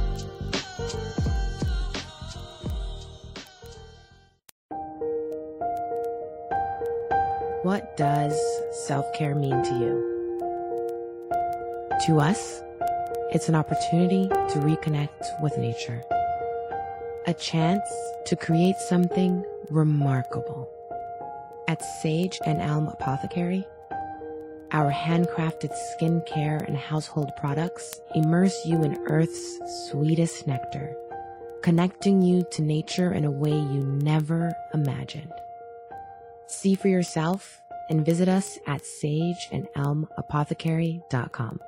What does self-care mean to you? To us, it's an opportunity to reconnect with nature. A chance to create something remarkable. At Sage and Elm Apothecary, our handcrafted skincare and household products immerse you in Earth's sweetest nectar, connecting you to nature in a way you never imagined. See for yourself and visit us at sage and elm apothecary dot com.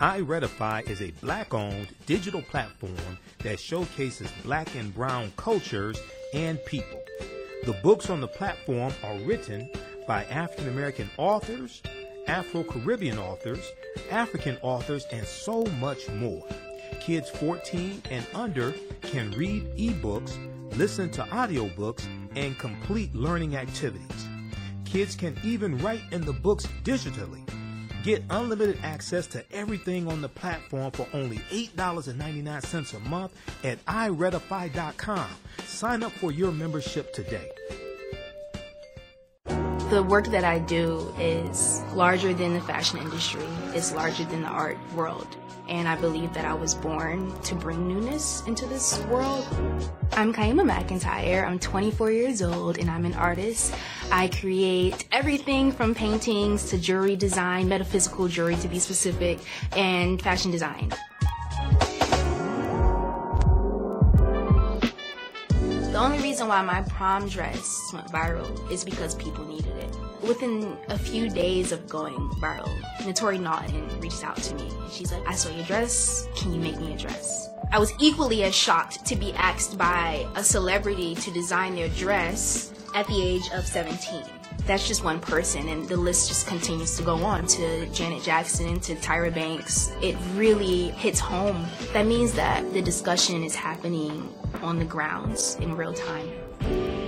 iRedify is a Black-owned digital platform that showcases Black and Brown cultures and people. The books on the platform are written by African-American authors, Afro-Caribbean authors, African authors, and so much more. Kids fourteen and under can read ebooks, listen to audiobooks, and complete learning activities. Kids can even write in the books digitally. Get unlimited access to everything on the platform for only eight dollars and ninety-nine cents a month at i redify dot com. Sign up for your membership today. The work that I do is larger than the fashion industry. It's larger than the art world. And I believe that I was born to bring newness into this world. I'm Kaima McIntyre, I'm twenty-four years old, and I'm an artist. I create everything from paintings to jewelry design, metaphysical jewelry to be specific, and fashion design. The only reason why my prom dress went viral is because people needed it. Within a few days of going viral, Notori Naughton reached out to me. She's like, I saw your dress, can you make me a dress? I was equally as shocked to be asked by a celebrity to design their dress at the age of seventeen. That's just one person, and the list just continues to go on, to Janet Jackson, to Tyra Banks. It really hits home. That means that the discussion is happening on the grounds in real time.